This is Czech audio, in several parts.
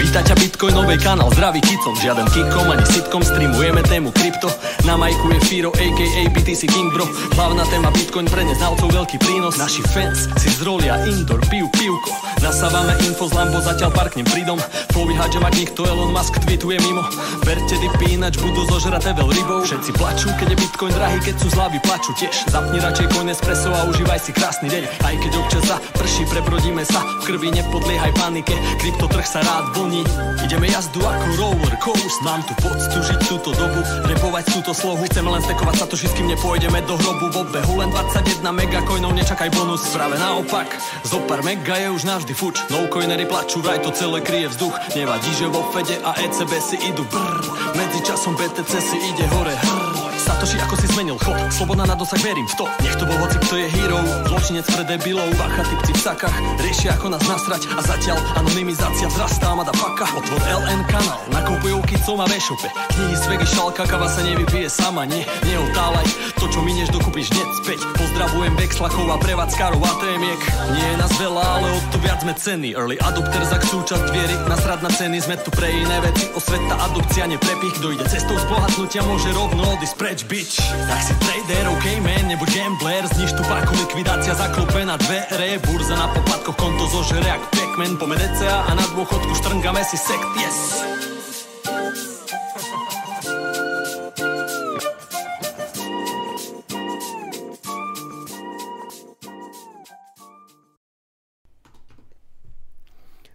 Vítaťa Bitcoinovej kanál, zdravý kicom, žiaden kikom ani sitkom, streamujeme tému krypto, na majku je Firo aka BTC King Bro, hlavná téma Bitcoin pre neznalcov veľký prínos, naši fans si zrolia indoor, pijú pivko, nasávame info z Lambo, zatiaľ parknem pridom, povyhádžem ak nikto Elon Musk tweetuje mimo, verte dipy, inač budú zožraté veľ rybou, všetci plačú, keď je Bitcoin drahý, keď sú zľavy plačú tiež, zapni radšej Coin Espresso a užívaj si krásny deň, aj keď občas zaprší, prebrodíme sa, v krvi nepodliehaj panike, kryptotrh sa rád vlní. Ideme jazdu ako roller coast. Mám tu poctu žiť túto dobu, repovať túto slohu. Chceme len stekovať sa to, všetkým nepôjdeme do hrobu. V obehu len 21 megacoinov, nečakaj bonus. Práve naopak, zo pár mega je už navždy fuč. Nocoinery plačú, raj to celé kryje vzduch. Nevadí, že vo Fede a ECB si idú brr. Medzi časom BTC si ide hore hrr. Satoši, ako si zmenil chod, sloboda na dosah, verím v to. Nech to bol hoci, kto je hero, zločinec pre debilov. Bacha, typci v sakách, riešia ako nás nasrať. A zatiaľ anonymizácia vzrastá, mada paka. Otvor LN kanál, nakupujú kicom a vešupe. Knihy, svegy, šalka, kava sa nevypije sama. Nie, neotálaj, to čo minieš, dokúpiš hneď späť. Pozdravujem vexlakov a prevádzkarov a témiek. Nie je nás veľa, ale od to viac sme ceny. Early adopter za súčasť viery, nasrad na ceny. Sme tu pre iné veci, osveta, adopcia, neprepich. Kto ide cestou zbohatnutia, môže rovno odísť. Preč, bitch, tak si trader, ok man, nebuď gambler, zniž tu páku, likvidácia, zaklopená dvere, burza na poplatkoch, konto zožere jak Pac-Man, pome DCA a na dôchodku štrngame si sekt, yes!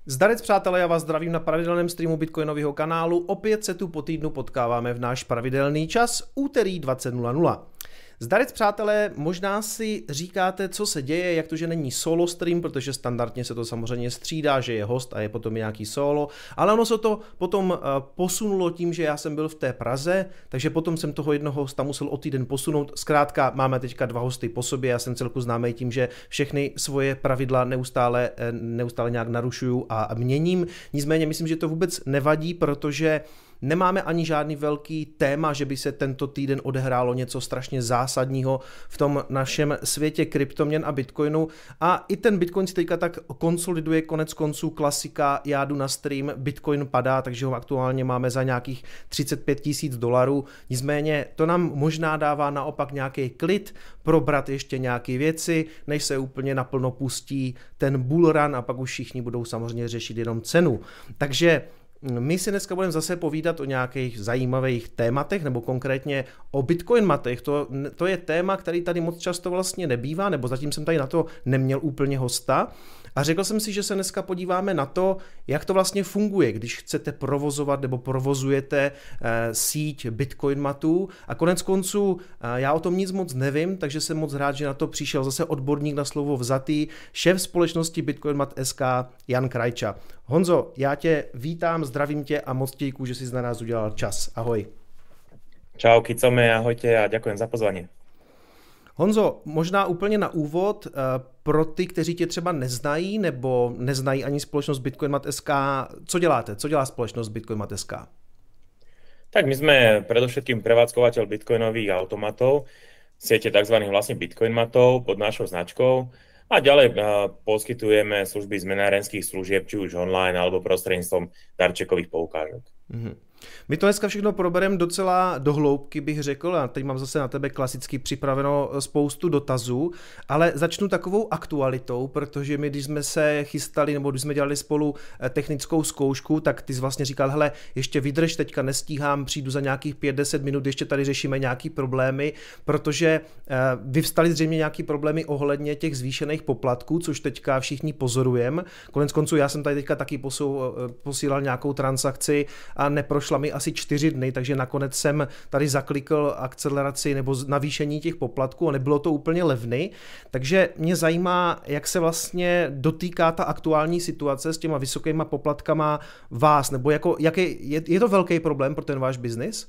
Zdarec přátelé, já vás zdravím na pravidelném streamu Bitcoinového kanálu, opět se tu po týdnu potkáváme v náš pravidelný čas, úterý 20.00. Zdarec přátelé, možná si říkáte, co se děje, jak to, že není solo stream, protože standardně se to samozřejmě střídá, že je host a je potom nějaký solo, ale ono se to potom posunulo tím, že já jsem byl v té Praze, takže potom jsem toho jednoho hosta musel o týden posunout. Zkrátka máme teďka dva hosty po sobě, já jsem celku známý tím, že všechny svoje pravidla neustále nějak narušuju a měním, nicméně myslím, že to vůbec nevadí, protože nemáme ani žádný velký téma, že by se tento týden odehrálo něco strašně zásadního v tom našem světě kryptoměn a Bitcoinu. A i ten Bitcoin si teďka tak konsoliduje, konec konců klasika, já jdu na stream, Bitcoin padá, takže ho aktuálně máme za nějakých $35,000. Nicméně to nám možná dává naopak nějaký klid, probrat ještě nějaké věci, než se úplně naplno pustí ten bull run a pak už všichni budou samozřejmě řešit jenom cenu. Takže my si dneska budeme zase povídat o nějakých zajímavých tématech, nebo konkrétně o Bitcoinmatech. To je téma, který tady moc často vlastně nebývá, nebo zatím jsem tady na to neměl úplně hosta. A řekl jsem si, že se dneska podíváme na to, jak to vlastně funguje, když chcete provozovat nebo provozujete síť Bitcoinmatů. A konec konců já o tom nic moc nevím, takže jsem moc rád, že na to přišel zase odborník na slovo vzatý, šéf společnosti Bitcoinmat.sk Jan Krajča. Honzo, já tě vítám, zdravím tě a moc děkuju, že jsi na nás udělal čas. Ahoj. Čau, kicome, ahojte a děkujem za pozvání. Honzo, možná úplně na úvod, pro ty, kteří tě třeba neznají nebo neznají ani společnost Bitcoinmat.sk, co děláte? Co dělá společnost Bitcoinmat.sk? Tak my jsme především prevádzkovateľ bitcoinových automatov, siete tzv. Vlastne bitcoinmatov pod našou značkou a ďalej poskytujeme služby zmenárenských služieb, či už online alebo prostredníctvom darčekových poukážek. Mm-hmm. My to dneska všechno probereme docela do hloubky, bych řekl, a teď mám zase na tebe klasicky připraveno spoustu dotazů, ale začnu takovou aktualitou, protože my, když jsme se chystali, nebo když jsme dělali spolu technickou zkoušku, tak ty jsi vlastně říkal, hele, ještě vydrž, teďka nestíhám, přijdu za nějakých 5-10 minut, ještě tady řešíme nějaký problémy, protože vyvstaly zřejmě nějaký problémy ohledně těch zvýšených poplatků, což teďka všichni pozorujeme. Koneckonců já jsem tady teďka taky posílal nějakou transakci a neprošla mi asi 4 dny, takže nakonec jsem tady zaklikl akceleraci nebo navýšení těch poplatků a nebylo to úplně levný. Takže mě zajímá, jak se vlastně dotýká ta aktuální situace s těma vysokýma poplatkama vás, nebo jako, je to velký problém pro ten váš biznis?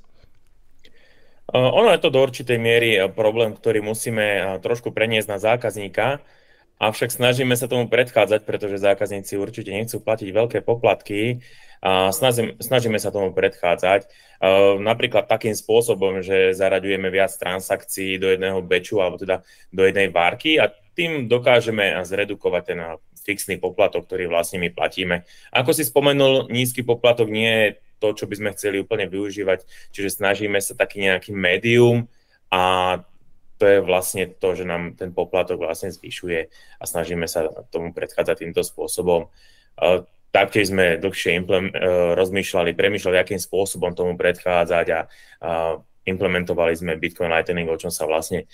Ono je to do určitej miery problém, ktorý musíme trošku preniesť na zákazníka, avšak snažíme sa tomu predchádzať, pretože zákazníci určite nechcú platiť veľké poplatky. a snažíme sa tomu predchádzať. Napríklad takým spôsobom, že zaraďujeme viac transakcií do jedného batchu alebo teda do jednej várky a tým dokážeme zredukovať ten fixný poplatok, ktorý vlastne my platíme. Ako si spomenul, nízky poplatok nie je to, čo by sme chceli úplne využívať, čiže snažíme sa taký nejaký médium a to je vlastne to, že nám ten poplatok vlastne zvyšuje a snažíme sa tomu predchádzať týmto spôsobom. Taktiež sme dlhšie premýšľali, akým spôsobom tomu predchádzať a implementovali sme Bitcoin Lightning, o čom sa vlastne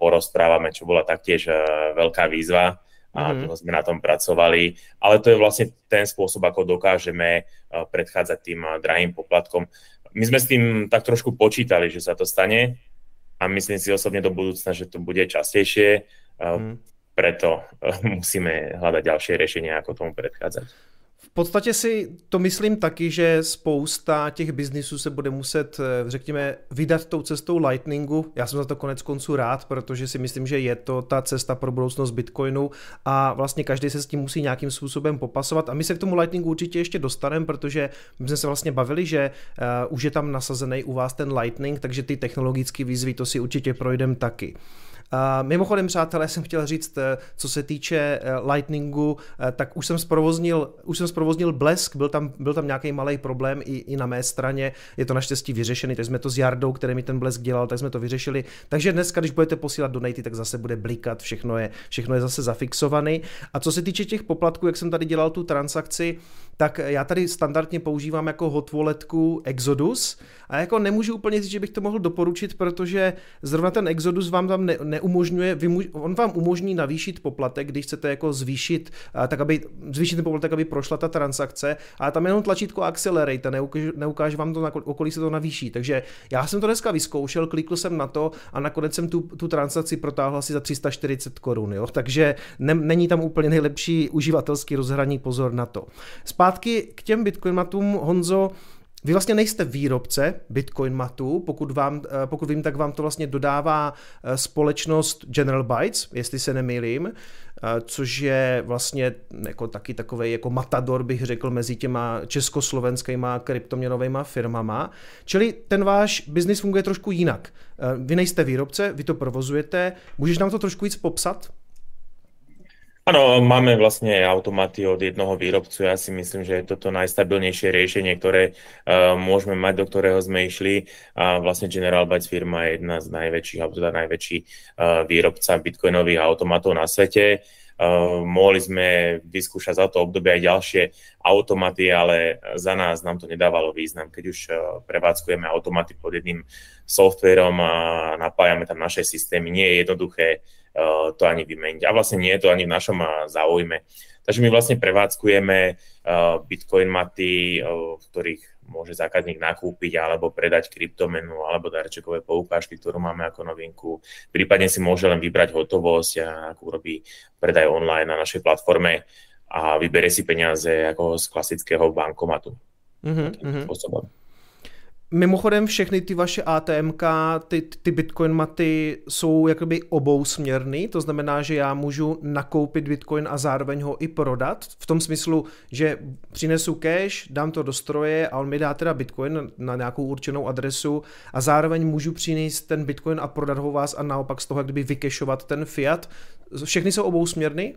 porozprávame, čo bola taktiež veľká výzva a dlho sme na tom pracovali, ale to je vlastne ten spôsob, ako dokážeme predchádzať tým drahým poplatkom. My sme s tým tak trošku počítali, že sa to stane a myslím si osobne do budúcna, že to bude častejšie, preto musíme hľadať ďalšie riešenia, ako tomu predchádzať. V podstatě si to myslím taky, že spousta těch biznisů se bude muset, řekněme, vydat tou cestou Lightningu. Já jsem za to konec konců rád, protože si myslím, že je to ta cesta pro budoucnost Bitcoinu a vlastně každý se s tím musí nějakým způsobem popasovat. A my se k tomu Lightningu určitě ještě dostaneme, protože my jsme se vlastně bavili, že už je tam nasazený u vás ten Lightning, takže ty technologické výzvy, to si určitě projdeme taky. Mimochodem, přátelé, jsem chtěl říct, co se týče Lightningu, tak už jsem zprovoznil Blesk, byl tam nějaký malý problém i na mé straně, je to naštěstí vyřešený, takže jsme to s Jardou, který mi ten Blesk dělal, tak jsme to vyřešili, takže dneska, když budete posílat donaty, tak zase bude blikat, všechno je zase zafixovaný. A co se týče těch poplatků, jak jsem tady dělal tu transakci, tak já tady standardně používám jako hot walletku Exodus a jako nemůžu úplně říct, že bych to mohl doporučit, protože zrovna ten Exodus vám tam on vám umožní navýšit poplatek, když chcete jako zvýšit ten poplatek, aby prošla ta transakce, ale tam jenom tlačítko Accelerate, neukáže vám to, okolí se to navýší, takže já jsem to dneska vyzkoušel, klikl jsem na to a nakonec jsem tu transakci protáhl asi za 340 korun, jo? Takže není tam úplně nejlepší uživatelský rozhraní, pozor na to. Zpátky k těm bitcoinmatům, Honzo, vy vlastně nejste výrobce bitcoinmatů, pokud vím, tak vám to vlastně dodává společnost General Bytes, jestli se nemýlím, což je vlastně jako taky takovej jako matador, bych řekl, mezi těma československýma kryptoměnovejma firmama. Čili ten váš biznis funguje trošku jinak. Vy nejste výrobce, vy to provozujete. Můžeš nám to trošku víc popsat? Áno, máme vlastne automaty od jednoho výrobcu. Ja si myslím, že je toto najstabilnejšie riešenie, ktoré môžeme mať, do ktorého sme išli. A vlastne General Bytes firma je jedna z najväčších, alebo teda najväčší výrobca bitcoinových automatov na svete. Mohli sme vyskúšať za to obdobie aj ďalšie automaty, ale za nás nám to nedávalo význam. Keď už prevádzkujeme automaty pod jedným softvérom a napájame tam naše systémy, nie je jednoduché to ani vymeniť. A vlastne nie je to ani v našom záujme. Takže my vlastne prevádzkujeme bitcoinmaty, v ktorých môže zákazník nakúpiť alebo predať kryptomenu alebo darčekové poukážky, ktorú máme ako novinku. Prípadne si môže len vybrať hotovosť, ako urobí predaj online na našej platforme a vybere si peniaze ako z klasického bankomatu. Mimochodem všechny ty vaše ATMka, ty bitcoinmaty jsou jakoby obousměrný, to znamená, že já můžu nakoupit bitcoin a zároveň ho i prodat, v tom smyslu, že přinesu cash, dám to do stroje a on mi dá teda bitcoin na nějakou určenou adresu a zároveň můžu přinést ten bitcoin a prodat ho vás a naopak z toho kdyby vykešovat ten fiat. Všechny jsou obousměrný?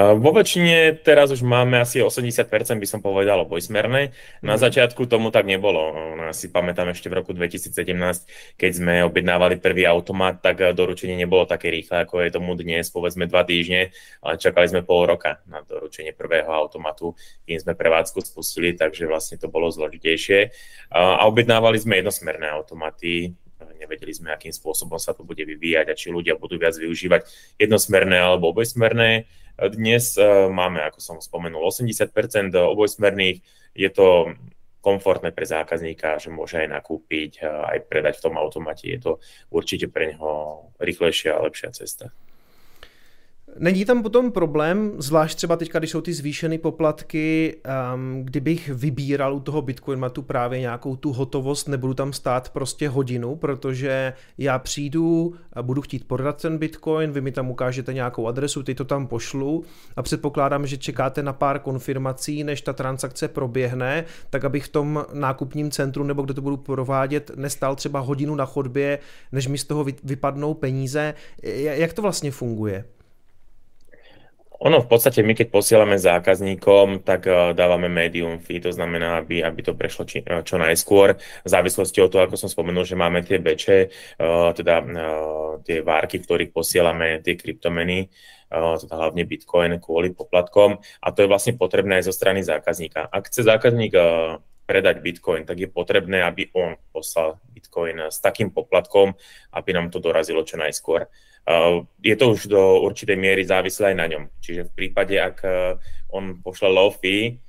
Vo väčšine teraz už máme asi 80%, by som povedal, obojsmerné. Na začiatku tomu tak nebolo. Ja si pamätám ešte v roku 2017, keď sme objednávali prvý automat, tak doručenie nebolo také rýchle, ako je tomu dnes, povedzme 2 týždne, ale čakali sme pol roka na doručenie prvého automatu, kým sme prevádzku spustili, takže vlastne to bolo zložitejšie. A objednávali sme jednosmerné automaty. Nevedeli sme, akým spôsobom sa to bude vyvíjať a či ľudia budú viac využívať jednosmerné alebo obojsmerné. Dnes máme, ako som spomenul, 80% obojsmerných. Je to komfortné pre zákazníka, že môže aj nakúpiť, aj predať v tom automate. Je to určite pre neho rýchlejšia a lepšia cesta. Není tam potom problém, zvlášť třeba teďka, když jsou ty zvýšené poplatky, kdybych vybíral u toho Bitcoinmatu právě nějakou tu hotovost, nebudu tam stát prostě hodinu, protože já přijdu, budu chtít prodat ten Bitcoin, vy mi tam ukážete nějakou adresu, ty to tam pošlu a předpokládám, že čekáte na pár konfirmací, než ta transakce proběhne, tak abych v tom nákupním centru nebo kde to budu provádět, nestál třeba hodinu na chodbě, než mi z toho vypadnou peníze. Jak to vlastně funguje? Ono v podstate my, keď posielame zákazníkom, tak dávame medium fee, to znamená, aby to prešlo čo najskôr. V závislosti od toho, ako som spomenul, že máme tie beče, tie várky, v ktorých posielame tie kryptomeny, teda hlavne Bitcoin kvôli poplatkom. A to je vlastne potrebné aj zo strany zákazníka. Ak chce zákazník predať Bitcoin, tak je potrebné, aby on poslal Bitcoin s takým poplatkom, aby nám to dorazilo čo najskôr. Je to už do určitej miery závislé aj na ňom. Čiže v prípade, ak on pošle low fee,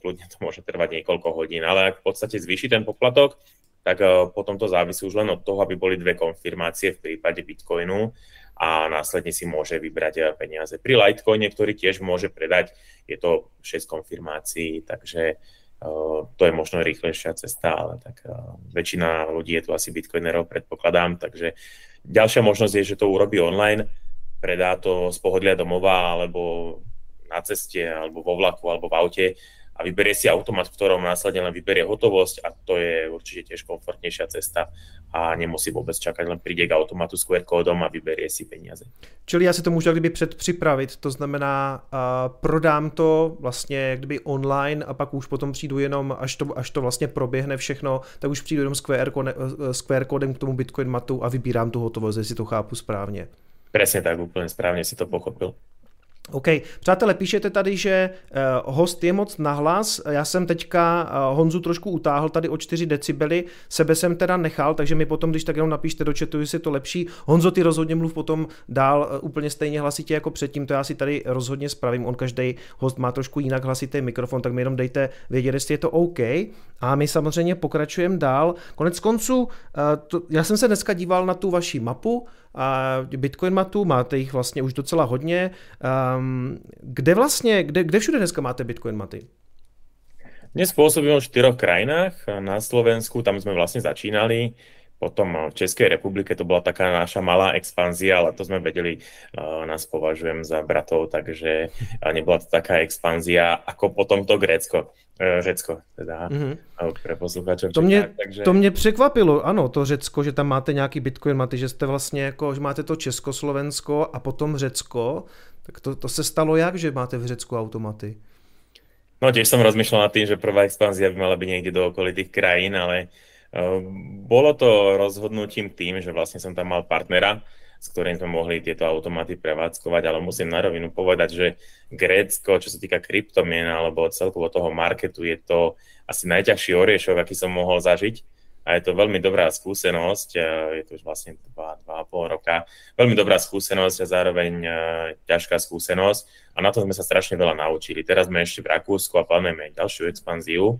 kľudne to môže trvať niekoľko hodín, ale ak v podstate zvýši ten poplatok, tak potom to závisí už len od toho, aby boli dve konfirmácie v prípade Bitcoinu a následne si môže vybrať peniaze. Pri Litecoine, ktorý tiež môže predať, je to 6 konfirmácií, takže to je možno rýchlejšia cesta, ale tak väčšina ľudí je tu asi bitcoinerov, predpokladám, takže ďalšia možnosť je, že to urobí online, predá to z pohodlia domova, alebo na ceste, alebo vo vlaku, alebo v aute a vyberie si automat, v ktorom následne len vyberie hotovosť a to je určite tiež komfortnejšia cesta a nemusí vôbec čakať, len príde k automatu s QR kódom a vyberie si peniaze. Čili já si to můžu jak kdyby předpřipravit, to znamená prodám to vlastně jak kdyby online a pak už potom přijdu jenom, až to vlastně proběhne všechno, tak už přijdu jenom s QR kódem k tomu Bitcoin matu a vybírám tu hotovost, jestli to chápu správně. Přesně tak, úplně správně si to pochopil. OK. Přátelé, píšete tady, že host je moc nahlas. Já jsem teďka Honzu trošku utáhl tady o 4 decibely. Sebe jsem teda nechal, takže mi potom, když tak jenom napíšte do chatu, jestli je to lepší. Honzo, ty rozhodně mluv potom dál úplně stejně hlasitě jako předtím. To já si tady rozhodně spravím. On každý host má trošku jinak hlasitý mikrofon, tak mi jenom dejte vědět, jestli je to OK. A my samozřejmě pokračujeme dál. Konec konců, já jsem se dneska díval na tu vaši mapu, a Bitcoin matu, máte jich vlastně už docela hodně. Kde všude dneska máte Bitcoin maty? Dnes pôsobíme v 4 krajinách. Na Slovensku, tam sme vlastne začínali. Potom v Českej republike to bola taká naša malá expanzia, ale to sme vedeli, nás považujem za bratov, takže nebola to taká expanzia ako potom to Grécko. Řecko, teda pro posluchače. To mě překvapilo, ano, to Řecko, že tam máte nějaký Bitcoin maty, že jste vlastně jako, že máte to Československo a potom Řecko, tak to se stalo jak, že máte v Řecku automaty? No, tiež som rozmýšľal nad tým, že prvá expanzia by mala byť niekde do okolitých krajín, ale bolo to rozhodnutím tým, že vlastne som tam mal partnera, s ktorým sme mohli tieto automaty prevádzkovať, ale musím na rovinu povedať, že Grécko, čo sa týka kryptomien alebo celkovo toho marketu, je to asi najťažší oriešok, aký som mohol zažiť a je to veľmi dobrá skúsenosť, je to už vlastne 2,5 roka, veľmi dobrá skúsenosť a zároveň ťažká skúsenosť a na to sme sa strašne veľa naučili. Teraz sme ešte v Rakúsku a plánujeme ďalšiu expanziu,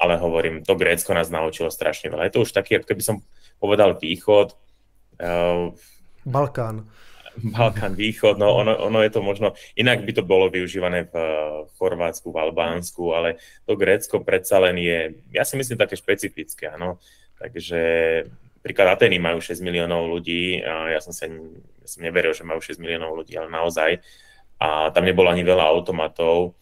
ale hovorím, to Grécko nás naučilo strašne veľa. Je to už taký, ako keby som povedal, východ, Balkán, východ, no ono je to možno, inak by to bolo využívané v Chorvátsku, v Albánsku, ale to Grécko predsa len je, ja si myslím, také špecifické, áno, takže príklad Ateny majú 6 miliónov ľudí, a ja som neveril, že majú 6 miliónov ľudí, ale naozaj, a tam nebolo ani veľa automatov,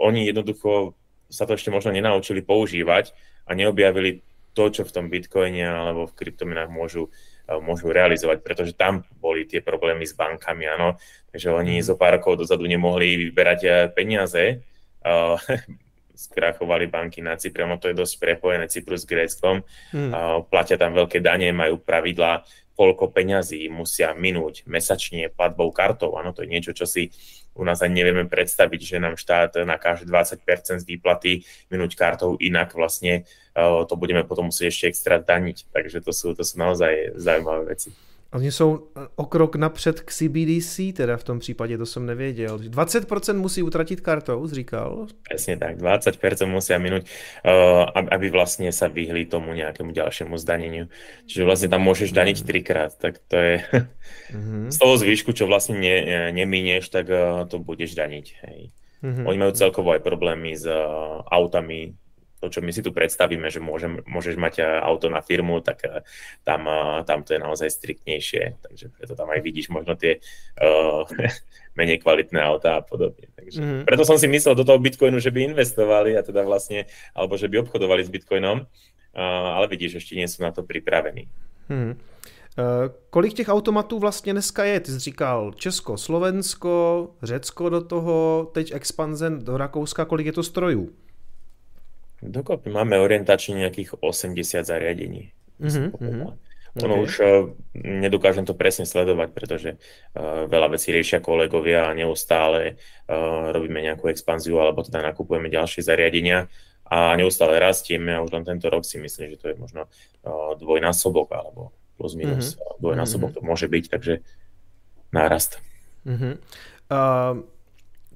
oni jednoducho sa to ešte možno nenaučili používať a neobjavili to, čo v tom Bitcoine alebo v kryptomenách môžu realizovať, pretože tam boli tie problémy s bankami, áno. Takže oni zo pár rokov dozadu nemohli vyberať peniaze, skrachovali banky na Cypre, ono to je dosť prepojené Cyprus s Gréckom, platia tam veľké dane, majú pravidlá, koľko peňazí musia minúť mesačne platbou kartou, áno, to je niečo, čo si u nás ani nevieme predstaviť, že nám štát nakáže 20% z výplaty minúť kartou, inak vlastne to budeme potom musieť ešte extra daniť, takže to sú naozaj zaujímavé veci. Oni jsou o krok napřed k CBDC, teda v tom případě, to jsem nevěděl. 20% musí utratit kartou, říkal? Přesně tak, 20% musí minúť, aby vlastně se vyhli tomu nějakému dalšímu zdanění. Čiže vlastně tam můžeš danit třikrát, tak to je z toho zvýšku, co vlastně nemíneš, tak to budeš danit. Hej. Oni majú celkovo aj problémy s autami. To, čo my si tu predstavíme, že môžeš mať auto na firmu, tak tam to je naozaj striktnejšie. Takže preto tam aj vidíš možno tie menej kvalitné auta a podobne. Takže, preto som si myslel do toho Bitcoinu, že by investovali a teda vlastne, alebo že by obchodovali s Bitcoinom, ale vidíš, ešte nie sú na to pripravení. Kolik těch automatů vlastně dneska je? Ty jsi říkal Česko, Slovensko, Řecko do toho, teď expanze do Rakouska, kolik je to strojů? Dokopy máme orientačně nějakých 80 zariadení. Ono už nedokážem to presne sledovať, pretože veľa vecí riešia kolegovia a neustále robíme nejakú expanziu alebo teda nakupujeme ďalšie zariadenia a neustále rastieme a už len tento rok si myslím, že to je možno dvojnásobok alebo plus minus dvojnásobok to může být, takže nárast.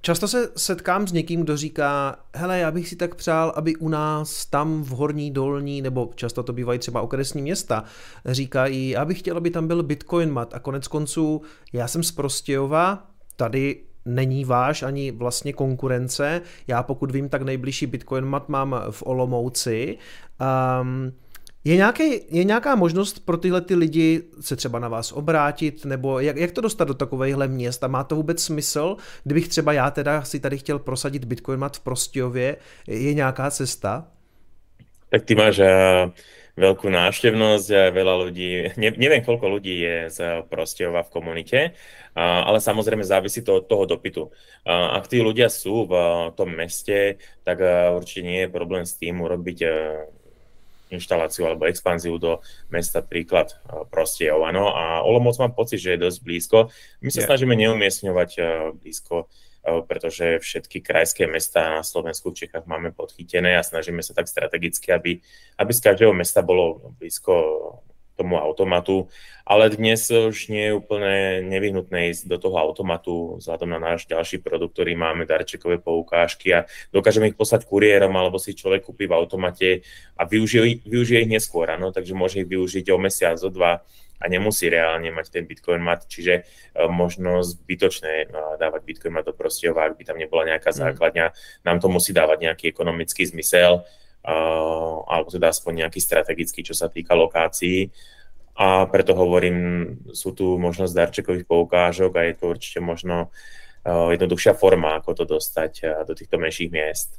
Často se setkám s někým, kdo říká, hele, já bych si tak přál, aby u nás tam v Horní, Dolní, nebo často to bývají třeba okresní města, říkají, já bych chtěl, aby tam byl Bitcoinmat a konec konců, já jsem z Prostějova, tady není váš ani vlastně konkurence, já pokud vím, tak nejbližší Bitcoinmat mám v Olomouci. Je nějaká možnost pro tyhle ty lidi se třeba na vás obrátit, nebo jak to dostat do takovejhle měst? A má to vůbec smysl? Kdybych třeba já teda si tady chtěl prosadit Bitcoinmat v Prostějově, je nějaká cesta? Tak ty máš veľkú návštevnosť, veľa ľudí, neviem koľko ľudí je z Prostějova v komunite, ale samozrejme závisí to od toho dopytu. Ak tí ľudia sú v tom meste, tak určite nie je problém s tým urobiť inštaláciu alebo expanziu do mesta, príklad Prostějov, áno. A Olomouc mám pocit, že je dosť blízko. My sa snažíme neumiestňovať blízko, pretože všetky krajské mesta na Slovensku, v Čechách máme podchytené a snažíme sa tak strategicky, aby z každého mesta bolo blízko tomu automatu. Ale dnes už nie je úplne nevyhnutné ísť do toho automatu vzhľadom na náš ďalší produkt, ktorý máme, darčekové poukážky a dokážeme ich poslať kuriérom alebo si človek kúpi v automate a využije ich neskôr, ano? Takže môže ich využiť o mesiac, o dva a nemusí reálne mať ten Bitcoinmat, čiže možno zbytočné dávať Bitcoinmat do Prostějova, ak by tam nebola nejaká základňa, nám to musí dávať nejaký ekonomický zmysel alebo teda aspoň nejaký strategický, čo sa týka lokácií. A preto hovorím, sú tu možnosť darčekových poukážok a je to určite možno jednoduchšia forma, ako to dostať do týchto menších miest.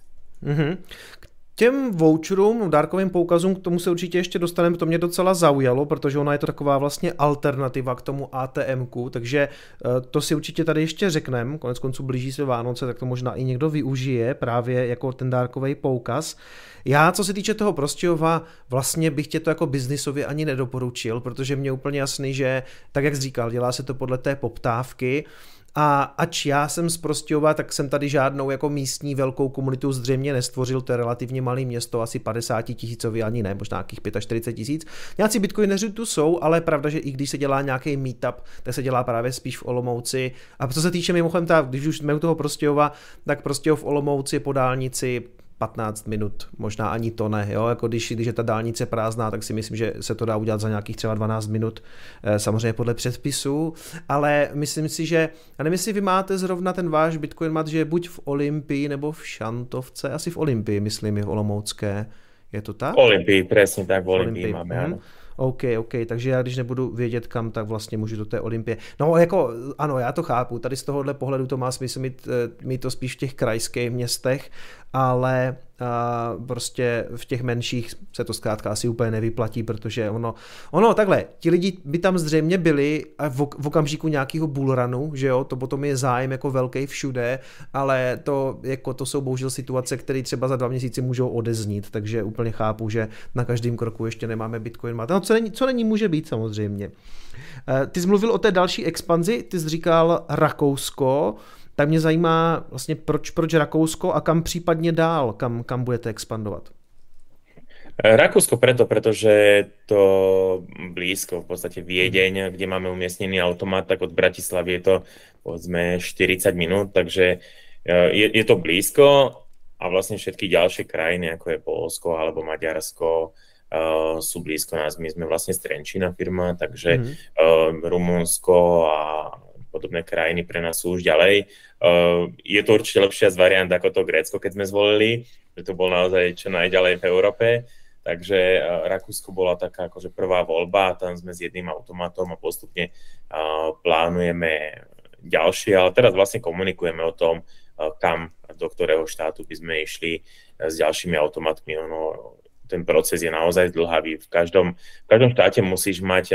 Těm voucherům, dárkovým poukazům, k tomu se určitě ještě dostaneme, to mě docela zaujalo, protože ona je to taková vlastně alternativa k tomu ATM-ku, takže to si určitě tady ještě řekneme, konec konců blíží se Vánoce, tak to možná i někdo využije právě jako ten dárkový poukaz. Já, co se týče toho Prostějova, vlastně bych tě to jako biznisově ani nedoporučil, protože mě je úplně jasný, že tak jak jsi říkal, dělá se to podle té poptávky. A ač já jsem z Prostějova, tak jsem tady žádnou jako místní velkou komunitu zřejmě nestvořil, to je relativně malé město, asi 50 000 ani ne, možná nějakých 45 000. Nějací bitcoineři tu jsou, ale je pravda, že i když se dělá nějaký meetup, tak se dělá právě spíš v Olomouci. A co se týče mimochodem, když už jsme u toho Prostějova, tak Prostějov v Olomouci po dálnici 15 minut, možná ani to ne, jo? Jako když je ta dálnice prázdná, tak si myslím, že se to dá udělat za nějakých třeba 12 minut, samozřejmě podle předpisů, ale myslím si, že, já nevím, jestli vy máte zrovna ten váš Bitcoinmat, že je buď v Olympii nebo v Šantovce, asi v Olympii, myslím, je v Olomoucké, je to tak? Olympii, přesně tak, v Olympii máme, ano. OK, takže já když nebudu vědět kam, tak vlastně můžu do té Olympie. No jako, ano, já to chápu, tady z tohohle pohledu to má smysl mít to spíš v těch krajských městech, ale prostě v těch menších se to zkrátka asi úplně nevyplatí, protože ono takhle, ti lidi by tam zřejmě byli a v okamžiku nějakého bullrunu, že jo, to potom je zájem jako velký všude, ale to jsou bohužel situace, které třeba za 2 měsíce můžou odeznít, takže úplně chápu, že na každém kroku ještě nemáme Bitcoinmat. No co není může být samozřejmě. Ty jsi mluvil o té další expanzi, ty jsi říkal Rakousko, tak mě zajímá vlastně proč Rakousko a kam případně dál, kam budete expandovat? Rakúsko pretože to blízko, v podstate Viedeň, kde máme umiestnený automat, tak od Bratislavy je to povedzme 40 minút, takže je to blízko a vlastne všetky ďalšie krajiny, ako je Poľsko alebo Maďarsko, sú blízko nás. My sme vlastne z Trenčína firma, takže Rumunsko a podobné krajiny pre nás sú už ďalej. Je to určite lepšia z variant ako to Grécko, keď sme zvolili, že to bol naozaj čo najďalej v Európe. Takže Rakúsko bola taká akože prvá voľba, tam sme s jedným automatom a postupne plánujeme ďalšie, ale teraz vlastne komunikujeme o tom, kam, do ktorého štátu by sme išli s ďalšími automatmi. Ono, ten proces je naozaj dlhavý. V každom štáte musíš mať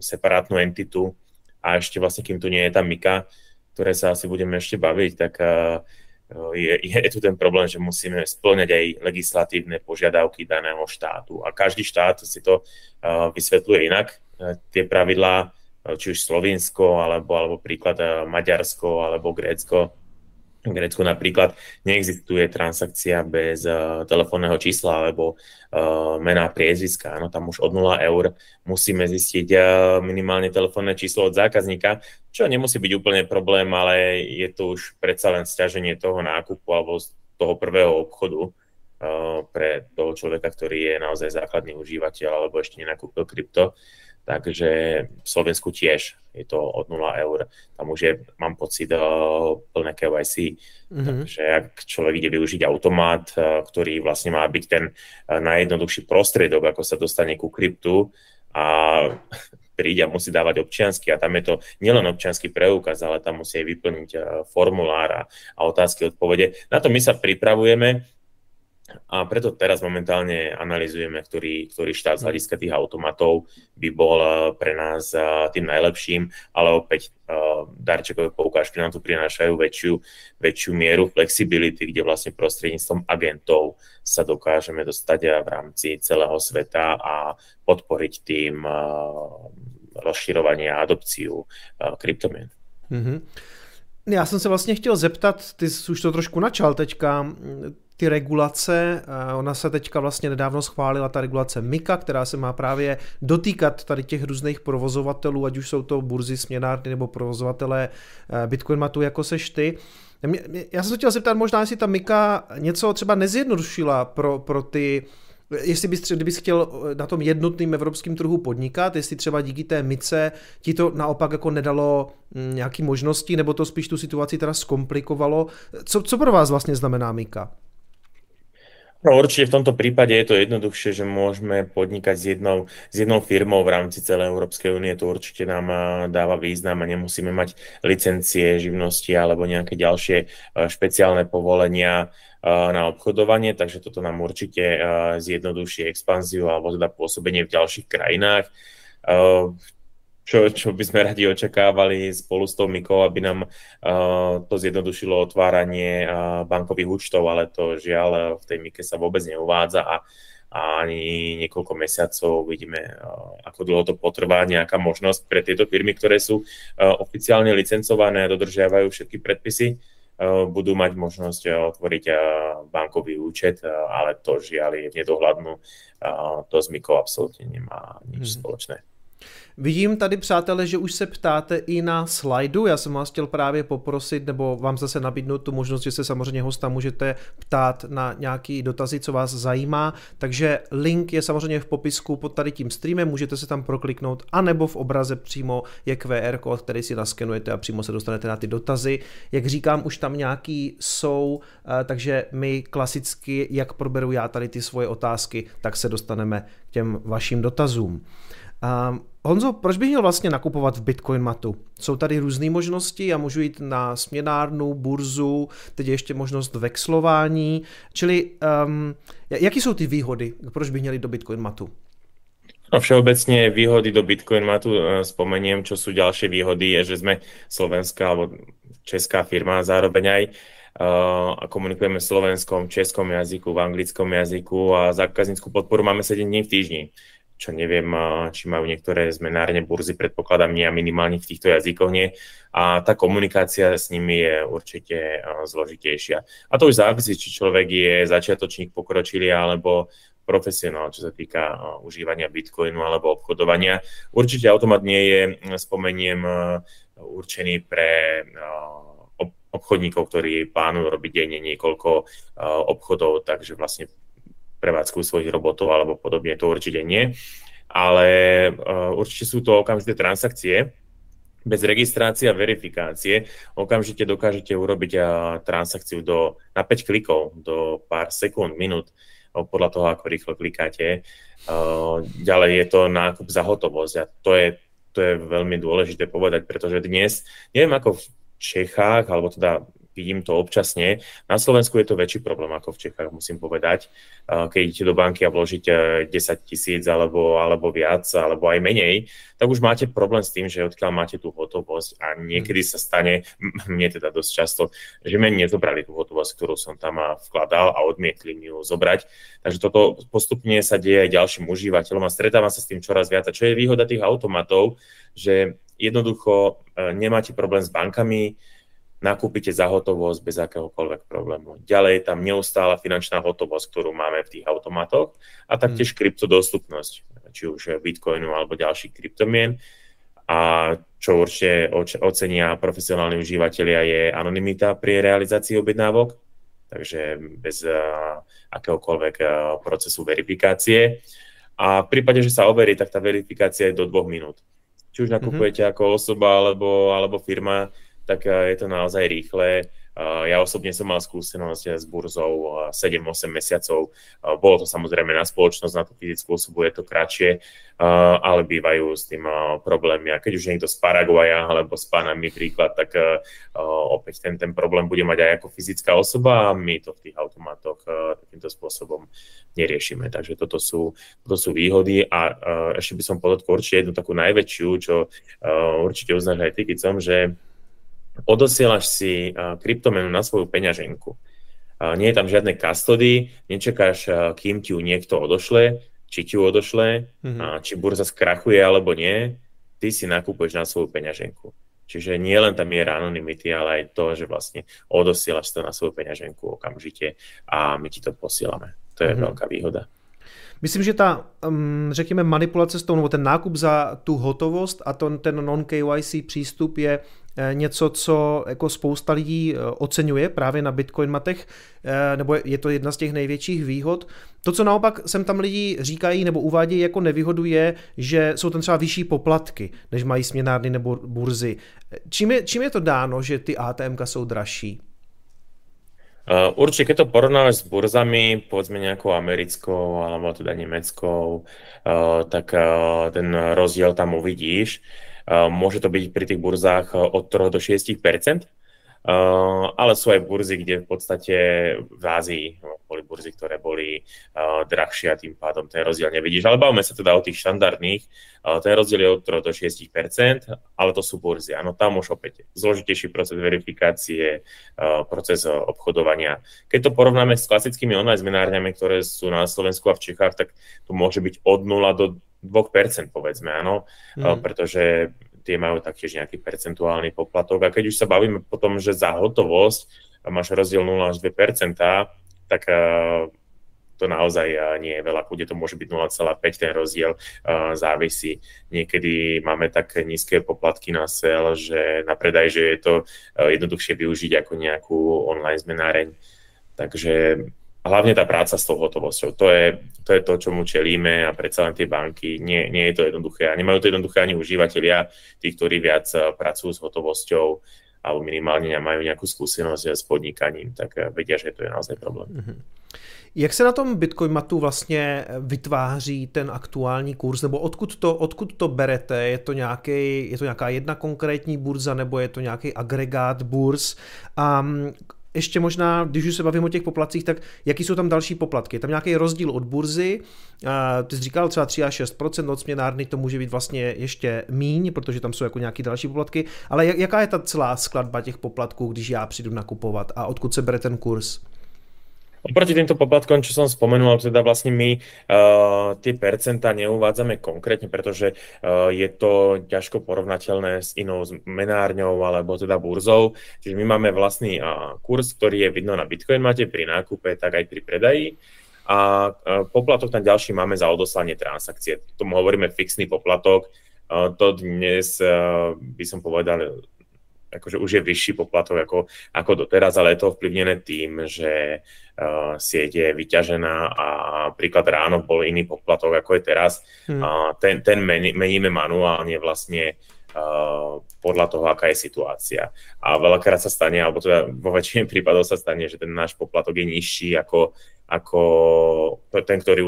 separátnu entitu a ešte vlastne, kým tu nie je tá Mika, ktoré sa asi budeme ešte baviť, tak je tu ten problém, že musíme splňať aj legislatívne požiadavky daného štátu. A každý štát si to vysvetľuje inak. Tie pravidlá, či už Slovensko, alebo príklad Maďarsko, alebo Grécko. V Grécku napríklad neexistuje transakcia bez telefónneho čísla alebo mena priezviska. No, tam už od 0 eur musíme zistiť minimálne telefónne číslo od zákazníka, čo nemusí byť úplne problém, ale je to už predsa len sťaženie toho nákupu alebo z toho prvého obchodu pre toho človeka, ktorý je naozaj základný užívateľ alebo ešte nenakúpil krypto. Takže v Slovensku tiež je to od 0 eur. Tam už je, mám pocit, plné KYC. Takže ak človek ide využiť automat, ktorý vlastne má byť ten najjednoduchší prostriedok, ako sa dostane ku kryptu a príde a musí dávať občiansky. A tam je to nielen občiansky preukaz, ale tam musí vyplniť formulár a otázky, odpovede. Na to my sa pripravujeme a preto teraz momentálne analyzujeme, ktorý štát z hľadiska tých automatov by bol pre nás tým najlepším, ale opäť darčekové poukážky nám tu prinášajú väčšiu mieru flexibility, kde vlastne prostredníctvom agentov sa dokážeme dostať v rámci celého sveta a podporiť tým rozširovanie a adopciu kryptomien. Mm-hmm. Já jsem se vlastně chtěl zeptat, ty jsi už to trošku načal teďka, ty regulace, ona se teďka vlastně nedávno schválila, ta regulace Mika, která se má právě dotýkat tady těch různých provozovatelů, ať už jsou to burzy, směnárny nebo provozovatelé Bitcoinmatu, jako seš ty. Já jsem se chtěl zeptat možná, jestli ta Mika něco třeba nezjednodušila pro ty, jestli bys, kdybys chtěl na tom jednotným evropském trhu podnikat, jestli třeba díky té Mice ti to naopak jako nedalo nějaký možnosti, nebo to spíš tu situaci teda zkomplikovalo. Co pro vás vlastně znamená Mika? No, určite v tomto prípade je to jednoduchšie, že môžeme podnikať s jednou firmou v rámci celej Európskej únie. To určite nám dáva význam a nemusíme mať licencie, živnosti alebo nejaké ďalšie špeciálne povolenia na obchodovanie, takže toto nám určite zjednoduší expanziu alebo teda pôsobenie v ďalších krajinách. Čo by sme radi očakávali spolu s tou Mikou, aby nám to zjednodušilo otváranie bankových účtov, ale to žiaľ v tej Mike sa vôbec neuvádza a ani niekoľko mesiacov vidíme, ako dlho to potrvá nejaká možnosť pre tieto firmy, ktoré sú oficiálne licencované, dodržiavajú všetky predpisy, budú mať možnosť otvoriť bankový účet, ale to žiaľ je nedohľadnú, to s Mikou absolútne nemá nič spoločné. Vidím tady, přátelé, že už se ptáte i na slajdu. Já jsem vás chtěl právě poprosit, nebo vám zase nabídnout tu možnost, že se samozřejmě hosta můžete ptát na nějaké dotazy, co vás zajímá. Takže link je samozřejmě v popisku pod tady tím streamem, můžete se tam prokliknout, anebo v obraze přímo je QR kód, který si naskenujete a přímo se dostanete na ty dotazy. Jak říkám, už tam nějaký jsou, takže my klasicky, jak proberu já tady ty svoje otázky, tak se dostaneme k těm vašim dotazům. Honzo, proč bych měl vlastně nakupovat v Bitcoinmatu? Jsou tady různé možnosti, já můžu jít na směnárnu, burzu, teď je ještě možnost vexlování, čili jaký jsou ty výhody, proč by měli jít do Bitcoinmatu? No, všeobecne výhody do Bitcoinmatu, spomeniem, čo sú ďalšie výhody, je, že sme slovenská alebo česká firma, zároveň aj a komunikujeme v slovenskom, českom jazyku, v anglickom jazyku a zákaznícku podporu máme 7 dní v týždni. Čo neviem, či majú niektoré zmenárne burzy, predpokladám nie, a minimálne v týchto jazykoch nie. A tá komunikácia s nimi je určite zložitejšia. A to už závisí, či človek je začiatočník, pokročilý, alebo v profesionál, čo sa týka užívania Bitcoinu alebo obchodovania. Určite automat nie je, spomeniem, určený pre obchodníkov, ktorí plánujú robiť denne niekoľko obchodov, takže vlastne prevádzkujú svojich robotov alebo podobne, to určite nie. Ale určite sú to okamžité transakcie. Bez registrácie a verifikácie okamžite dokážete urobiť transakciu na 5 klikov, do pár sekúnd, minút, podľa toho, ako rýchlo klikáte. Ďalej je to nákup za hotovosť a to je veľmi dôležité povedať, pretože dnes, neviem ako v Čechách, alebo teda vidím to občasne, na Slovensku je to väčší problém ako v Čechách, musím povedať. Keď idete do banky a vložíte 10 000 alebo viac, alebo aj menej, tak už máte problém s tým, že odkiaľ máte tú hotovosť a niekedy sa stane, mne teda dosť často, že mne nezobrali tú hotovosť, ktorú som tam vkladal a odmietli mi ju zobrať. Takže toto postupne sa deje aj ďalším užívateľom a stretávam sa s tým čoraz viac. A čo je výhoda tých automatov, že jednoducho nemáte problém s bankami, nakúpite za hotovosť bez akéhokoľvek problému. Ďalej je tam neustála finančná hotovosť, ktorú máme v tých automatoch a taktiež kryptodostupnosť, či už Bitcoinu alebo ďalších kryptomien. A čo určite ocenia profesionálni užívateľia je anonymita pri realizácii objednávok, takže bez akéhokoľvek procesu verifikácie. A v prípade, že sa overí, tak tá verifikácia je do 2 minút. Či už nakupujete ako osoba alebo firma, tak je to naozaj rýchle. Ja osobne som mal skúsenosť s burzou 7-8 mesiacov. Bolo to samozrejme na spoločnosť, na tú fyzickú osobu je to kratšie, ale bývajú s tým problémy. A keď už niekto z Paraguaja alebo s Panami príklad, tak opäť ten problém bude mať aj ako fyzická osoba a my to v tých automatoch takýmto spôsobom neriešime. Takže toto sú výhody a ešte by som podotkol určite jednu takú najväčšiu, čo určite uznáš aj ty, Kicom, že odosielaš si kryptomenu na svoju peňaženku. Nie je tam žiadne custody, nečakáš, kým ti ju niekto odošle, či ti ju odošle, či burza skrachuje alebo nie, ty si nakúpuješ na svoju peňaženku. Čiže nie len tá miera anonymity, ale aj to, že vlastne odosielaš to na svoju peňaženku okamžite a my ti to posílame. To je veľká výhoda. Myslím, že ta, řekněme, manipulace s tou, nebo ten nákup za tu hotovost a ten non-KYC přístup je něco, co jako spousta lidí oceňuje právě na Bitcoin matech, nebo je to jedna z těch největších výhod. To, co naopak sem tam lidi říkají nebo uvádějí jako nevýhodu, je, že jsou tam třeba vyšší poplatky, než mají směnárny nebo burzy. Čím je to dáno, že ty ATMka jsou dražší? Určite, keď to porovnávaš s burzami, povedzme nejakou americkou alebo teda nemeckou, tak ten rozdiel tam uvidíš. Môže to byť pri tých burzách od 3 do 6%, ale sú aj burzy, kde v podstate v Ázii boli burzy, ktoré boli drahšie a tým pádom ten rozdiel nevidíš. Ale bavme sa teda o tých štandardných. Ten rozdiel je od 3 do 6%, ale to sú burzy. Áno, tam už opäť zložitejší proces verifikácie, proces obchodovania. Keď to porovnáme s klasickými online zmenárňami, ktoré sú na Slovensku a v Čechách, tak to môže byť od 0 do 2%, povedzme, áno, pretože tie majú taktiež nejaký percentuálny poplatok. A keď už sa bavíme potom, že za hotovosť máš rozdiel 0 až 2%, tak to naozaj nie je veľa. Kde to môže byť 0,5, ten rozdiel závisí. Niekedy máme tak nízke poplatky na sel, že na predaj, že je to jednoduchšie využiť ako nejakú online zmenáreň. Takže hlavne tá práca s tou hotovosťou, to je to, čomu čelíme a predsa len tie banky, nie je to jednoduché a nemajú to jednoduché ani užívateľia, tí, ktorí viac pracujú s hotovosťou alebo minimálne majú nejakú skúsenosť s podnikaním, tak vedia, že to je naozaj problém. Jak se na tom Bitcoin matu vlastně vytváří ten aktuální kurz, nebo odkud to berete? Je to nějaká jedna konkrétní burza, nebo je to nějaký agregát burz? A ještě možná, když už se bavím o těch poplatcích, tak jaký jsou tam další poplatky? Je tam nějaký rozdíl od burzy, ty jsi říkal třeba 3 až 6%, od směnárny to může být vlastně ještě míň, protože tam jsou jako nějaké další poplatky, ale jaká je ta celá skladba těch poplatků, když já přijdu nakupovat a odkud se bere ten kurz? Oproti týmto poplatkom, čo som spomenul, teda vlastne my tie percentá neuvádzame konkrétne, pretože je to ťažko porovnateľné s inou menárňou alebo teda burzou. Čiže my máme vlastný kurz, ktorý je vidno na Bitcoin mate pri nákupe, tak aj pri predaji. a poplatok tam ďalší máme za odoslanie transakcie. Tomu hovoríme fixný poplatok. To dnes by som povedal, akože už je vyšší poplatok ako doteraz, ale je to ovplyvnené tým, že sieť je vyťažená a príklad ráno bol iný poplatok, ako je teraz. Ten meníme manuálne vlastne podľa toho, aká je situácia. A veľakrát sa stane, alebo teda vo väčšine prípadov sa stane, že ten náš poplatok je nižší ako ten, ktorý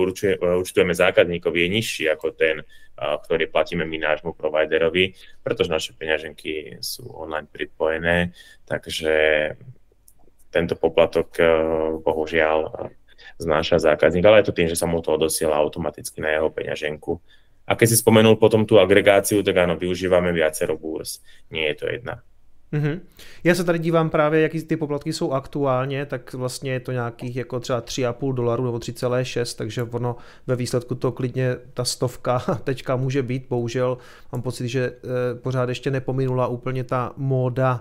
účtujeme zákazníkovi, je nižší ako ten, ktorý platíme my nášmu providerovi, pretože naše peňaženky sú online pripojené, takže tento poplatok bohužiaľ znáša zákazník, ale je to tým, že sa mu to odosiela automaticky na jeho peňaženku. A keď si spomenul potom tú agregáciu, tak ano, využíváme viacero burs, nie je to jedna. Mm-hmm. Já se tady dívám právě, jaký ty poplatky jsou aktuálně, tak vlastně je to nějakých jako třeba $3,5 nebo 3,6, takže ono ve výsledku to klidně ta stovka teďka může být, bohužel mám pocit, že pořád ještě nepominula úplně ta móda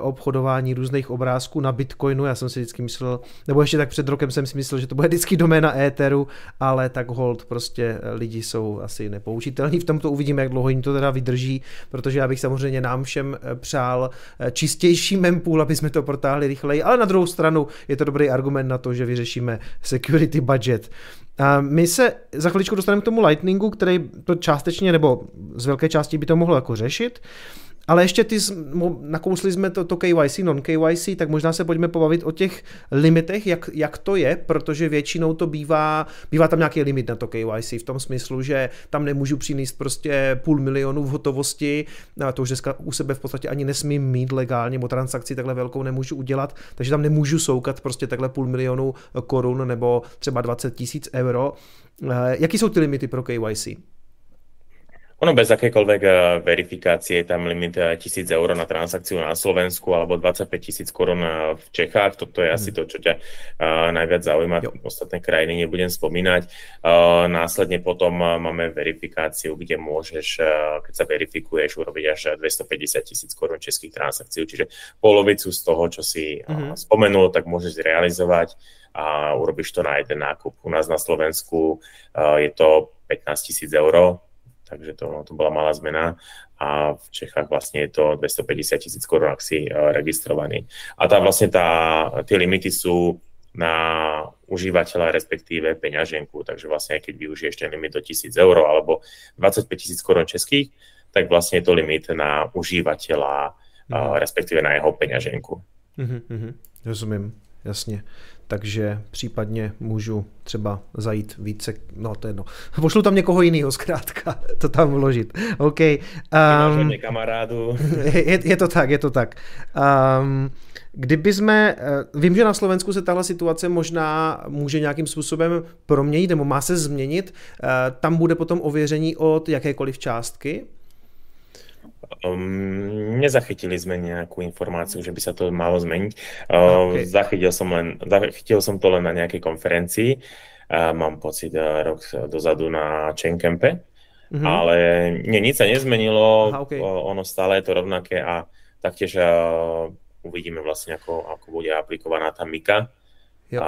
obchodování různých obrázků na Bitcoinu, já jsem si vždycky myslel, nebo ještě tak před rokem jsem si myslel, že to bude vždycky doména Etheru, ale tak hold, prostě lidi jsou asi nepoužitelní, v tomto uvidíme, jak dlouho jim to teda vydrží, protože já bych samozřejmě nám všem přál čistější mempool, aby jsme to protáhli rychleji, ale na druhou stranu je to dobrý argument na to, že vyřešíme security budget. A my se za chviličku dostaneme k tomu Lightningu, který to částečně nebo z velké části by to mohlo jako řešit, ale ještě nakousli jsme to KYC, non-KYC, tak možná se pojďme pobavit o těch limitech, jak to je, protože většinou to bývá tam nějaký limit na to KYC v tom smyslu, že tam nemůžu přinést prostě $500,000 v hotovosti, a to už dneska u sebe v podstatě ani nesmím mít legálně, o transakci takhle velkou nemůžu udělat, takže tam nemůžu soukat prostě takhle $500,000 korun nebo třeba 20,000 euro. Jaký jsou ty limity pro KYC? Ono bez akékoľvek verifikácie je tam limit 1,000 euro na transakciu na Slovensku alebo 25,000 korun v Čechách. Toto je asi to, čo ťa najviac zaujíma. Ostatné krajiny nebudem spomínať. Následne potom máme verifikáciu, kde môžeš, keď sa verifikuješ, urobiť až 250,000 korun českých transakcií. Čiže polovicu z toho, čo si spomenul, tak môžeš zrealizovať a urobíš to na jeden nákup. U nás na Slovensku je to 15,000 euro. Takže to bola malá zmena a v Čechách vlastne je to 250,000 korun, ak si registrovaný. A tie limity sú na užívateľa, respektíve peňaženku, takže vlastne keď využiješ ten limit do 1,000 euro alebo 25,000 korun českých, tak vlastne je to limit na užívateľa, respektíve na jeho peňaženku. Rozumím, jasne. Takže případně můžu třeba zajít více, pošlu tam někoho jiného zkrátka, to tam vložit. OK. Kamarádu. Je to tak. Kdyby jsme, vím, že na Slovensku se tahle situace možná může nějakým způsobem proměnit, nebo má se změnit, tam bude potom ověření od jakékoliv částky. Nezachytili sme nejakú informáciu, že by sa to malo zmeniť. Okay. Zachytil som to len na nejakej konferencii. Mám pocit rok dozadu na Čenkampe. Ale nic sa nezmenilo. Aha, okay. Ono stále je to rovnaké a taktiež uvidíme vlastne, ako bude aplikovaná tá Mika. Jo.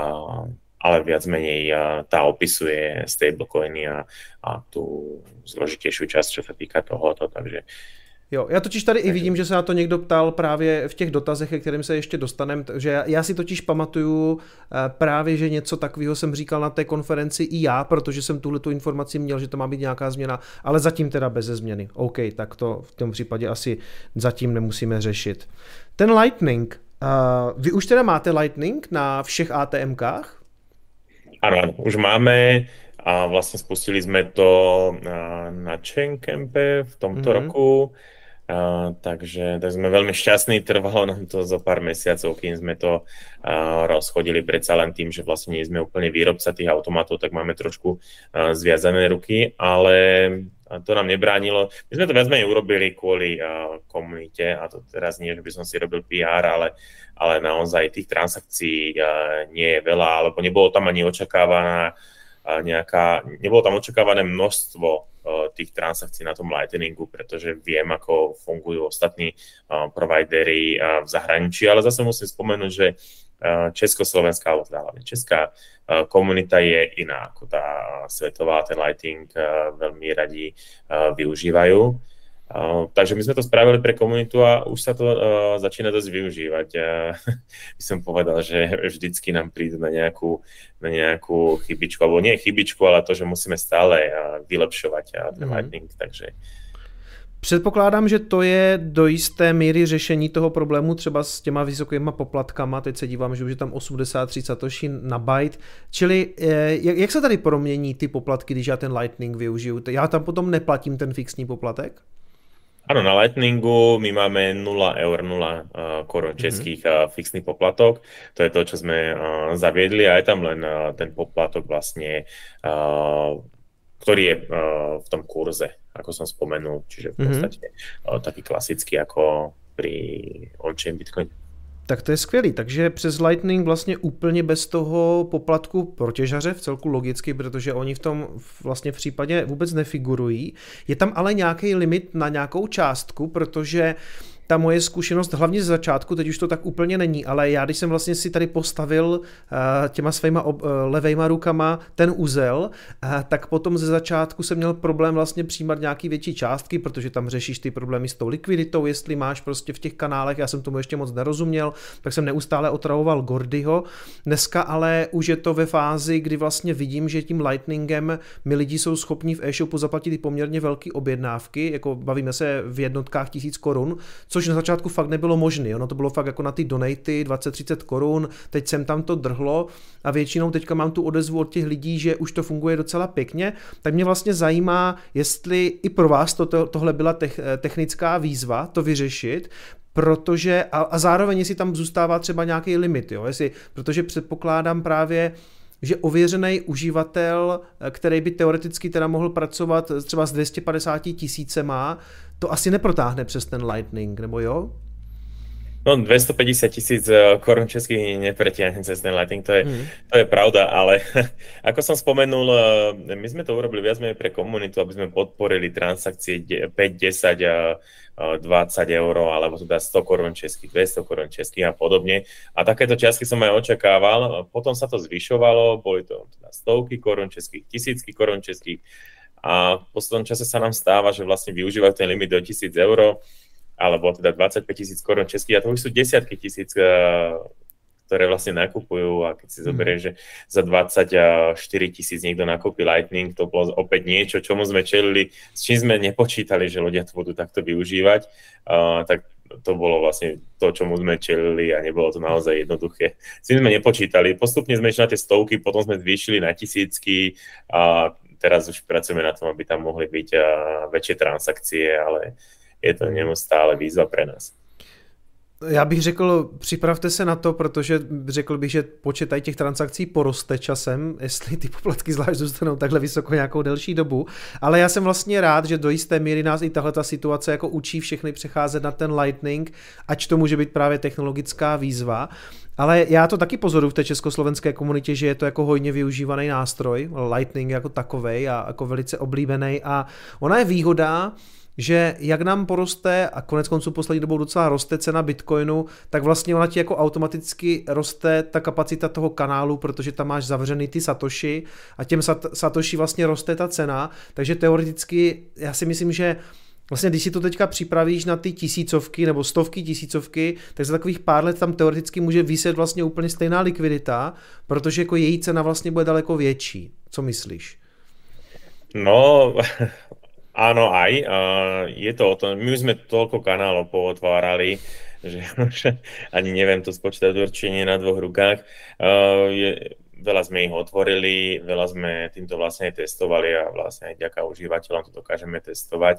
Ale viac menej tá opisuje stablecoiny a tú zložitejšiu časť, čo sa týka tohoto. Takže jo, já totiž tady i vidím, že se na to někdo ptal právě v těch dotazech, kterým se ještě dostaneme, že já si totiž pamatuju právě, že něco takového jsem říkal na té konferenci i já, protože jsem tuhletu informaci měl, že to má být nějaká změna, ale zatím teda beze změny. OK, tak to v tom případě asi zatím nemusíme řešit. Ten Lightning, vy už teda máte Lightning na všech ATMkách? Ano, už máme. A vlastne spustili sme to na Čenkampe v tomto roku. Takže sme veľmi šťastní, trvalo nám to za pár mesiacov, kým sme to rozchodili, predsa len tým, že vlastne nie sme úplne výrobca tých automatov, tak máme trošku zviazané ruky, ale to nám nebránilo. My sme to viac menej urobili kvôli komunite, a to teraz nie, že by som si robil PR, ale naozaj tých transakcií nie je veľa, alebo nebolo tam ani očakávaná nebolo tam očakávané množstvo tých transakcií na tom Lightningu, pretože viem, ako fungujú ostatní provideri v zahraničí, ale zase musím spomenúť, že československá, alebo hlavne česká komunita je iná ako tá svetová, ten Lightning veľmi radi využívajú. Takže my sme to spravili pre komunitu a už sa to začína dosť využívať. By som povedal, že vždycky nám príde na nejakú chybičku, alebo nie chybičku, ale to, že musíme stále vylepšovať ten Lightning, takže... Předpokládám, že to je do jisté míry řešení toho problému třeba s těma vysokýma poplatkama, teď se dívám, že už je tam 83 satoshi na byte, čili jak se tady promění ty poplatky, když já ten Lightning využiju? Já tam potom neplatím ten fixní poplatek? Ano, na Lightningu my máme 0 korun českých fixný poplatok, to je to, čo sme zaviedli a je tam len ten poplatok vlastne ktorý je v tom kurze, ako som spomenul, čiže v podstate taký klasický ako pri on-chain Bitcoin. Tak to je skvělý, takže přes Lightning vlastně úplně bez toho poplatku pro těžaře v celku logicky, protože oni v tom vlastně v případě vůbec nefigurují. Je tam ale nějaký limit na nějakou částku, protože ta moje zkušenost, hlavně z začátku, teď už to tak úplně není, ale já když jsem vlastně si tady postavil těma svýma levejma rukama ten uzel, tak potom ze začátku jsem měl problém vlastně přijímat nějaký větší částky, protože tam řešíš ty problémy s tou likviditou, jestli máš prostě v těch kanálech, já jsem tomu ještě moc nerozuměl, tak jsem neustále otravoval Gordyho. Dneska ale už je to ve fázi, kdy vlastně vidím, že tím Lightningem my lidi jsou schopni v e-shopu zaplatit i poměrně velké objednávky, jako bavíme se v jednotkách 1000 korun, což na začátku fakt nebylo možné. Ono to bylo fakt jako na ty donaty 20-30 korun, teď sem tam to drhlo a většinou teďka mám tu odezvu od těch lidí, že už to funguje docela pěkně, tak mě vlastně zajímá, jestli i pro vás tohle byla technická výzva to vyřešit, protože a zároveň jestli tam zůstává třeba nějaký limit, jo, protože předpokládám právě, že ověřený uživatel, který by teoreticky teda mohl pracovat třeba s 250 000, to asi neprotáhne přes ten Lightning, nebo jo? No 250 000 korun českých nepretiahnem cez ten Lightning, to je pravda, ale ako som spomenul, my sme to urobili viac menej pre komunitu, aby sme podporili transakcie 5, 10, 20 € alebo teda 100 korun českých, 200 korun českých a podobne. A takéto čiastky som aj očakával, potom sa to zvyšovalo, boli to teda stovky korun českých, tisícky korun českých a v poslednom čase sa nám stáva, že vlastne využívajú ten limit do 1000 € alebo teda 25 000 korun českých, a to už sú desiatky tisíc, ktoré vlastne nakupujú, a keď si zoberie, že za 24 000 niekto nakúpi Lightning, to bolo opäť niečo, čomu sme čelili, s čím sme nepočítali, že ľudia to budú takto využívať, tak to bolo vlastne to, čomu sme čelili a nebolo to naozaj jednoduché. S tým sme nepočítali, postupne sme išli na tie stovky, potom sme zvýšili na tisícky a teraz už pracujeme na tom, aby tam mohli byť väčšie transakcie, ale je to neustále výzva pre nás. Já bych řekl, připravte se na to, protože řekl bych, že počet těch transakcí poroste časem, jestli ty poplatky zvlášť zůstanou takhle vysoko nějakou delší dobu. Ale já jsem vlastně rád, že do jisté míry nás i tahle ta situace jako učí všechny přecházet na ten Lightning, ač to může být právě technologická výzva. Ale já to taky pozoruju v té československé komunitě, že je to jako hojně využívaný nástroj, Lightning jako takovej a jako velice oblíbený, a ona je výhoda, že jak nám poroste, a koneckonců poslední dobou docela roste cena Bitcoinu, tak vlastně ona ti jako automaticky roste ta kapacita toho kanálu, protože tam máš zavřený ty satoshi a těm satoshi vlastně roste ta cena, takže teoreticky já si myslím, že vlastně když si to teďka připravíš na ty tisícovky nebo stovky tisícovky, tak za takových pár let tam teoreticky může vyset vlastně úplně stejná likvidita, protože jako její cena vlastně bude daleko větší. Co myslíš? No... Áno, aj. Je to o tom, my už sme toľko kanálov pootvárali, že už ani neviem to spočítať určite na dvoch rukách. Veľa sme ich otvorili, veľa sme týmto vlastne testovali a vlastne aj vďaka užívateľom to dokážeme testovať.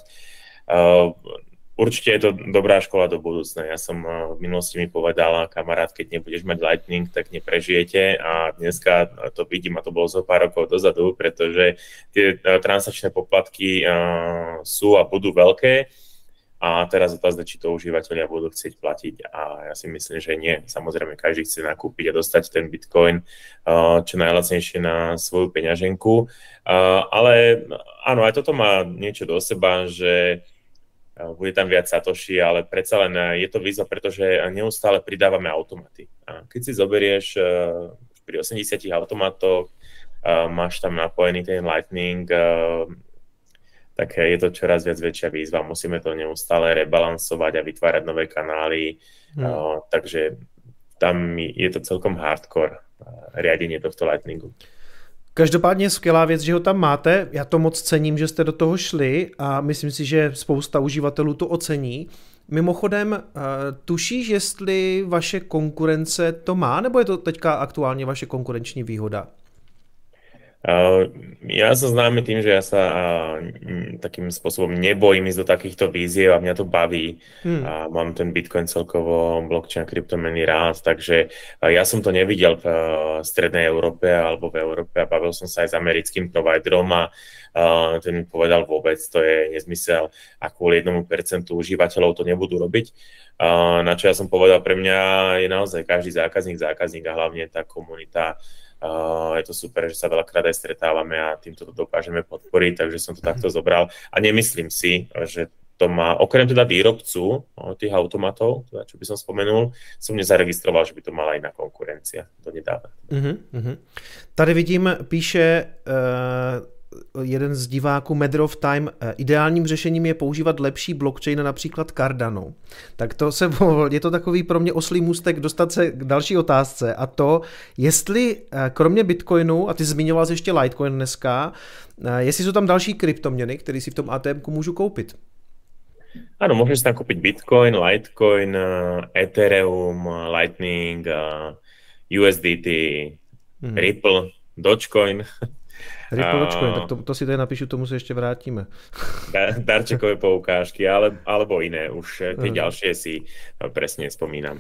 Určite je to dobrá škola do budúcna. Ja som v minulosti mi povedal, kamarát, keď nebudeš mať Lightning, tak neprežijete, a dneska to vidím, a to bolo zo pár rokov dozadu, pretože tie transakčné poplatky sú a budú veľké a teraz otázka, či to užívateľia budú chcieť platiť, a ja si myslím, že nie. Samozrejme, každý chce nakúpiť a dostať ten Bitcoin čo najlacnejšie na svoju peňaženku, ale áno, aj toto má niečo do seba, že bude tam viac satoshi, ale predsa len je to výzva, pretože neustále pridávame automaty. A keď si zoberieš pri 80 automatoch, máš tam napojený ten Lightning, tak je to čoraz viac väčšia výzva. Musíme to neustále rebalansovať a vytvárať nové kanály. Takže tam je to celkom hardcore riadenie tohto Lightningu. Každopádně skvělá věc, že ho tam máte. Já to moc cením, že jste do toho šli a myslím si, že spousta uživatelů to ocení. Mimochodem, tušíš, jestli vaše konkurence to má, nebo je to teďka aktuálně vaše konkurenční výhoda? Ja som známy tým, že ja sa takým spôsobom nebojím ísť do takýchto víziev a mňa to baví. A mám ten Bitcoin celkovo, blockchain, kryptomeny rád, takže ja som to nevidel v strednej Európe alebo v Európe a bavil som sa aj s americkým providerom a ten mi povedal vôbec, to je nezmysel a kvôli 1% užívateľov to nebudú robiť. Na čo ja som povedal, pre mňa je naozaj každý zákazník a hlavne tá komunita. Je to super, že sa veľakrát aj stretávame a týmto to dokážeme podporiť, takže som to takto zobral a nemyslím si, že to má, okrem teda výrobcu tých automatov, teda čo by som spomenul, som nezaregistroval, že by to mala iná konkurencia donedávna. Tady vidím, píše jeden z diváků Matter of Time, ideálním řešením je používat lepší blockchain, například Cardano. Tak to se je to takový pro mě oslý můstek dostat se k další otázce a to, jestli kromě Bitcoinu, a ty zmiňoval jsi ještě Litecoin dneska, jestli jsou tam další kryptoměny, které si v tom ATMku můžu koupit. Ano, můžeš si tam koupit Bitcoin, Litecoin, Ethereum, Lightning, USDT, Ripple, Dogecoin. Ripple, tak to si tady napíšu, tomu se ještě vrátíme. Darčekové poukážky, alebo jiné už, ty ďalšie si přesně vzpomínám.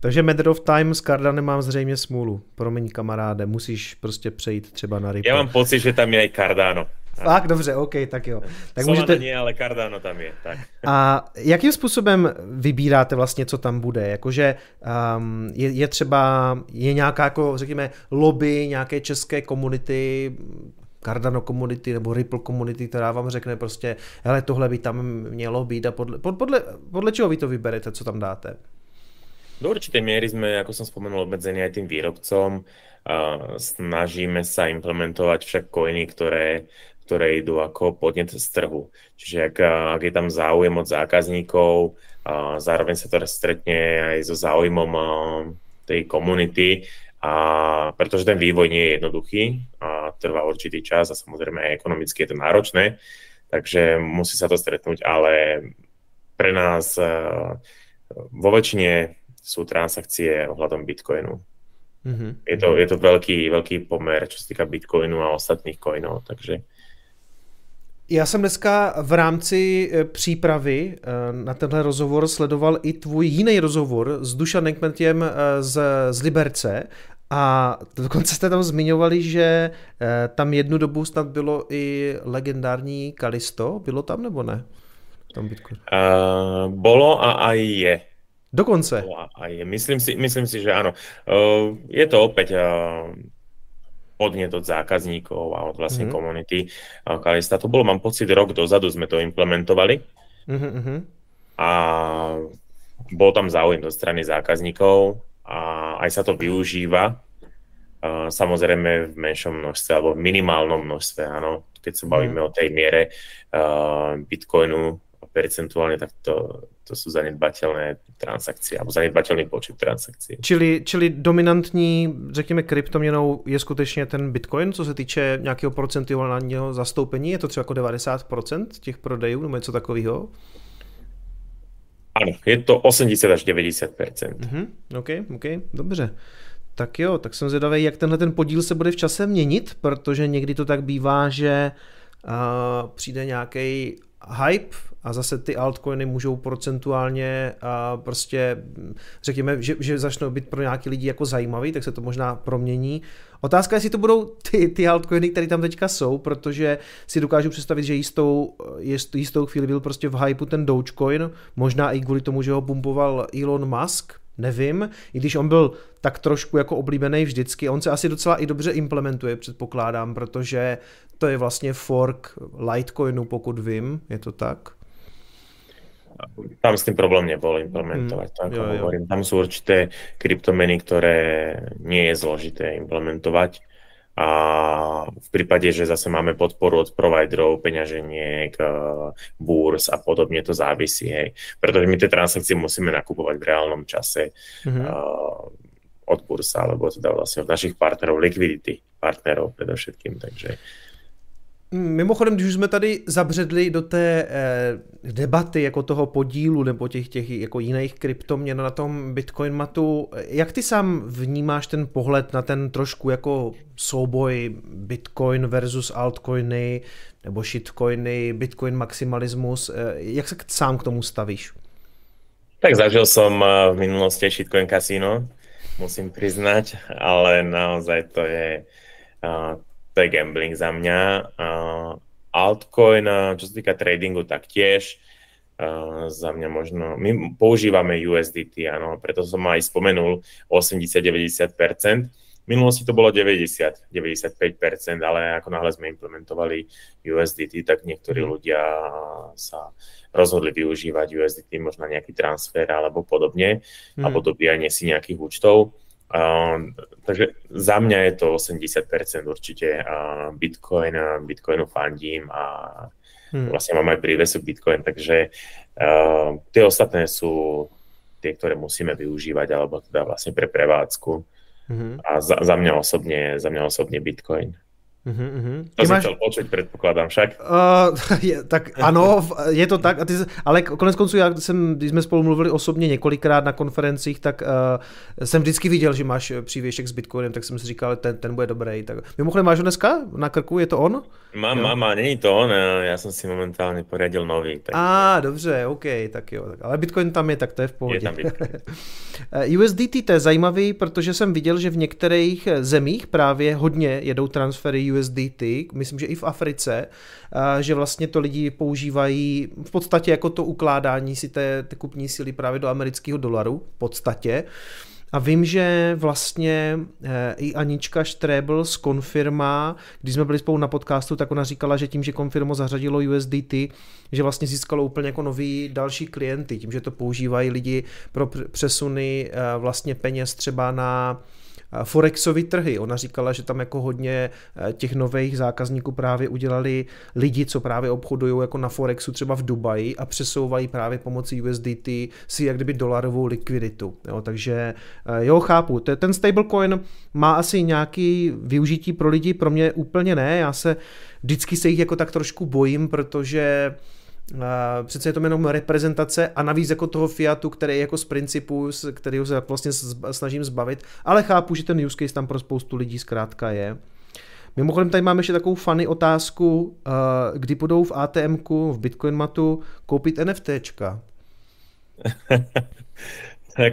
Takže Matter of Time s Cardanem mám zřejmě smůlu. Promiň kamaráde, musíš prostě přejít třeba na Ripple. Já mám pocit, že tam je i Cardano. Tak, dobře, OK, tak jo. Tak můžete... nie, ale Cardano tam je. Tak. A jakým způsobem vybíráte vlastně, co tam bude? Jakože je třeba, je nějaká, jako řekněme, lobby nějaké české komunity, Cardano komunity nebo Ripple komunity, která vám řekne prostě, hele, tohle by tam mělo být a podle čeho vy to vyberete, co tam dáte? Do určitej miery sme, ako som spomenul, obmedzení aj tým výrobcom. Snažíme sa implementovať však coiny, ktoré idú ako podnet z trhu. Čiže ak je tam záujem od zákazníkov, zároveň sa to stretne aj so záujmom tej komunity, pretože ten vývoj nie je jednoduchý a trvá určitý čas a samozrejme aj ekonomicky je to náročné, takže musí sa to stretnúť, ale pre nás vo väčšine sú transakcie ohľadom Bitcoinu. Je to velký pomer, čo se týká Bitcoinu a ostatních coinů, takže... Já jsem dneska v rámci přípravy na tenhle rozhovor sledoval i tvůj jiný rozhovor s Dušanem Kmetěm z Liberce a dokonce jste tam zmiňovali, že tam jednu dobu snad bylo i legendární Kalisto. Bylo tam nebo ne? Tam Bitcoin. Bolo a aj je. Dokonce. Myslím si, že áno. Je to opäť podnet od zákazníkov a od vlastnej komunity Kalista. To bolo, mám pocit, rok dozadu sme to implementovali. A bol tam záujem zo strany zákazníkov a aj sa to využíva. Samozrejme v menšom množstve alebo v minimálnom množstve. Áno. Keď sa bavíme o tej miere Bitcoinu percentuálne, tak to sú zanedbateľné transakcie, alebo zanedbateľný počet transakcí. Čili dominantní, řekněme, kryptoměnou je skutečně ten Bitcoin, co se týče nějakého procentuálního zastoupení? Je to třeba jako 90% těch prodejů nebo něco takového? Ano, je to 80 až 90%. OK, dobře. Tak jo, tak jsem zvědavý, jak tenhle ten podíl se bude v čase měnit, protože někdy to tak bývá, že přijde nějaký hype a zase ty altcoiny můžou procentuálně prostě řekněme, že začnou být pro nějaký lidi jako zajímavý, tak se to možná promění. Otázka je, jestli to budou ty altcoiny, které tam teďka jsou, protože si dokážu představit, že jistou chvíli byl prostě v hypeu ten Dogecoin, možná i kvůli tomu, že ho pumpoval Elon Musk, nevím, i když on byl tak trošku jako oblíbený vždycky, on se asi docela i dobře implementuje, předpokládám, protože to je vlastně fork Litecoinu, pokud vím, je to tak? Tam s tým problém nebol implementovať, to ako hovorím. Tam sú určité kryptomeny, ktoré nie je zložité implementovať. A v prípade, že zase máme podporu od providerov, peňaženiek, búrs a podobne, to závisí, hej. Pretože my tie transakcie musíme nakupovať v reálnom čase od bursa, alebo teda vlastne od našich partnerov, likvidity partnerov predovšetkým, takže... Mimochodem, když už jsme tady zabředli do té debaty jako toho podílu nebo těch jako jiných kryptoměn na tom Bitcoinmatu, jak ty sám vnímáš ten pohled na ten trošku jako souboj Bitcoin versus altcoiny nebo shitcoiny, Bitcoin maximalismus, jak se sám k tomu stavíš? Tak zažil jsem v minulosti shitcoin kasino, musím přiznat, ale naozaj to je... To je gambling za mňa. Altcoin, čo sa týka tradingu, tak tiež za mňa možno... My používame USDT, áno, preto som aj spomenul 80-90%. V minulosti to bolo 90-95%, ale ako náhle sme implementovali USDT, tak niektorí ľudia sa rozhodli využívať USDT, možno nejaký transfer alebo podobne, alebo dobíjanie si nejakých účtov. Takže za mňa je to 80% určite Bitcoinu fandím a vlastne mám aj prívesok Bitcoin, takže tie ostatné sú tie, ktoré musíme využívať alebo teda vlastne pre prevádzku a za mňa osobne Bitcoin. To jsem chtěl počuť, předpokládám však. Tak ano, je to tak. Ale konec konců, když jsme spolu mluvili osobně několikrát na konferencích, tak jsem vždycky viděl, že máš přívěšek s Bitcoinem, tak jsem si říkal, ten bude dobrý. Tak. Mimochodem, máš ho dneska na krku, je to on? Mám, není to on, já jsem si momentálně poradil nový. Tak... dobře, OK, tak jo. Ale Bitcoin tam je, tak to je v pohodě. Je tam Bitcoin. USDT, to je zajímavý, protože jsem viděl, že v některých zemích právě hodně jedou transfery USDT, myslím, že i v Africe, že vlastně to lidi používají v podstatě jako to ukládání si té kupní síly právě do amerického dolaru, v podstatě. A vím, že vlastně i Anička Štrebl z Konfirma, když jsme byli spolu na podcastu, tak ona říkala, že tím, že Konfirmo zařadilo USDT, že vlastně získalo úplně jako nový další klienty, tím, že to používají lidi pro přesuny vlastně peněz třeba na forexové trhy. Ona říkala, že tam jako hodně těch nových zákazníků právě udělali lidi, co právě obchodují jako na forexu třeba v Dubaji a přesouvají právě pomocí USDT si jak kdyby dolarovou likviditu. Jo, takže jo, chápu. Ten stablecoin má asi nějaký využití pro lidi, pro mě úplně ne. Já se vždycky jich jako tak trošku bojím, protože přece je to jenom reprezentace a navíc jako toho fiatu, který je jako z principu, kterého se vlastně snažím zbavit, ale chápu, že ten use case tam pro spoustu lidí zkrátka je. Mimochodem tady máme ještě takovou funny otázku, kdy budou v ATMku, v Bitcoinmatu koupit NFTčka? Tak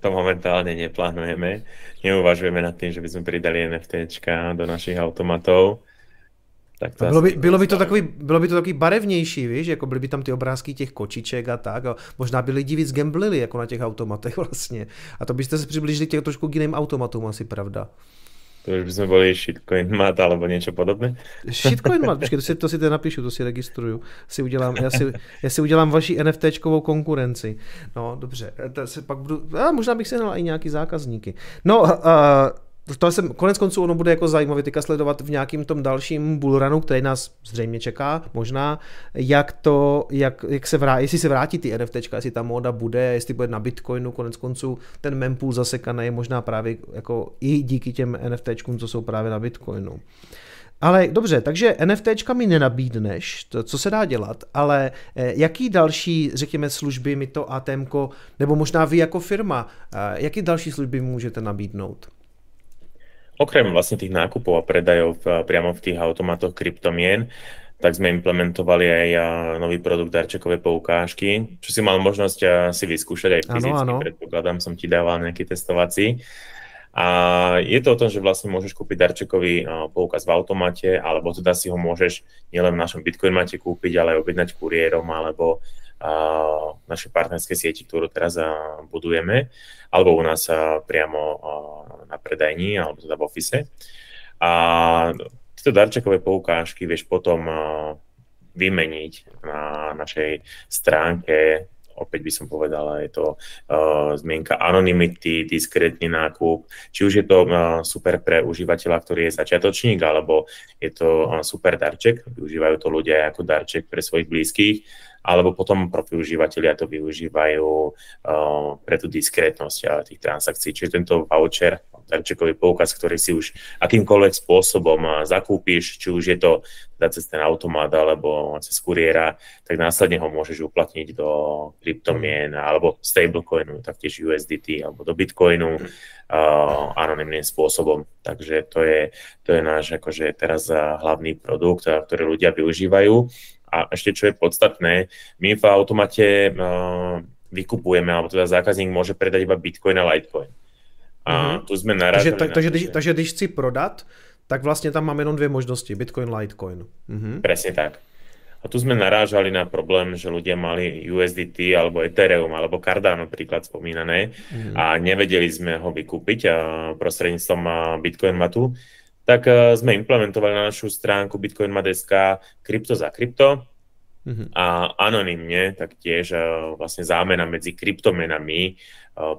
to momentálně neplánujeme, neuvažujeme nad tím, že bychom přidali NFTčka do našich automatů. Bylo by to takový barevnější, víš, jako byly by tam ty obrázky těch kočiček a tak. A možná by lidi víc gamblili jako na těch automatech vlastně. A to byste se přiblížili těch trošku k jiným automatům, asi pravda. To už bychom byli shitcoinmat alebo něco podobné. Shitcoinmat, počkej, to si teď napíšu, to si registruju. Já si udělám vaši NFTčkovou konkurenci. No, dobře. Možná bych si hnal i nějaký zákazníky. No, to jsem, konec konců ono bude jako zajímavý teďka sledovat v nějakým tom dalším bullrunu, který nás zřejmě čeká, možná, jestli se vrátí ty NFTčka, jestli ta móda bude, jestli bude na Bitcoinu, konec konců ten mempool zasekaný je možná právě jako i díky těm NFTčkům, co jsou právě na Bitcoinu. Ale dobře, takže NFTčka mi nenabídneš, to, co se dá dělat, ale jaký další, řekněme, služby mi to ATMko, nebo možná vy jako firma, jaký další služby můžete nabídnout? Okrem vlastne tých nákupov a predajov priamo v tých automatoch kryptomien, tak sme implementovali aj nový produkt darčekové poukážky, čo si mal možnosť si vyskúšať aj fyzicky, predpokladám, som ti dával nejaký testovací. A je to o tom, že vlastne môžeš kúpiť darčekový poukaz v automate, alebo teda si ho môžeš nielen v našom Bitcoinmate kúpiť, ale aj objednať kuriérom, alebo našej partnerskej sieti, ktorú teraz budujeme, alebo u nás priamo na predajni alebo teda v office. A tieto darčekové poukážky vieš potom vymeniť na našej stránke. Opäť by som povedala, je to zmienka anonymity, diskrétny nákup. Či už je to super pre užívateľa, ktorý je začiatočník, alebo je to super darček. Využívajú to ľudia ako darček pre svojich blízkych, alebo potom profi užívateľia to využívajú pre tú diskrétnosť tých transakcií. Čiže tento voucher, darčekový poukaz, ktorý si už akýmkoľvek spôsobom zakúpiš, či už je to cez ten automat alebo cez kuriéra, tak následne ho môžeš uplatniť do kryptomien alebo stablecoinu, taktiež USDT alebo do Bitcoinu anonymným spôsobom. Takže to je náš akože teraz hlavný produkt, ktorý ľudia využívajú. A ešte, čo je podstatné, my v automate vykupujeme, alebo teda zákazník může predať iba Bitcoin a Litecoin. A tu jsme narazili. Takže když chci prodat, tak vlastně tam máme jenom dvě možnosti, Bitcoin a Litecoin. Presne tak. A tu sme narážali na problém, že ľudia mali USDT alebo Ethereum alebo Cardano príklad spomínané a nevedeli sme ho vykúpiť prostredníctvom Bitcoin matu. Tak sme implementovali na našu stránku Bitcoinmat.sk krypto za krypto a anonymne taktiež vlastne zámena medzi kryptomenami,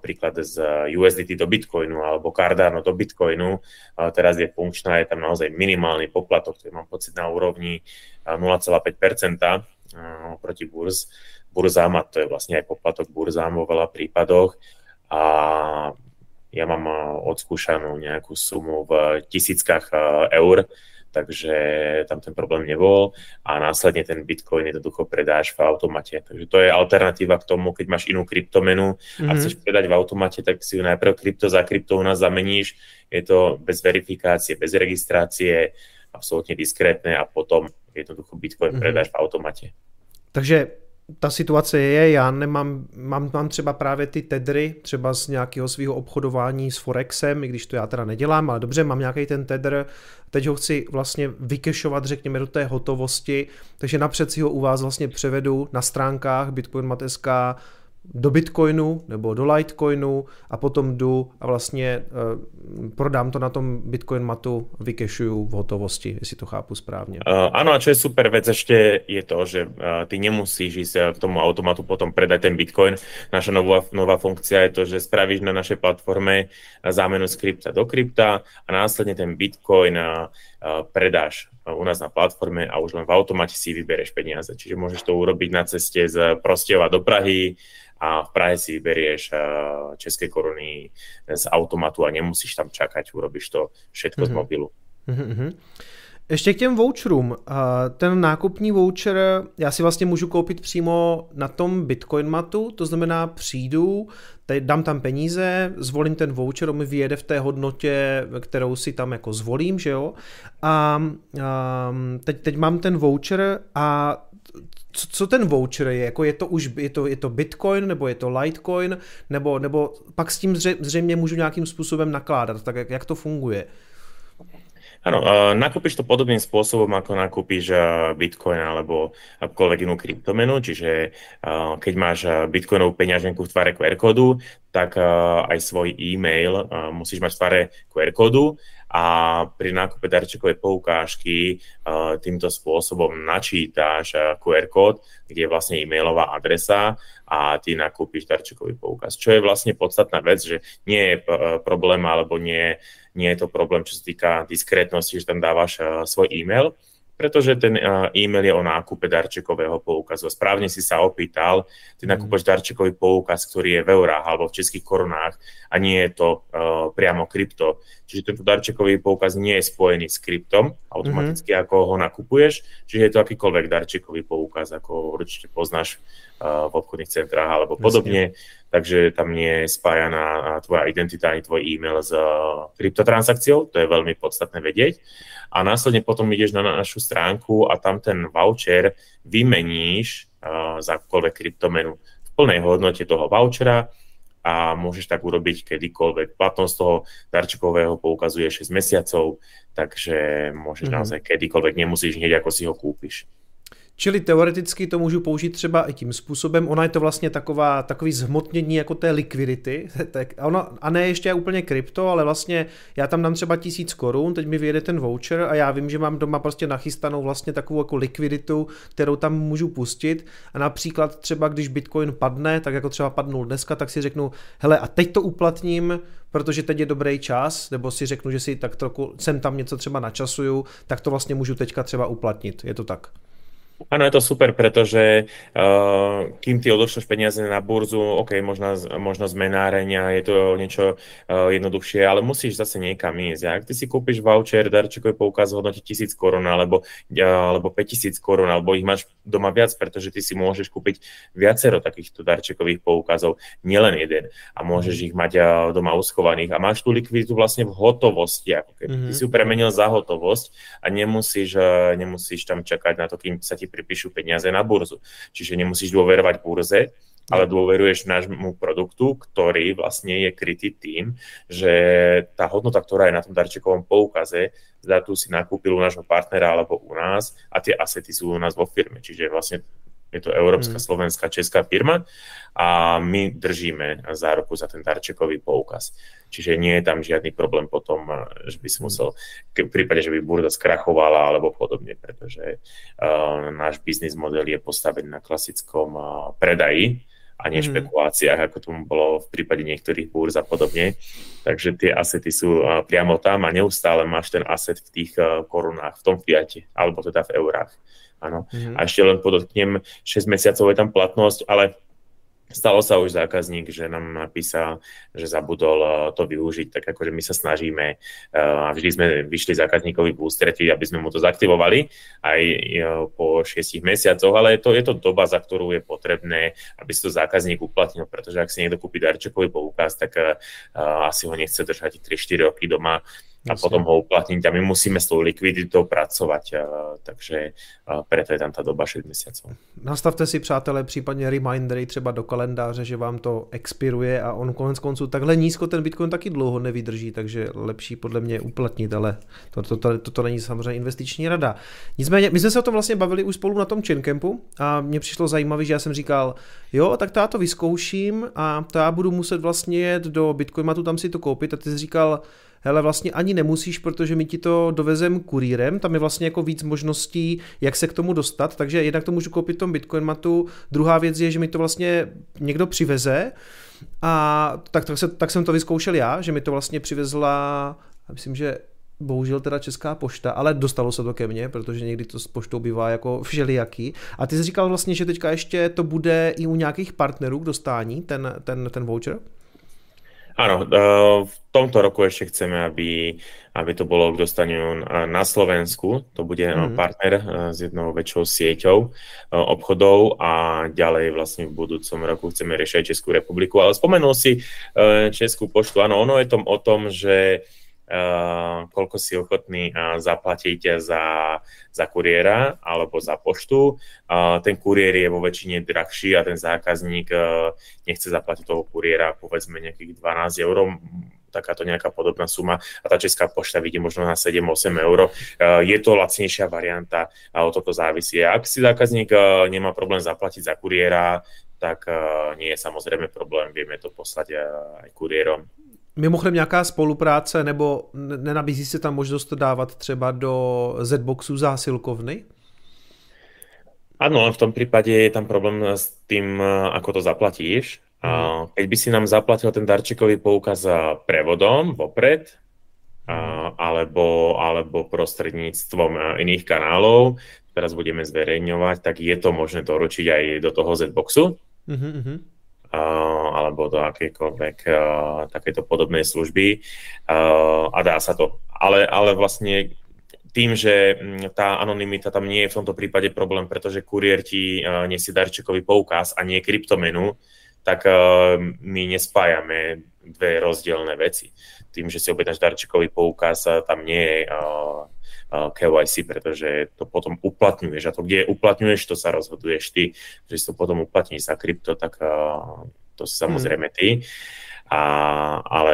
príklad z USDT do Bitcoinu alebo Cardano do Bitcoinu, teraz je funkčná, je tam naozaj minimálny poplatok, ktorý mám pocit na úrovni 0,5% proti burzám, a to je vlastne aj poplatok burzám vo veľa prípadoch. A ja mám odskúšanú nejakú sumu v tisíckach eur, takže tam ten problém nebol a následne ten Bitcoin jednoducho predáš v automate. Takže to je alternatíva k tomu, keď máš inú kryptomenu a chceš predať v automate, tak si ju najprv krypto za krypto u nás zameníš. Je to bez verifikácie, bez registrácie, absolútne diskrétne a potom jednoducho Bitcoin predáš v automate. Takže ta situace je, já nemám, mám třeba právě ty tedry, třeba z nějakého svého obchodování s Forexem, i když to já teda nedělám, ale dobře, mám nějaký ten tedr, teď ho chci vlastně vykešovat, řekněme, do té hotovosti, takže napřed si ho u vás vlastně převedu na stránkách Bitcoinmat.sk do Bitcoinu nebo do Litecoinu a potom jdu a vlastně prodám to na tom Bitcoin matu, vykešuju v hotovosti, jestli to chápu správně. Ano, a čo je super vec ešte je to, že ty nemusíš ísť k tomu automatu potom predať ten Bitcoin. Naša nová funkcia je to, že spravíš na našej platforme zámenu z krypta do krypta a následne ten Bitcoin predáš u nás na platforme a už len v automate si vybereš peniaze. Čiže môžeš to urobiť na ceste z Prostějova do Prahy a v Prahe si vyberieš české koruny z automatu a nemusíš tam čakať, urobíš to všetko z mobilu. Ještě k těm voucherům. Ten nákupní voucher, já si vlastně můžu koupit přímo na tom Bitcoinmatu, to znamená přijdu, dám tam peníze, zvolím ten voucher, on mi vyjede v té hodnotě, kterou si tam jako zvolím, že jo. A teď mám ten voucher a co ten voucher je? Jako je to Bitcoin, nebo je to Litecoin, nebo pak s tím zřejmě můžu nějakým způsobem nakládat, tak jak to funguje? Áno, nakúpiš to podobným spôsobom, ako nakúpiš Bitcoin alebo akúkoľvek inú kryptomenu, čiže keď máš Bitcoinovú peňaženku v tvare QR kódu, tak aj svoj e-mail musíš mať v tvare QR kódu a pri nákupe darčekovej poukážky týmto spôsobom načítaš QR kód, kde je vlastne e-mailová adresa a ty nakúpiš darčekový poukaz. Čo je vlastne podstatná vec, že nie je problém alebo nie je to problém, čo sa týka diskrétnosti, že tam dávaš svoj e-mail, pretože ten e-mail je o nákupe darčekového poukazu. Správne si sa opýtal, ty nakúpaš darčekový poukaz, ktorý je v eurách alebo v českých korunách a nie je to priamo krypto. Čiže tento darčekový poukaz nie je spojený s kryptom automaticky, ako ho nakupuješ, čiže je to akýkoľvek darčekový poukaz, ako určite poznáš v obchodných centrách alebo podobne. Takže tam nie je spájaná tvoja identita ani tvoj e-mail s kryptotransakciou, to je veľmi podstatné vedieť. A následne potom ideš na našu stránku a tam ten voucher vymeníš za akúkoľvek kryptomenu v plnej hodnote toho vouchera a môžeš tak urobiť kedykoľvek. Platnosť toho darčekového poukazuje 6 mesiacov, takže môžeš naozaj kedykoľvek, nemusíš hneď, ako si ho kúpiš. Čili teoreticky to můžu použít třeba i tím způsobem. Ona je to vlastně takový zhmotnění jako té likvidity. A ne ještě úplně krypto, ale vlastně já tam dám třeba 1000 korun, teď mi vyjede ten voucher a já vím, že mám doma prostě nachystanou vlastně takovou jako likviditu, kterou tam můžu pustit. A například třeba, když Bitcoin padne, tak jako třeba padnul dneska, tak si řeknu, hele, a teď to uplatním, protože teď je dobrý čas, nebo si řeknu, že si tak trochu sem tam něco třeba načasuju, tak to vlastně můžu teďka třeba uplatnit. Je to tak. Áno, je to super, pretože kým ty odošleš peniaze na burzu, ok, možno zmenárenia, je to niečo jednoduchšie, ale musíš zase niekam ísť. Ak ty si kúpiš voucher, darčekový poukaz v hodnote 1000 korun alebo 5000 korun, alebo ich máš doma viac, pretože ty si môžeš kúpiť viacero takýchto darčekových poukazov, nielen jeden. A môžeš ich mať doma uschovaných. A máš tú likviditu vlastne v hotovosti. Ty si ju premenil za hotovosť a nemusíš tam čakať na to, kým sa ti pripíšu peniaze na burzu. Čiže nemusíš dôverovať burze, ale dôveruješ nášmu produktu, ktorý vlastne je krytý tým, že tá hodnota, ktorá je na tom darčekovom poukaze, tu si nakúpil u nášho partnera alebo u nás a tie asety sú u nás vo firme. Čiže vlastne je to európska, slovenská, česká firma a my držíme záruku za ten darčekový poukaz. Čiže nie je tam žiadny problém potom, že by si musel, v prípade, že by burza skrachovala alebo podobne, pretože náš biznis model je postavený na klasickom predaji a nie špekuláciách, ako tomu bolo v prípade niektorých burz a podobne. Takže tie asety sú priamo tam a neustále máš ten aset v tých korunách, v tom fiate, alebo teda v eurách. Áno. A ešte len podotknem, 6 mesiacov je tam platnosť, ale stalo sa už zákazník, že nám napísal, že zabudol to využiť, tak akože my sa snažíme a vždy sme vyšli zákazníkovi v ústretí, aby sme mu to zaktivovali aj po 6 mesiacoch, ale je to doba, za ktorú je potrebné, aby si to zákazník uplatnil, pretože ak si niekto kúpi darčekový poukaz, tak asi ho nechce držať 3-4 roky doma, a potom ho uplatniť a my musíme s tou likviditou pracovat, takže proto je tam ta doba 6 měsíců. Nastavte si, přátelé, případně remindery třeba do kalendáře, že vám to expiruje a on konec konců takhle nízko ten Bitcoin taky dlouho nevydrží, takže lepší podle mě uplatnit, ale to není samozřejmě investiční rada. Nicméně, my jsme se o tom vlastně bavili už spolu na tom Chaincampu a mně přišlo zajímavé, že já jsem říkal, jo, tak já to vyzkouším a já budu muset vlastně jet do Bitcoinmatu, tam si to koupit a ty jsi říkal, hele, vlastně ani nemusíš, protože my ti to dovezem kurýrem, tam je vlastně jako víc možností, jak se k tomu dostat, takže jednak to můžu koupit v tom Bitcoinmatu, druhá věc je, že mi to vlastně někdo přiveze a tak jsem to vyzkoušel já, že mi to vlastně přivezla, myslím, že bohužel teda Česká pošta, ale dostalo se to ke mně, protože někdy to s poštou bývá jako všelijaký. A ty jsi říkal vlastně, že teďka ještě to bude i u nějakých partnerů k dostání, ten voucher? Áno, v tomto roku ešte chceme, aby to bolo k dostaniu na Slovensku. To bude partner s jednou väčšou sieťou obchodov a ďalej vlastne v budúcom roku chceme riešiť Českú republiku. Ale spomenul si Českú poštu. Áno, ono je to o tom, že koľko si ochotný zaplatiť za kuriéra alebo za poštu. Ten kuriér je vo väčšine drahší a ten zákazník nechce zaplatiť toho kuriéra povedzme nejakých 12 €, takáto nejaká podobná suma a tá Česká pošta vidí možno na 7-8 €. Je to lacnejšia varianta a o toto závisí. Ak si zákazník nemá problém zaplatiť za kuriéra, tak nie je samozrejme problém, vieme to poslať aj kuriérom. Mimochodem nějaká spolupráce, nebo nenabízí se tam možnost to dávat třeba do Z-boxu zásilkovny? Áno, v tom prípade je tam problém s tým, ako to zaplatíš. Keď by si nám zaplatil ten darčekový poukaz prevodom vopred, alebo prostredníctvom iných kanálov, teraz budeme zverejňovať, tak je to možné doručiť aj do toho Z-boxu. Alebo do akejkoľvek takéto podobnej služby a dá sa to. Ale vlastne tým, že tá anonymita tam nie je v tomto prípade problém, pretože kuriér ti nesie darčekový poukaz a nie kryptomenu, tak my nespájame dve rozdielne veci. Tým, že si objednáš darčekový poukaz, tam nie je KYC, pretože to potom uplatňuješ a to, kde uplatňuješ, to sa rozhoduješ ty, že si to potom uplatníš za krypto, tak to si samozrejme ty, ale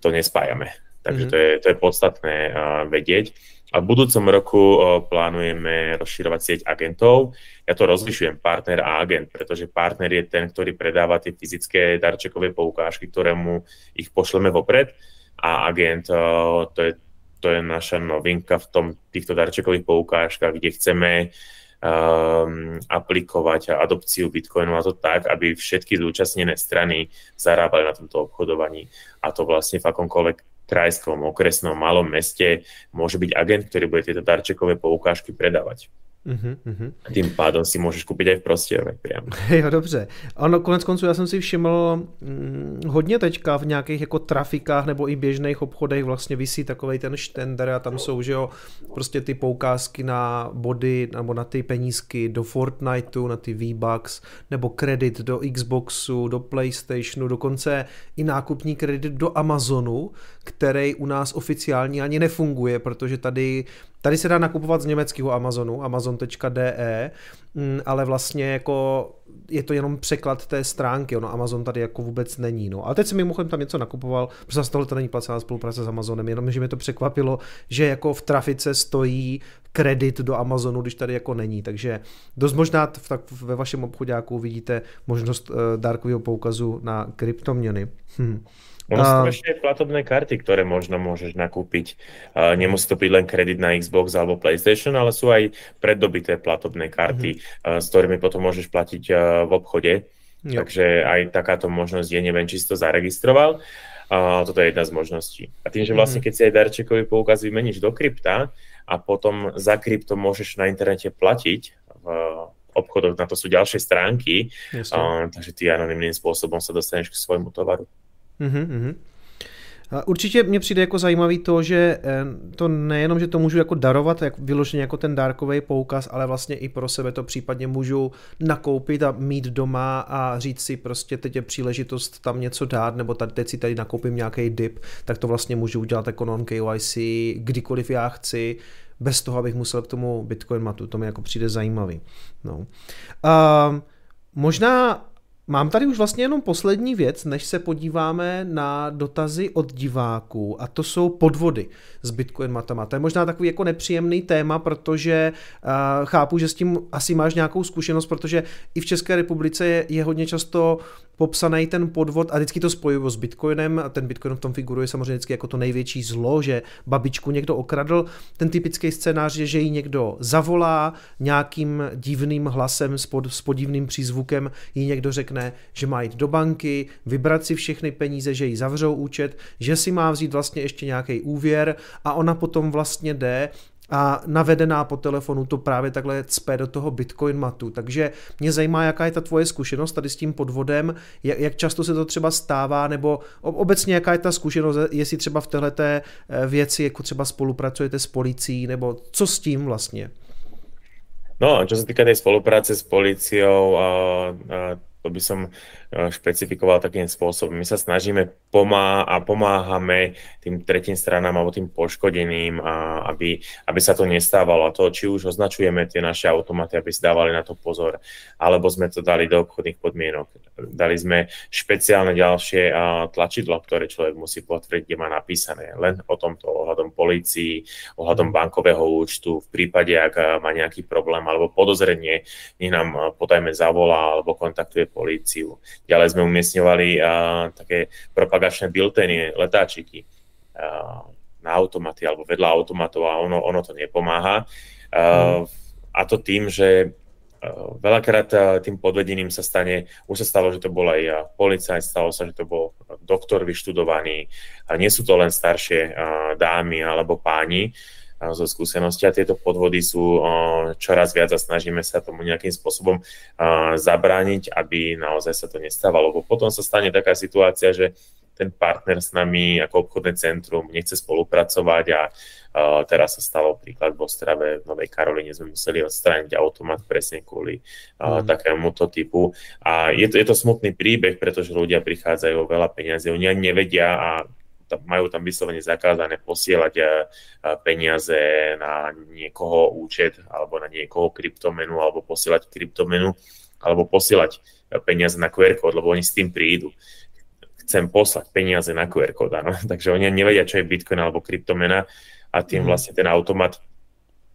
to nespájame. Takže to je podstatné vedieť. A v budúcom roku plánujeme rozširovať sieť agentov. Ja to rozlišujem, partner a agent, pretože partner je ten, ktorý predáva tie fyzické darčekové poukážky, ktorému ich pošleme vopred. A agent, to je naša novinka v tom, týchto darčekových poukážkach, kde chceme aplikovať adopciu Bitcoinu a to tak, aby všetky zúčastnené strany zarábali na tomto obchodovaní. A to vlastne v akomkoľvek krajskom, okresnom, malom meste môže byť agent, ktorý bude tieto darčekové poukážky predávať. A tím pádem si můžeš koupit i v Prostějově priamo. Jo, dobře. Ano, konec konců já jsem si všiml hodně teďka v nějakých jako trafikách nebo i běžných obchodech vlastně visí takovej ten štender a tam jsou, že jo, prostě ty poukázky na body nebo na ty penízky do Fortniteu, na ty V-Bucks nebo kredit do Xboxu, do PlayStationu, dokonce i nákupní kredit do Amazonu, který u nás oficiálně ani nefunguje, protože tady se dá nakupovat z německého Amazonu, amazon.de, ale vlastně jako je to jenom překlad té stránky, ono Amazon tady jako vůbec není. No. A teď jsem mimochodem tam něco nakupoval, protože z tohle to není placená spolupráce s Amazonem, jenom že mě to překvapilo, že jako v trafice stojí kredit do Amazonu, když tady jako není. Takže dost možná ve vašem obchodáku vidíte možnost dárkového poukazu na kryptoměny. Ono sú ešte platobné karty, ktoré možno môžeš nakúpiť. Nemusí to byť len kredit na Xbox alebo PlayStation, ale sú aj preddobité platobné karty, s ktorými potom môžeš platiť v obchode. Jo. Takže aj takáto možnosť je, neviem, či si to zaregistroval. Toto je jedna z možností. A tým, že vlastne keď si aj darčekový poukaz vymeníš do krypta a potom za krypto môžeš na internete platiť v obchodoch, na to sú ďalšie stránky, takže ty anonymným spôsobom sa dostaneš k svojmu tovaru. Určitě mě přijde jako zajímavý to, že to nejenom, že to můžu jako darovat, jak vyloženě jako ten dárkový poukaz, ale vlastně i pro sebe to případně můžu nakoupit a mít doma a říct si prostě teď je příležitost tam něco dát, nebo teď si tady nakoupím nějaký dip, tak to vlastně můžu udělat jako non-KYC, kdykoliv já chci, bez toho, abych musel k tomu Bitcoin matu, to mi jako přijde zajímavý. No. Možná mám tady už vlastně jenom poslední věc, než se podíváme na dotazy od diváků, a to jsou podvody s Bitcoin matama. To je možná takový jako nepříjemný téma, protože chápu, že s tím asi máš nějakou zkušenost, protože i v České republice je hodně často popsaný ten podvod a vždycky to spojuju s Bitcoinem a ten Bitcoin v tom figuruje samozřejmě vždycky jako to největší zlo, že babičku někdo okradl. Ten typický scénář je, že ji někdo zavolá nějakým divným hlasem s podivným přízvukem, ji někdo řekne, že má jít do banky, vybrat si všechny peníze, že jí zavřou účet, že si má vzít vlastně ještě nějaký úvěr a ona potom vlastně jde a navedená po telefonu to právě takhle cpe do toho Bitcoin matu. Takže mě zajímá, jaká je ta tvoje zkušenost tady s tím podvodem, jak často se to třeba stává, nebo obecně jaká je ta zkušenost, jestli třeba v téhleté věci jako třeba spolupracujete s policií, nebo co s tím vlastně? No, čo sa týka tej spolupráce s policiou, to by som špecifikoval takým spôsobom. My sa snažíme pomáhame tým tretím stranám alebo tým poškodeným, aby sa to nestávalo. A to, či už označujeme tie naše automaty, aby si dávali na to pozor, alebo sme to dali do obchodných podmienok. Dali sme špeciálne ďalšie tlačidlo, ktoré človek musí potvrdiť, kde má napísané len o tomto, ohľadom polícii, ohľadom bankového účtu, v prípade, ak má nejaký problém alebo podozrenie, nech nám podajme zavolá alebo kontaktuje políciu. Ďalej sme umiestňovali také propagačné bilteny, letáčiky na automaty alebo vedľa automatov a ono to nepomáha. A to tým, že veľakrát tým podvedeným sa stane, už sa stalo, že to bol aj policajt, stalo sa, že to bol doktor vyštudovaný. A nie sú to len staršie dámy alebo páni zo skúsenosti a tieto podvody sú čoraz viac a snažíme sa tomu nejakým spôsobom zabrániť, aby naozaj sa to nestávalo. Lebo potom sa stane taká situácia, že ten partner s nami ako obchodné centrum nechce spolupracovať a teraz sa stalo príklad v Ostrave, v Novej Karolíne sme museli odstrániť automat presne kvôli takémuto typu. A je to smutný príbeh, pretože ľudia prichádzajú o veľa peniazí, oni ani nevedia a majú tam vyslovene zakázané posielať peniaze na niekoho účet alebo na niekoho kryptomenu alebo posielať kryptomenu alebo posielať peniaze na QR kód, lebo oni s tým prídu. Chcem poslať peniaze na QR kód, áno. Takže oni nevedia, čo je Bitcoin alebo kryptomena a a tým vlastne ten automat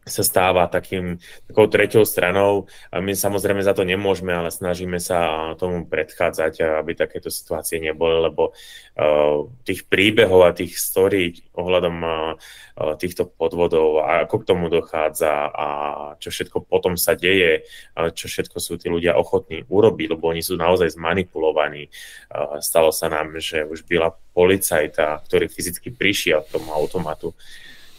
sa stáva takou treťou stranou. A my samozrejme za to nemôžeme, ale snažíme sa tomu predchádzať, aby takéto situácie neboli, lebo tých príbehov a tých story ohľadom týchto podvodov a ako k tomu dochádza a čo všetko potom sa deje, čo všetko sú tí ľudia ochotní urobiť, lebo oni sú naozaj zmanipulovaní. Stalo sa nám, že už byla policajta, ktorý fyzicky prišiel k tomu automatu.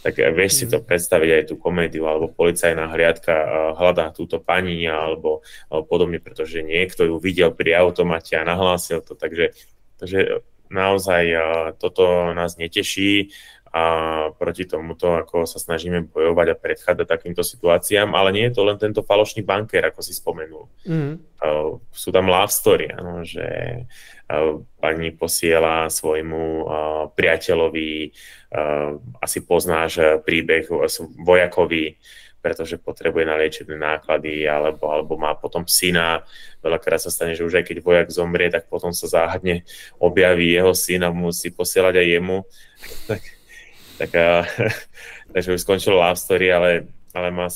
Tak vieš si to predstaviť aj tú komédiu, alebo policajná hliadka hľadá túto pani alebo podobne, pretože niekto ju videl pri automate a nahlásil to. Takže naozaj toto nás neteší a proti tomuto ako sa snažíme bojovať a predchádzať takýmto situáciám, ale nie je to len tento falošný bankér, ako si spomenul. Sú tam love story, ano, že pani posiela svojmu priateľovi, asi poznáš príbeh vojakovi, pretože potrebuje na liečebné náklady, alebo má potom syna. Veľakrát sa stane, že už aj keď vojak zomrie, tak potom sa záhadne objaví jeho syn a musí posielať aj jemu. Takže už skončilo love story, ale mal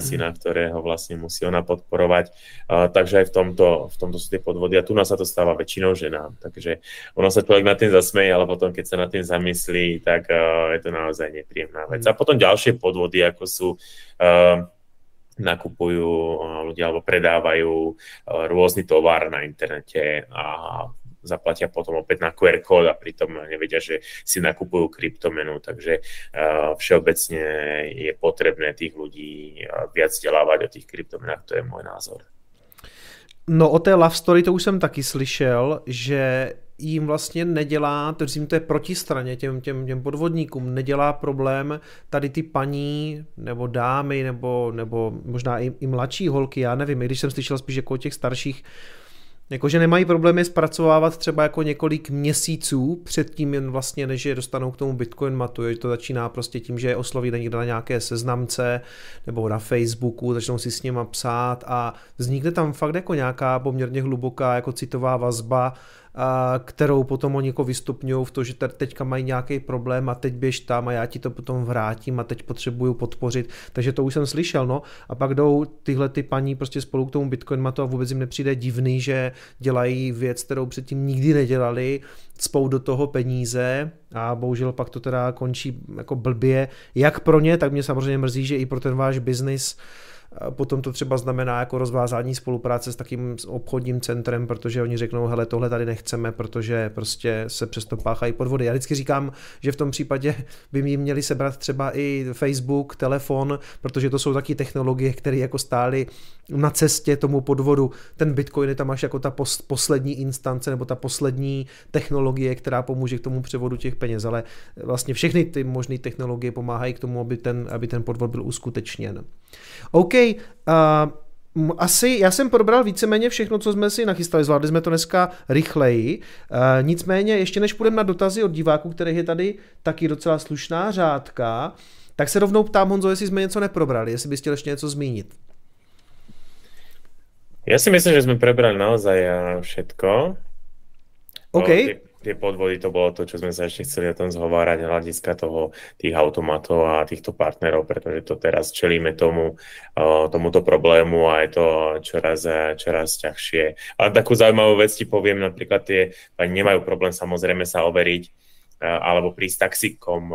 syna, ktorého vlastne musí ona podporovať. Takže aj v tomto sú tie podvody. A tu nás sa to stáva väčšinou ženám. Takže ono sa človek nad tým zasmeje, ale potom, keď sa nad tým zamyslí, tak je to naozaj nepríjemná vec. A potom ďalšie podvody, ako sú nakupujú ľudia alebo predávajú rôzny tovar na internete a zaplatia potom opäť na QR kód a pritom nevedia, že si nakupujú kryptomenu, takže všeobecne je potrebné tých ľudí viac vzdelávať o tých kryptomenách, to je můj názor. No o té love story to už jsem taky slyšel, že jim vlastně nedělá, to je protistraně těm podvodníkům, nedělá problém tady ty paní nebo dámy nebo možná i mladší holky, já nevím, i když jsem slyšel spíš jako o těch starších, jakože nemají problémy zpracovávat třeba jako několik měsíců předtím jen vlastně, než je dostanou k tomu Bitcoin matu, že to začíná prostě tím, že je osloví někde na nějaké seznamce nebo na Facebooku, začnou si s nima psát a vznikne tam fakt jako nějaká poměrně hluboká jako citová vazba, kterou potom oni jako vystupňují v to, že teďka mají nějaký problém a teď běž tam a já ti to potom vrátím a teď potřebuju podpořit. Takže to už jsem slyšel, no. A pak jdou tyhle ty paní prostě spolu k tomu Bitcoinmatu a vůbec jim nepřijde divný, že dělají věc, kterou předtím nikdy nedělali, cpou do toho peníze a bohužel pak to teda končí jako blbě. Jak pro ně, tak mě samozřejmě mrzí, že i pro ten váš biznis potom to třeba znamená jako rozvázání spolupráce s takým obchodním centrem, protože oni řeknou, hele, tohle tady nechceme, protože prostě se přesto páchají podvody. Já vždycky říkám, že v tom případě by mi měli sebrat třeba i Facebook, telefon, protože to jsou taky technologie, které jako stály na cestě tomu podvodu. Ten Bitcoin je tam až jako ta poslední instance nebo ta poslední technologie, která pomůže k tomu převodu těch peněz, ale vlastně všechny ty možné technologie pomáhají k tomu, aby ten podvod byl uskutečněn. OK, asi já jsem probral víceméně všechno, co jsme si nachystali, zvládli jsme to dneska rychleji, nicméně ještě než půjdeme na dotazy od diváků, kterých je tady taky docela slušná řádka, tak se rovnou ptám, Honzo, jestli jsme něco neprobrali, jestli bys chtěl ještě něco zmínit. Já si myslím, že jsme prebrali naozaj všetko. OK. Tie podvody, to bolo to, čo sme sa ešte chceli o tom zhovárať hľadiska toho, tých automatov a týchto partnerov, pretože to teraz čelíme tomuto problému a je to čoraz ťažšie. Ale takú zaujímavú vec ti poviem, napríklad tie nemajú problém samozrejme sa overiť alebo prísť taxikom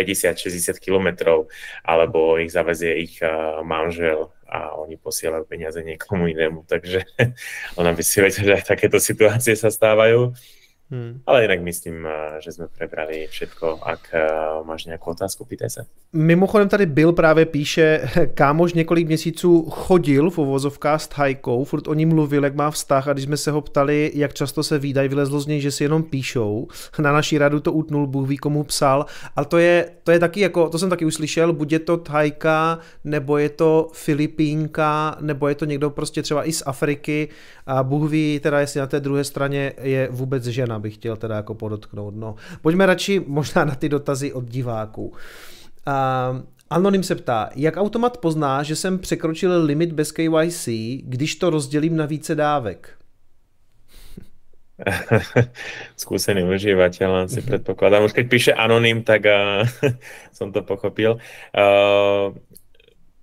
50-60 kilometrov, alebo ich zavezie ich manžel a oni posielajú peniaze niekomu inému, takže ona by si vedela, že takéto situácie sa stávajú. Ale jinak myslím, že jsme prebrali všetko. Ak máš nějakou otázku, pýtaj se. Mimochodem tady Bill právě píše, kámoš několik měsíců chodil v uvozovkách s Hajkou, furt o ní mluvil, jak má vztah a když jsme se ho ptali, jak často se vídají, vylezlo z něj, že si jenom píšou. Na naší radu to utnul, Bůh ví, komu psal. Ale to je taky, jako, to jsem taky uslyšel, buď je to Thajka, nebo je to Filipínka, nebo je to někdo prostě třeba i z Afriky a Bůh ví, teda jestli na té druhé straně je vůbec žena, bych chtěl teda jako podotknout. No. Pojďme radši možná na ty dotazy od diváků. Anonym se ptá, jak automat pozná, že jsem překročil limit bez KYC, když to rozdělím na více dávek? skúsený užívateľ, si predpokladám. Už keď píše anonym, tak som to pochopil.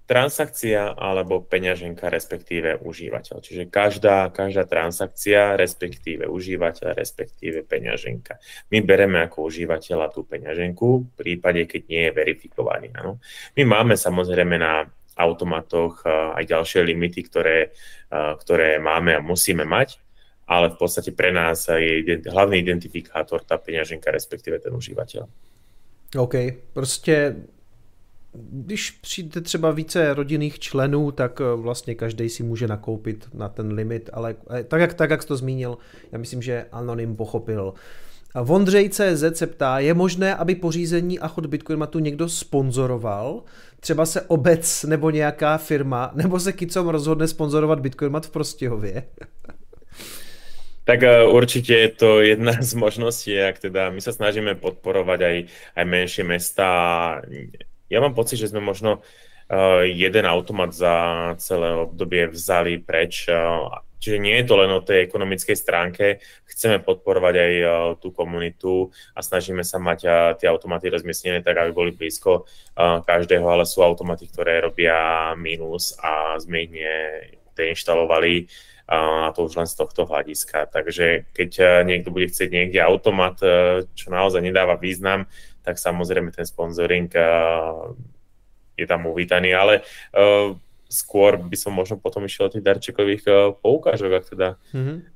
Transakcia alebo peňaženka, respektíve užívateľ. Čiže každá transakcia, respektíve užívateľ, respektíve peňaženka. My bereme ako užívateľa tú peňaženku v prípade, keď nie je verifikovaný. Ano? My máme samozrejme na automatoch aj ďalšie limity, ktoré máme a musíme mať, ale v podstate pre nás je hlavný identifikátor tá peňaženka, respektíve ten uživatel. OK, prostě když přijde třeba více rodinných členů, tak vlastně každý si může nakoupit na ten limit, ale tak jak jsi to zmínil, já myslím, že anonym pochopil. Vondřej CZ se ptá, je možné, aby pořízení a chod Bitcoinmatu někdo sponzoroval? Třeba se obec nebo nějaká firma, nebo se kicom rozhodne sponzorovat Bitcoinmat v Prostějově? Tak určite je to jedna z možností, ak teda my sa snažíme podporovať aj menšie mesta. Ja mám pocit, že sme možno jeden automat za celé obdobie vzali preč. Čiže nie je to len o tej ekonomickej stránke. Chceme podporovať aj tú komunitu a snažíme sa mať tie automaty rozmiestnené tak, aby boli blízko každého, ale sú automaty, ktoré robia minus a sme ich neinštalovali. A to už len z tohto hľadiska. Takže keď niekto bude chcieť niekde automat, čo naozaj nedáva význam, tak samozrejme ten sponzoring je tam uvítaný, ale skôr by som možno potom išiel tých darčekových poukážok, ak teda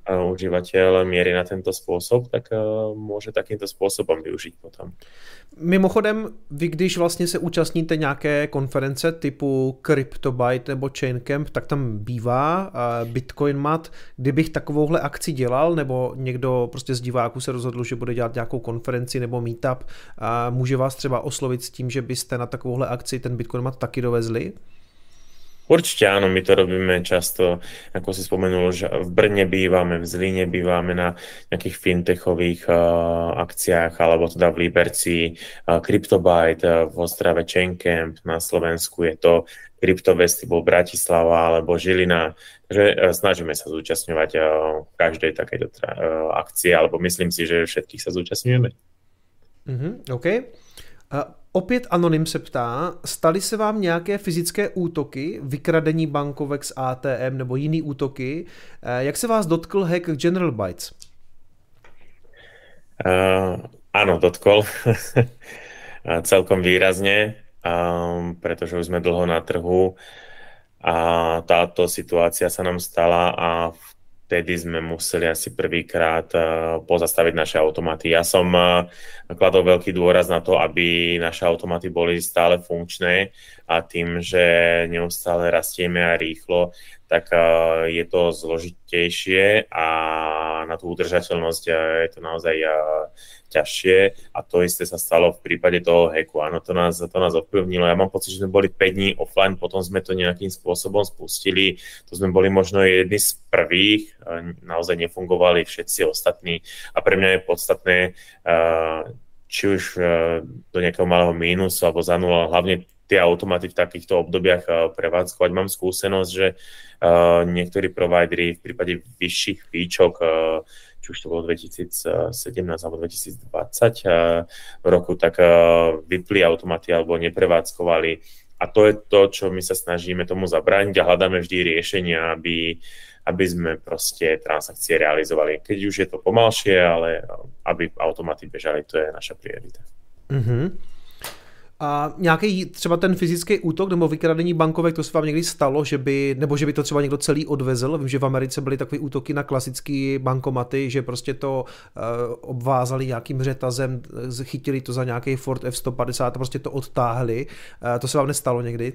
užívateľ mierí na tento spôsob, tak môže takýmto spôsobom využiť potom. Mimochodem, vy když vlastně se účastníte nějaké konference typu CryptoByte nebo Chaincamp, tak tam bývá Bitcoinmat. Kdybych takovouhle akci dělal, nebo někdo prostě z diváků se rozhodl, že bude dělat nějakou konferenci nebo meetup, může vás třeba oslovit s tím, že byste na takovouhle akci ten Bitcoinmat taky dovezli? Určite áno, my to robíme často, ako si spomenul, že v Brne bývame, v Zlíne bývame na nejakých fintechových akciách, alebo teda v Liberci CryptoByte, v Ostrave Chaincamp, na Slovensku je to CryptoFestival Bratislava alebo Žilina, že snažíme sa zúčastňovať každej takejto akcie, alebo myslím si, že všetkých sa zúčastňujeme. OK. Opět Anonym se ptá, staly se vám nějaké fyzické útoky, vykradení bankovek z ATM nebo jiný útoky? Jak se vás dotkl hack General Bytes? Áno, dotkol. Celkom výrazne, pretože už sme dlho na trhu a táto situácia sa nám stala a vtedy sme museli asi prvýkrát pozastaviť naše automaty. Ja som kladol veľký dôraz na to, aby naše automaty boli stále funkčné a tým, že neustále rastieme a rýchlo, tak je to zložitejšie a na tú udržateľnosť je to naozaj ťažšie a to isté sa stalo v prípade toho hacku. Áno, to nás ovplyvnilo. Ja mám pocit, že sme boli 5 dní offline, potom sme to nejakým spôsobom spustili. To sme boli možno jedni z prvých, naozaj nefungovali všetci ostatní a pre mňa je podstatné, či už do nejakého malého mínusu alebo za nula, hlavne tie automaty v takýchto obdobiach prevádzkovať. Mám skúsenosť, že niektorí provideri v prípade vyšších výčok, či už to bolo 2017 alebo 2020 v roku, tak vypli automaty alebo neprevádzkovali. A to je to, čo my sa snažíme tomu zabrániť a hľadáme vždy riešenia, aby sme proste transakcie realizovali. Keď už je to pomalšie, ale aby automaty bežali, to je naša priorita. A nějaký třeba ten fyzický útok nebo vykradení bankovek, to se vám někdy stalo, že by to třeba někdo celý odvezl? Vím, že v Americe byly takové útoky na klasické bankomaty, že prostě to obvázali nějakým řetazem, chytili to za nějaký Ford F-150 a prostě to odtáhli. To se vám nestalo někdy?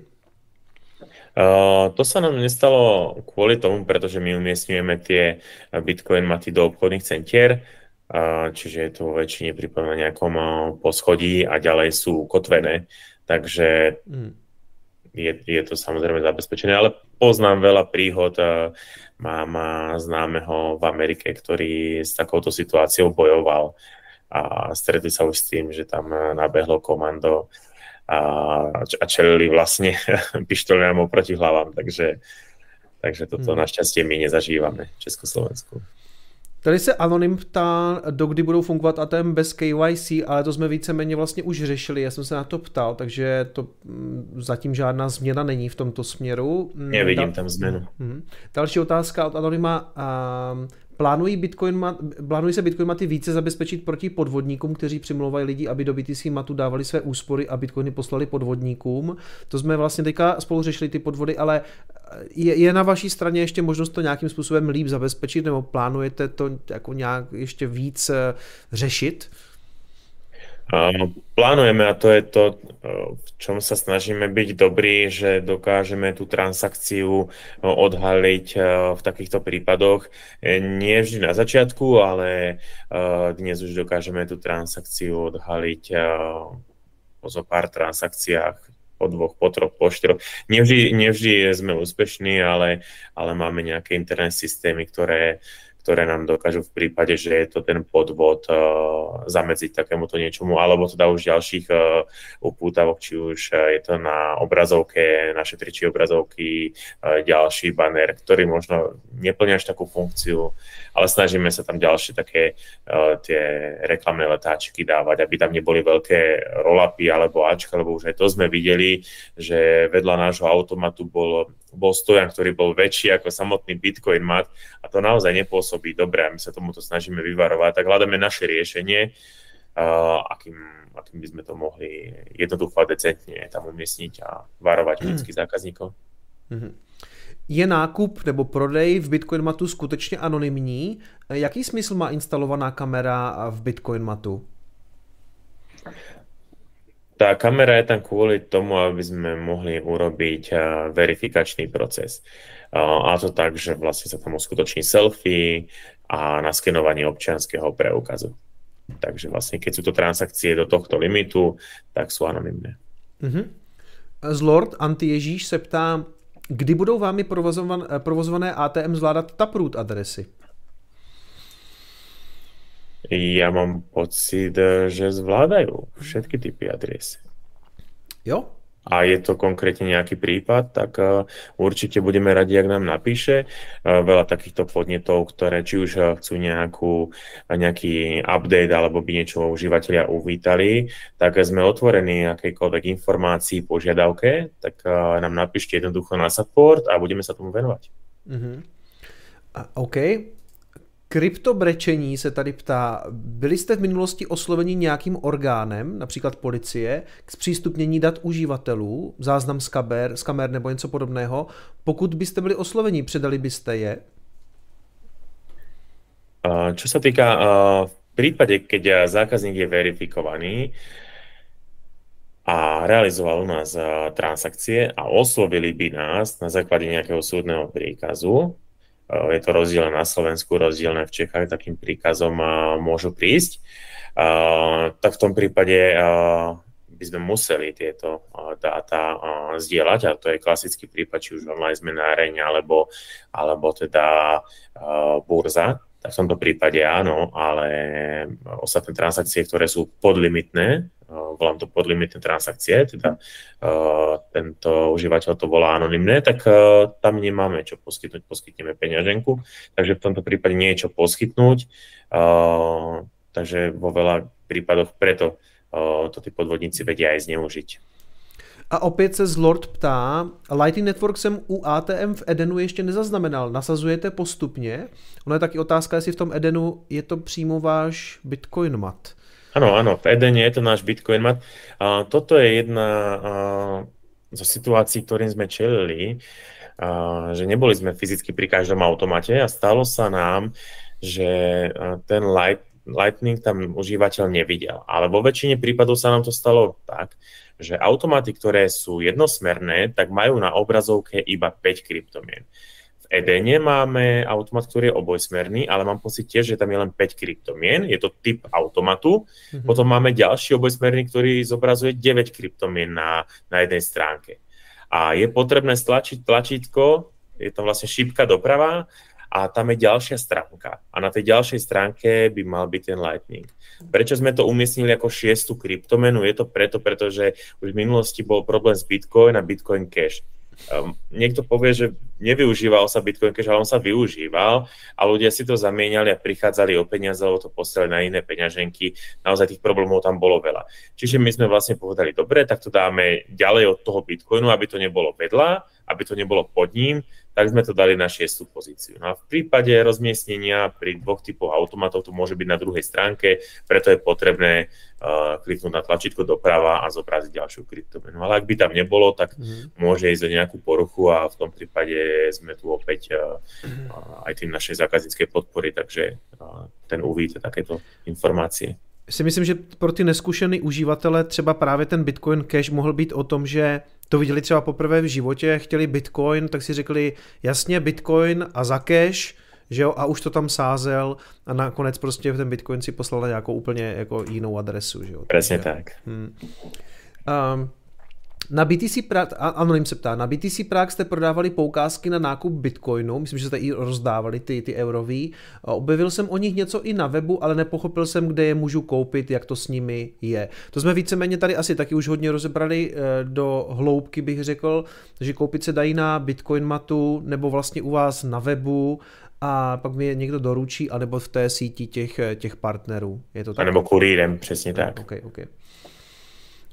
To sa nám nestalo kvôli tomu, pretože my umiestňujeme tie Bitcoinmaty do obchodných centier, čiže je to vo väčšine prípadne na nejakom poschodí a ďalej sú ukotvené, takže je to samozrejme zabezpečené, ale poznám veľa príhod, mám známeho v Amerike, ktorý s takouto situáciou bojoval a stretli sa už s tým, že tam nabehlo komando a čelili vlastne pištoľom proti hlavám, takže toto našťastie my nezažívame v Československu. Tady se Anonym ptá, dokdy budou fungovat ATM bez KYC, ale to jsme víceméně vlastně už řešili, já jsem se na to ptal, takže to zatím žádná změna není v tomto směru. Nevidím tam změnu. Další otázka od Anonyma. Plánují se Bitcoinmaty více zabezpečit proti podvodníkům, kteří přimlouvají lidi, aby do BTC matu dávali své úspory a Bitcoiny poslali podvodníkům. To jsme vlastně teďka spolu řešili ty podvody, ale je na vaší straně ještě možnost to nějakým způsobem líp zabezpečit, nebo plánujete to jako nějak ještě víc řešit? Plánujeme, a to je to, v čom sa snažíme byť dobrí, že dokážeme tú transakciu odhaliť v takýchto prípadoch. Nie vždy na začiatku, ale dnes už dokážeme tú transakciu odhaliť po zo pár transakciách, po dvoch, po troch, po štyroch. Nie vždy sme úspešní, ale máme nejaké interné systémy, ktoré nám dokážu v prípade, že je to ten podvod, zamedziť takémuto niečomu, alebo teda už ďalších upútavok, či už je to na obrazovke, na šetriči obrazovky, ďalší banér, ktorý možno neplní až takú funkciu, ale snažíme sa tam ďalšie také tie reklamné letáčky dávať, aby tam neboli veľké roll-upy alebo ačka, lebo už aj to sme videli, že vedľa nášho automatu bol stojan, ktorý bol väčší ako samotný Bitcoin mat, a to naozaj nepôsobí dobre a my sa tomuto snažíme vyvarovať, tak hľadáme naše riešenie, akým by sme to mohli jednoducho a decentne tam umiestniť a varovať vždycky zákazníkov. Je nákup nebo prodej v Bitcoin matu skutečně anonymní? Jaký smysl má instalovaná kamera v Bitcoin matu? Tá kamera je tam kvôli tomu, aby sme mohli urobiť verifikačný proces. A to tak, že vlastne sa tam uskutoční selfie a naskenovanie občianskeho preukazu. Takže vlastne, keď sú to transakcie do tohto limitu, tak sú anonymné. Zlord Antiježíš se ptá, kdy budou vámi provozované ATM zvládat taproot adresy? Já mám pocit, že zvládají všetky typy adres. Jo. A je to konkrétně nějaký případ, tak určitě budeme rádi, jak nám napíše. Veľa takýchto podnětov, které či už chcú nějaký update, alebo by něčeho uživatelia uvítali, tak jsme otvorení jakékoľvek informácii, požiadavke, tak nám napíšte jednoducho na support a budeme se tomu věnovat. OK. Kryptobrečení se tady ptá, byli jste v minulosti osloveni nějakým orgánem, například policie, k zpřístupnění dat uživatelů, záznam z kamer nebo něco podobného? Pokud byste byli osloveni, předali byste je? Čo se týká v případě, keď zákazník je verifikovaný a realizoval u nás transakcie a oslovili by nás na základě nějakého soudného príkazu, je to rozdielne na Slovensku, rozdielne v Čechách, takým príkazom môžu prísť, tak v tom prípade by sme museli tieto dáta zdieľať, a to je klasický prípad, či už online zmenáreň alebo teda burza. Tak v tomto prípade áno, ale ostatné transakcie, ktoré sú podlimitné, volám to podlimitné transakcie, teda tento užívateľ to volá anonymné, tak tam nemáme čo poskytnúť, poskytneme peňaženku, takže v tomto prípade nie je čo poskytnúť, takže vo veľa prípadoch preto to tí podvodníci vedia aj zneužiť. A opět se Zlord ptá, Lightning Network jsem u ATM v Edenu ještě nezaznamenal, nasazujete postupně? Ono je taky otázka, jestli v tom Edenu je to přímo váš Bitcoinmat. Ano, v Edene je to náš Bitcoinmat. Toto je jedna zo situácií, ktorým sme čelili, že neboli sme fyzicky pri každom automate a stalo sa nám, že ten Lightning tam užívateľ nevidel. Ale vo väčšine prípadov sa nám to stalo tak, že automaty, ktoré sú jednosmerné, tak majú na obrazovke iba 5 kryptomien. V Edene máme automat, ktorý je obojsmerný, ale mám pocit tiež, že tam je len 5 kryptomien, je to typ automatu. Potom máme ďalší obojsmerný, ktorý zobrazuje 9 kryptomien na jednej stránke. A je potrebné stlačiť tlačítko, je tam vlastne šípka doprava, a tam je ďalšia stránka. A na tej ďalšej stránke by mal byť ten Lightning. Prečo sme to umiestnili ako 6. kryptomenu? Je to preto, pretože už v minulosti bol problém s Bitcoin a Bitcoin Cash. Niekto povie, že nevyužíval sa Bitcoin Cash, ale on sa využíval a ľudia si to zamieňali a prichádzali o peniaze, alebo to posielali na iné peňaženky. Naozaj tých problémov tam bolo veľa. Čiže my sme vlastne povedali, dobre, tak to dáme ďalej od toho Bitcoinu, aby to nebolo vedľa, aby to nebolo pod ním, tak sme to dali na 6. pozíciu. No a v prípade rozmiestnenia pri dvoch typoch automatov to môže byť na druhej stránke, preto je potrebné kliknúť na tlačítko doprava a zobraziť ďalšiu kryptomenu. Ale ak by tam nebolo, tak môže ísť o nejakú poruchu a v tom prípade sme tu opäť aj tým našej zákazníckej podpory, takže ten uvidíte takéto informácie. Si myslím, že pro ty neskušený uživatele třeba právě ten Bitcoin Cash mohl být o tom, že to viděli třeba poprvé v životě, chtěli Bitcoin, tak si řekli jasně Bitcoin a za cash, že jo, a už to tam sázel a nakonec prostě ten Bitcoin si poslal na nějakou úplně jako jinou adresu, že jo. Přesně tak. Na BTC Prague, anonym se ptá, na BTC Prague jste prodávali poukázky na nákup Bitcoinu, myslím, že jste i rozdávali ty eurový. Objevil jsem o nich něco i na webu, ale nepochopil jsem, kde je můžu koupit, jak to s nimi je. To jsme víceméně tady asi taky už hodně rozebrali do hloubky, bych řekl, že koupit se dají na Bitcoinmatu nebo vlastně u vás na webu a pak mi je někdo doručí, anebo v té síti těch partnerů. Je to tak? A nebo kurýrem, přesně tak. Okay.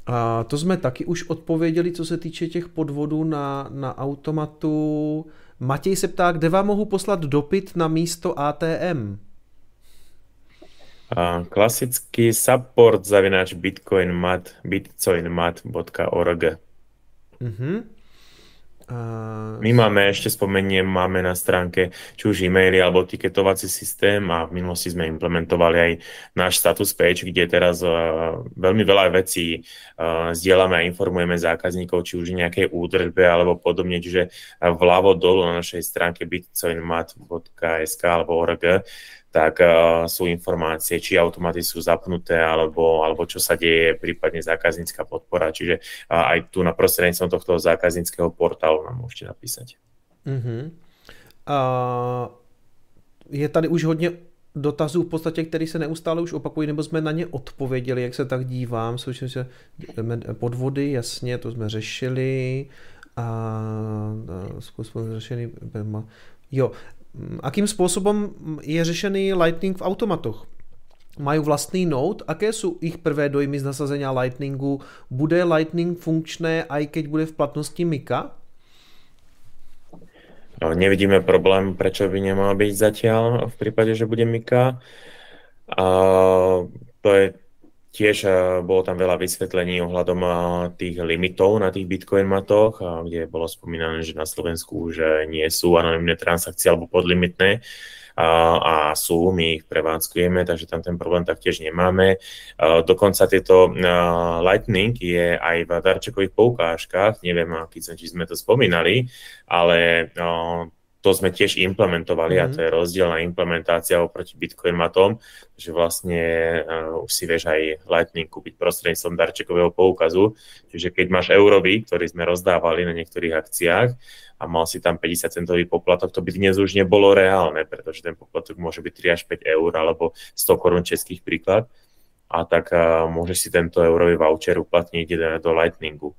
A to jsme taky už odpověděli, co se týče těch podvodů na automatu. Matěj se ptá, kde vám mohu poslat dopyt na místo ATM? Klasický support@bitcoinmat.org. My máme, ešte spomeniem, máme na stránke či už e-maily alebo tiketovací systém a v minulosti sme implementovali aj náš status page, kde teraz veľmi veľa vecí zdieľame a informujeme zákazníkov, či už nejakej údržbe alebo podobne, čiže vľavo dolu na našej stránke bitcoinmat.sk alebo org, tak sú informácie, či automaty sú zapnuté, alebo čo sa deje, prípadne zákaznícka podpora. Čiže aj tu na prostredníctvom tohto zákazníckeho portálu nám môžete napísať. Je tady už hodně dotazů v podstatě, které se neustále už opakují, nebo jsme na ně odpověděli, jak se tak dívám. Součím se podvody, jasně, to jsme řešili. Způsobem řešený... Jo. Akým způsobem je řešený Lightning v automatoch? Mají vlastní node? Aké jsou jejich prvé dojmy z nasazení Lightningu? Bude Lightning funkčné, i keď bude v platnosti Mika? No, nevidíme problém, proč by nemohla být zatím v případě, že bude Mika. To je tiež bolo tam veľa vysvetlení ohľadom tých limitov na tých bitcoinmatoch, kde bolo spomínané, že na Slovensku už nie sú anonymné transakcie alebo podlimitné a sú, my ich prevádzkujeme, takže tam ten problém taktiež nemáme. Dokonca tieto Lightning je aj v darčekových poukážkach, neviem, či sme to spomínali, ale to sme tiež implementovali a to je rozdielna implementácia oproti Bitcoinmatom, že vlastne už si vieš aj Lightning kúpiť prostredníctvom darčekového poukazu. Čiže keď máš eurový, ktorý sme rozdávali na niektorých akciách a mal si tam 50 centový poplatok, to by dnes už nebolo reálne, pretože ten poplatok môže byť 3 až 5 eur alebo 100 korun českých príklad. A tak môžeš si tento eurový voucher uplatniť do Lightningu.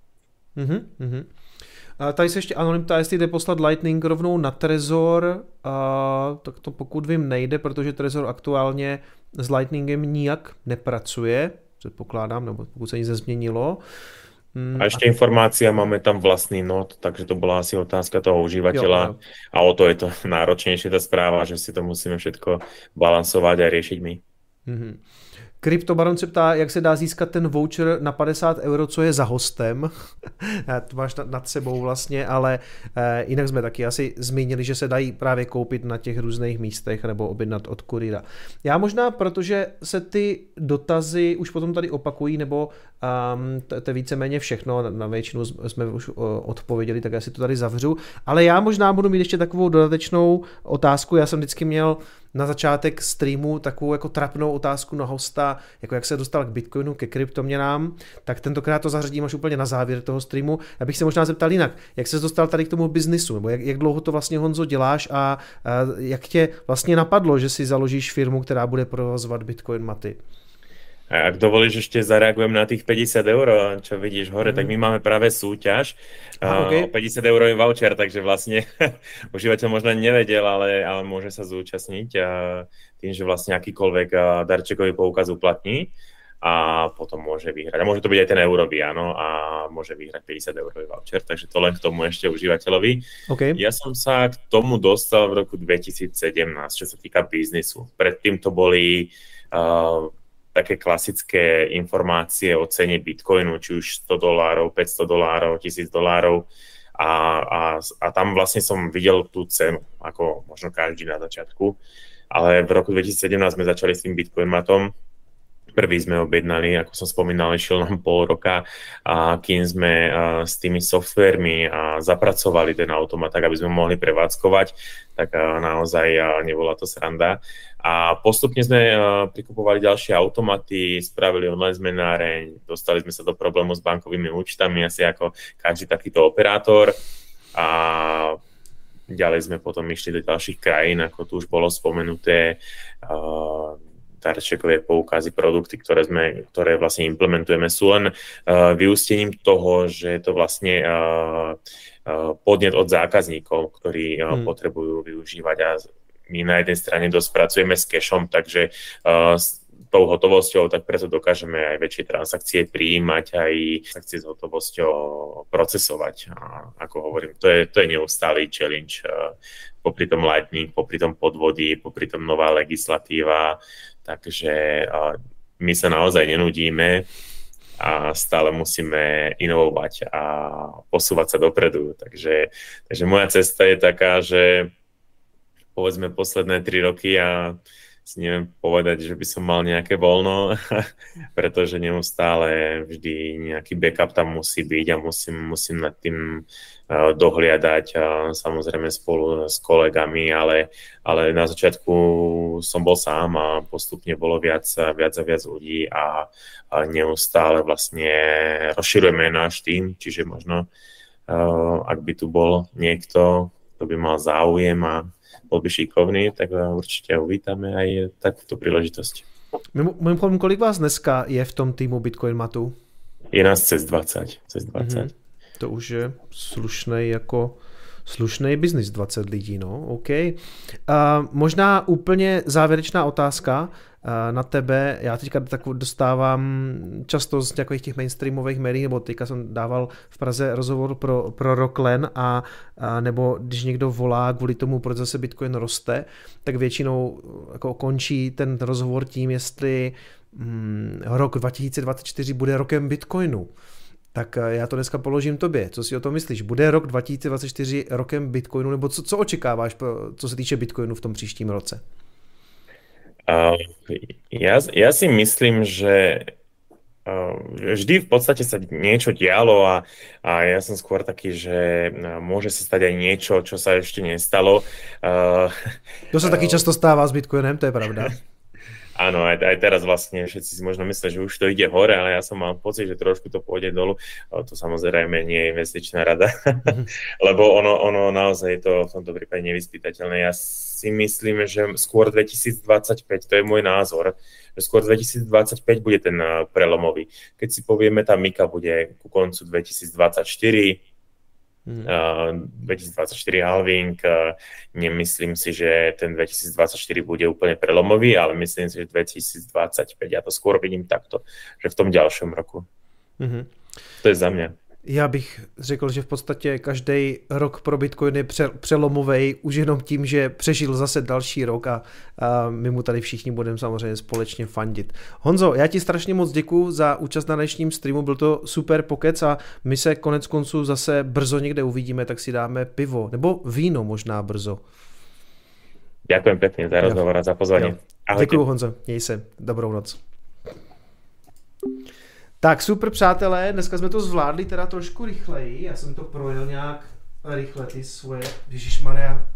Tady se ještě anonym ptá, jestli jde poslat Lightning rovnou na Trezor, tak to pokud vím nejde, protože Trezor aktuálně s Lightningem nijak nepracuje, předpokládám, nebo pokud se nic nezměnilo. A ještě informácia, máme tam vlastný node, takže to byla asi otázka toho uživatela a o to je to náročnější ta zpráva, že si to musíme všetko balansovat a řešit my. Kryptobaron se ptá, jak se dá získat ten voucher na 50 euro, co je za hostem. To máš nad sebou vlastně, ale jinak jsme taky asi zmínili, že se dají právě koupit na těch různých místech nebo objednat od kurýra. Já možná, protože se ty dotazy už potom tady opakují, nebo to je víceméně všechno, na většinu jsme už odpověděli, tak já si to tady zavřu. Ale já možná budu mít ještě takovou dodatečnou otázku. Já jsem vždycky měl na začátek streamu takovou jako trapnou otázku na hosta, jako jak se dostal k Bitcoinu, ke kryptoměnám, tak tentokrát to zařadím až úplně na závěr toho streamu. Já bych se možná zeptal jinak, jak se dostal tady k tomu biznisu, nebo jak dlouho to vlastně, Honzo, děláš a jak tě vlastně napadlo, že si založíš firmu, která bude provozovat Bitcoinmaty? A ak dovolíš, ešte zareagujem na tých 50 eur, čo vidíš hore, tak my máme práve súťaž o 50 eurový voucher, takže vlastne užívateľ možno nevedel, ale môže sa zúčastniť tým, že vlastne akýkoľvek darčekový poukaz uplatní a potom môže vyhrať. A môže to byť aj ten eurový, áno, a môže vyhrať 50 eurový voucher, takže to len k tomu ešte užívateľovi. Okay. Ja som sa k tomu dostal v roku 2017, čo sa týka biznisu. Predtým to boli také klasické informácie o cene Bitcoinu, či už $100, $500, $1000 a tam vlastne som videl tú cenu, ako možno každý na začiatku, ale v roku 2017 sme začali s tým Bitcoinmatom. Prvý sme objednali, ako som spomínal, išiel nám pol roka, a kým sme s tými softvermi zapracovali ten automat, tak aby sme mohli prevádzkovať, tak naozaj nebola to sranda. A postupne sme prikupovali ďalšie automaty, spravili online zmenáreň, dostali sme sa do problému s bankovými účtami, asi ako každý takýto operátor. A ďalej sme potom išli do ďalších krajín, ako tu už bolo spomenuté, darčekové poukazy, produkty, ktoré vlastne implementujeme, sú len vyústením toho, že je to vlastne podnet od zákazníkov, ktorí potrebujú využívať. A my na jednej strane dosť pracujeme s cashom, takže s tou hotovosťou, tak preto dokážeme aj väčšie transakcie prijímať, aj transakcie s hotovosťou procesovať. A ako hovorím, to je neustálý challenge. Popri tom Lightning, popri tom podvody, popri tom nová legislatíva. Takže my sa naozaj nenudíme a stále musíme inovovať a posúvať sa dopredu. Takže moja cesta je taká, že povedzme posledné 3 roky a si neviem povedať, že by som mal nejaké voľno, pretože neustále vždy nejaký backup tam musí byť a musím nad tým dohliadať, samozrejme spolu s kolegami, ale na začiatku som bol sám a postupne bolo viac a viac ľudí a neustále vlastne rozširujeme náš tím, čiže možno ak by tu bol niekto, kto by mal záujem a bol by šikovný, tak určitě uvítáme aj takovou příležitost. Mimochodem, kolik vás dneska je v tom týmu Bitcoinmatu? Je nás cez 20. To už je slušnej biznis, 20 lidí, no, OK. Možná úplně závěrečná otázka na tebe. Já teďka dostávám často z takových těch mainstreamových médií, nebo teďka jsem dával v Praze rozhovor pro Rocklen a nebo když někdo volá kvůli tomu, proč zase Bitcoin roste, tak většinou jako končí ten rozhovor tím, jestli rok 2024 bude rokem Bitcoinu. Tak já to dneska položím tobě. Co si o tom myslíš? Bude rok 2024 rokem Bitcoinu? Nebo co očekáváš, co se týče Bitcoinu v tom příštím roce? Ja si myslím, že vždy v podstate sa niečo dialo a ja som skôr taký, že môže sa stať aj niečo, čo sa ešte nestalo. To sa taky často stává s Bitcoinem, to je pravda. Áno, aj teraz vlastne všetci si možno myslia, že už to ide hore, ale ja som mal pocit, že trošku to pôjde dolu. To samozrejme nie je investičná rada, lebo ono naozaj je to v tomto prípade nevyspytateľné. Ja si myslím, že skôr 2025, to je môj názor, že skôr 2025 bude ten prelomový. Keď si povieme, tá Mika bude ku koncu 2024, 2024 halving, nemyslím si, že ten 2024 bude úplne prelomový, ale myslím si, že 2025, ja to skôr vidím takto, že v tom ďalšom roku. To je za mňa. Já bych řekl, že v podstatě každý rok pro Bitcoin je přelomovej už jenom tím, že přežil zase další rok a my mu tady všichni budeme samozřejmě společně fandit. Honzo, já ti strašně moc děkuju za účast na dnešním streamu, byl to super pokec a my se konec konců zase brzo někde uvidíme, tak si dáme pivo nebo víno možná brzo. Ďakujem pěkně za rozhovor a za pozvání. Děkuju, Honzo, měj se, dobrou noc. Tak super, přátelé, dneska jsme to zvládli teda trošku rychleji, já jsem to projel nějak rychle ty svoje, ježišmarja.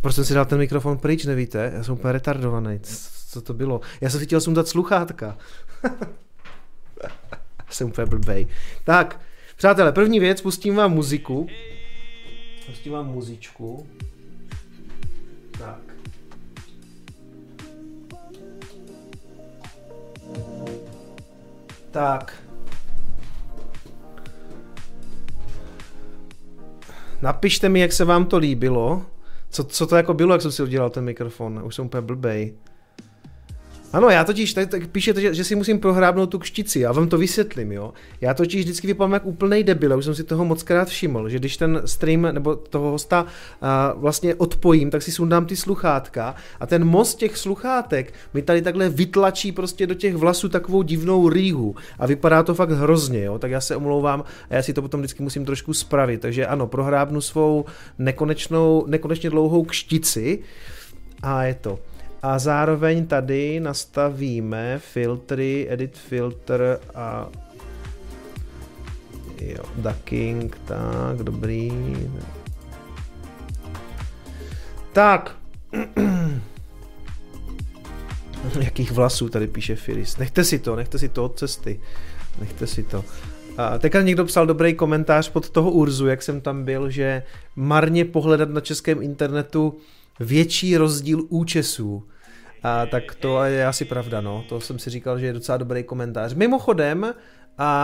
Proč jsem si dal ten mikrofon pryč, nevíte? Já jsem úplně retardovaný, co to bylo? Já jsem si chtěl sundat sluchátka. Jsem úplně blbej. Tak, přátelé, první věc, pustím vám muzičku. Tak. Tak. Napište mi, jak se vám to líbilo. Co to jako bylo, jak jsem si udělal ten mikrofon. Už jsem úplně blbej. Ano, já totiž, tak píšete, že si musím prohrábnout tu kštici, já vám to vysvětlím, jo. Já totiž vždycky vypadám jak úplnej debil, už jsem si toho mockrát všiml, že když ten stream nebo toho hosta vlastně odpojím, tak si sundám ty sluchátka a ten most těch sluchátek mi tady takhle vytlačí prostě do těch vlasů takovou divnou rýhu a vypadá to fakt hrozně, jo. Tak já se omlouvám a já si to potom vždycky musím trošku spravit, takže ano, prohrábnu svou nekonečně dlouhou kštici a je to. A zároveň tady nastavíme filtry, edit filter a jo, ducking, tak, dobrý. Tak. Jakých vlasů tady píše Firis. Nechte si to od cesty. Nechte si to. A teďka někdo psal dobrý komentář pod toho Urzu, jak jsem tam byl, že marně pohledat na českém internetu větší rozdíl účesů. A tak to je asi pravda, no. To jsem si říkal, že je docela dobrý komentář. Mimochodem,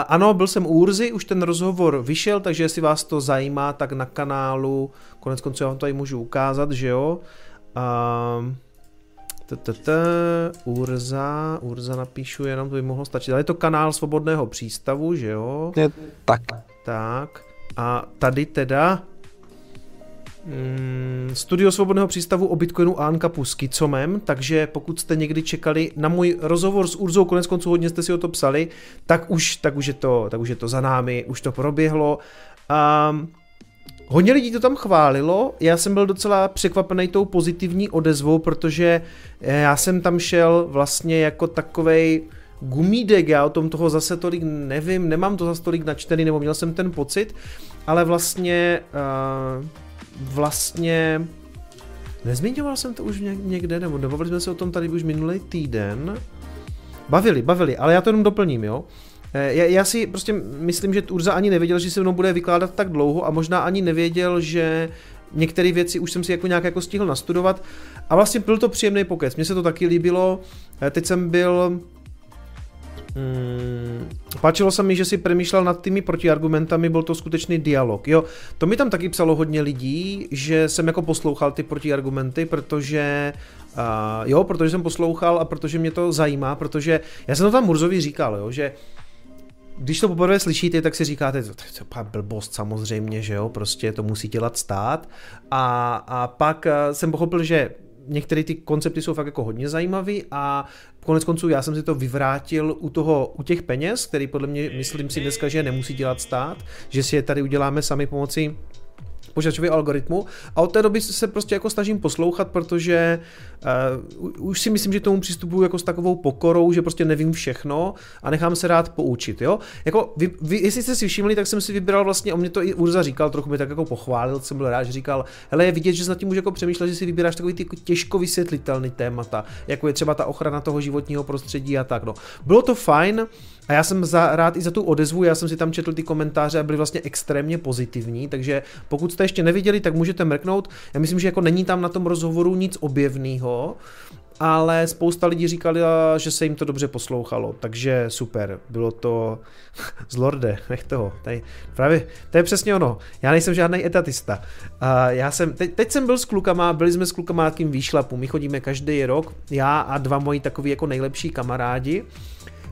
ano, byl jsem u Urzy, už ten rozhovor vyšel, takže jestli vás to zajímá, tak na kanálu, konec konců já vám to i můžu ukázat, že jo. Urza napíšu, jenom to by mohlo stačit. Ale je to kanál Svobodného přístavu, že jo. Tak. Tak. A tady teda Studio Svobodného přístavu o Bitcoinu a Ankapu s Kicomem, takže pokud jste někdy čekali na můj rozhovor s Urzou, konec konců hodně jste si o to psali, tak už je to za námi, už to proběhlo. Hodně lidí to tam chválilo, já jsem byl docela překvapený tou pozitivní odezvou, protože já jsem tam šel vlastně jako takovej gumídek, já o tom toho zase tolik nevím, nemám to zase tolik načtený, nebo měl jsem ten pocit, ale vlastně nezmiňoval jsem to už někde, nebo bavili jsme se o tom tady už minulý týden. Bavili, ale já to jenom doplním, jo. Já si prostě myslím, že Urza ani nevěděl, že se mnou bude vykládat tak dlouho a možná ani nevěděl, že některé věci už jsem si jako nějak jako stihl nastudovat a vlastně byl to příjemný pokec, mně se to taky líbilo, teď jsem byl... Páčilo se mi, že si přemýšlel nad tými protiargumentami, byl to skutečný dialog. Jo, to mi tam taky psalo hodně lidí, že jsem jako poslouchal ty protiargumenty, protože jsem poslouchal a protože mě to zajímá, protože já jsem to tam Murzovi říkal, jo, že když to poprvé slyšíte, tak si říkáte, to je taková blbost samozřejmě, že jo, prostě to musí dělat stát a pak jsem pochopil, že některé ty koncepty jsou fakt jako hodně zajímavý a konec konců já jsem si to vyvrátil u těch peněz, který podle mě myslím si dneska, že nemusí dělat stát, že si je tady uděláme sami pomocí počítačového algoritmu a od té doby se prostě jako snažím poslouchat, protože už si myslím, že tomu přistupuju jako s takovou pokorou, že prostě nevím všechno a nechám se rád poučit, jo. Jako vy, jestli jste si všimli, tak jsem si vybral vlastně, o mě to i Urza říkal, trochu mě tak jako pochválil, jsem byl rád, že říkal, hele, je vidět, že jsi nad tím už jako přemýšlel, že si vybíráš takový ty těžko vysvětlitelný témata, jako je třeba ta ochrana toho životního prostředí a tak, no. Bylo to fajn. A já jsem rád i za tu odezvu, já jsem si tam četl ty komentáře a byly vlastně extrémně pozitivní, takže pokud jste ještě neviděli, tak můžete mrknout. Já myslím, že jako není tam na tom rozhovoru nic objevného, ale spousta lidí říkali, že se jim to dobře poslouchalo, takže super, bylo to zlorde, nech toho, tady, právě, to je přesně ono, já nejsem žádný etatista, teď jsem byl s klukama, byli jsme s klukama takým výšlapům, my chodíme každý rok, já a dva moji takový jako nejlepší kamarádi.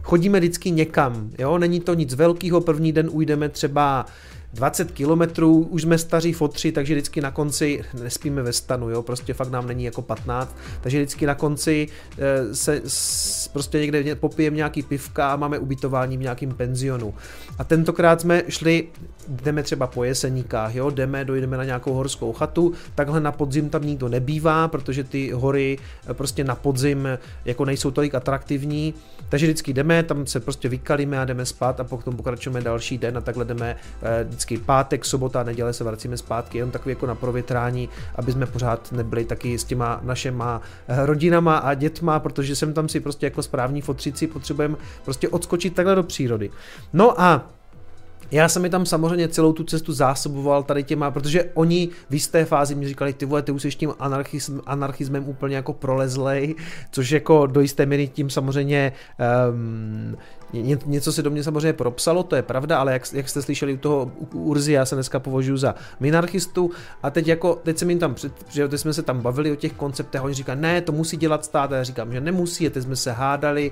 Chodíme vždycky někam, jo, není to nic velkého, první den ujdeme třeba 20 kilometrů, už jsme staří fotři, takže vždycky na konci, nespíme ve stanu, jo, prostě fakt nám není jako 15, takže vždycky na konci prostě někde popijeme nějaký pivka a máme ubytování v nějakým penzionu. A tentokrát jsme šli, jdeme třeba po Jeseníkách, jo, dojdeme na nějakou horskou chatu, takhle na podzim tam nikdo nebývá, protože ty hory prostě na podzim jako nejsou tolik atraktivní, takže vždycky jdeme, tam se prostě vykalíme a jdeme spát a potom pokračujeme další den a takhle jdeme vždycky pátek, sobota, neděle se vracíme zpátky, jenom takový jako na provětrání, aby jsme pořád nebyli taky s těma našema rodinama a dětma, protože sem tam si prostě jako správní fotříci potřebujeme prostě odskočit takhle do přírody. No a Já jsem mi tam samozřejmě celou tu cestu zásoboval tady těma, protože oni v jisté fázi mi říkali, ty vole, ty už jsi tím anarchismem úplně jako prolezlej, což jako do jisté míry tím samozřejmě něco se do mě samozřejmě propsalo, to je pravda, ale jak jste slyšeli u toho Urzy, já se dneska považuji za minarchistu a teď se mi tam teď jsme se tam bavili o těch konceptech, a oni říkají, ne, to musí dělat stát, a já říkám, že nemusí, a teď jsme se hádali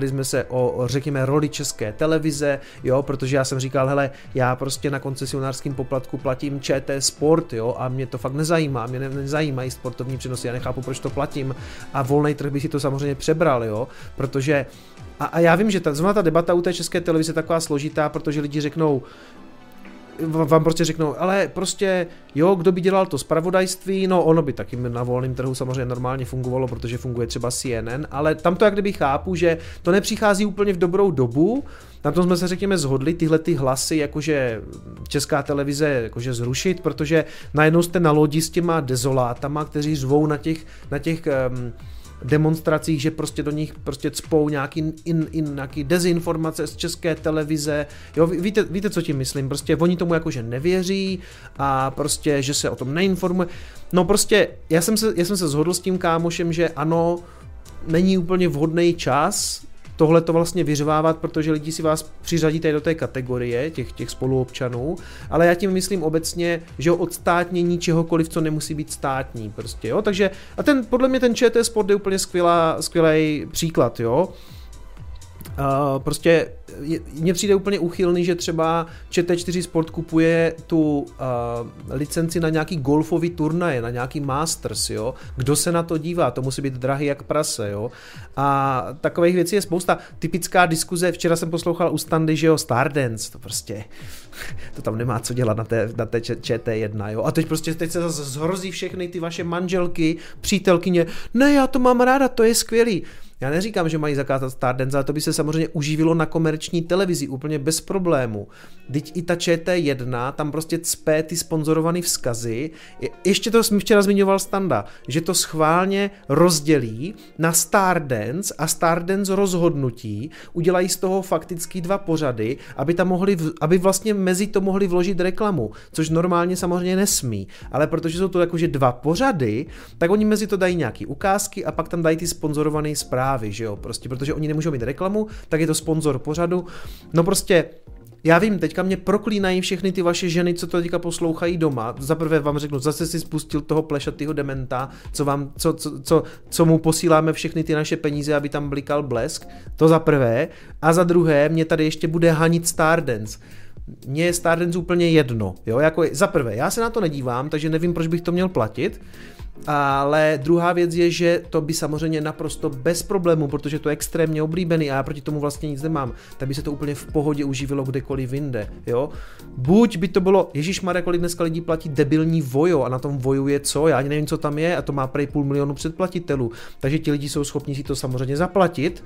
jsme se o řekněme roli České televize, jo, protože já jsem říkal, hele, já prostě na koncesionářském poplatku platím ČT Sport, jo, a mě to fakt nezajímá, mě nezajímají sportovní přenosy, já nechápu, proč to platím, a volný trh by si to samozřejmě přebral, jo, protože a já vím, že zrovna ta debata u té České televize je taková složitá, protože lidi řeknou, vám prostě řeknou, ale prostě, jo, kdo by dělal to zpravodajství, no ono by taky na volném trhu samozřejmě normálně fungovalo, protože funguje třeba CNN, ale tam to jak kdyby chápu, že to nepřichází úplně v dobrou dobu, na tom jsme se řekněme zhodli, tyhle ty hlasy, jakože Česká televize jakože zrušit, protože najednou jste na lodi s těma dezolátama, kteří řvou na těch demonstracích, že prostě do nich prostě cpou nějaký dezinformace z České televize, jo, víte, co tím myslím, prostě oni tomu jakože nevěří a prostě, že se o tom neinformuje, no prostě, já jsem se shodl s tím kámošem, že ano, není úplně vhodný čas tohle to vlastně vyřvávat, protože lidi si vás přiřadí tady do té kategorie těch spoluobčanů, ale já tím myslím obecně, že odstátnění čehokoliv, co nemusí být státní prostě, jo, takže a podle mě ten ČT Sport je úplně skvělý příklad, jo. Prostě mně přijde úplně úchylný, že třeba ČT4 Sport kupuje tu licenci na nějaký golfový turnaje, na nějaký Masters, jo? Kdo se na to dívá, to musí být drahý jak prase, jo? A takových věcí je spousta. Typická diskuze, včera jsem poslouchal u Standy, že jo, Stardance, to prostě, to tam nemá co dělat na té ČT1, jo? A teď se zase zhrozí všechny ty vaše manželky, přítelkyně, ne, já to mám ráda, to je skvělý. Já neříkám, že mají zakázat Stardance, ale to by se samozřejmě uživilo na komerční televizi úplně bez problému. Teď i ta ČT1, tam prostě cpe ty sponzorované vzkazy. Ještě to mi včera zmiňoval Standa, že to schválně rozdělí na Stardance a Stardance rozhodnutí, udělají z toho fakticky dva pořady, aby tam aby vlastně mezi to mohli vložit reklamu, což normálně samozřejmě nesmí. Ale protože jsou to jakože dva pořady, tak oni mezi to dají nějaký ukázky a pak tam dají ty sponzorované zprávy. Že jo, prostě, protože oni nemůžou mít reklamu, tak je to sponzor pořadu, no prostě, já vím, teďka mě proklínají všechny ty vaše ženy, co to teďka poslouchají doma, zaprvé vám řeknu, zase si spustil toho plešatýho dementa, co mu posíláme všechny ty naše peníze, aby tam blikal blesk, to za prvé, a za druhé, mě tady ještě bude hanit Stardance. Mně je Stardance úplně jedno, jo, jako za prvé, já se na to nedívám, takže nevím, proč bych to měl platit, ale druhá věc je, že to by samozřejmě naprosto bez problému, protože to je extrémně oblíbený a já proti tomu vlastně nic nemám, tak by se to úplně v pohodě uživilo kdekoliv jinde, jo. Buď by to bylo, ježišmarja, kolik dneska lidí platí debilní Vojo a na tom Voju je co, já ani nevím, co tam je a to má prej 500 000 předplatitelů, takže ti lidi jsou schopni si to samozřejmě zaplatit.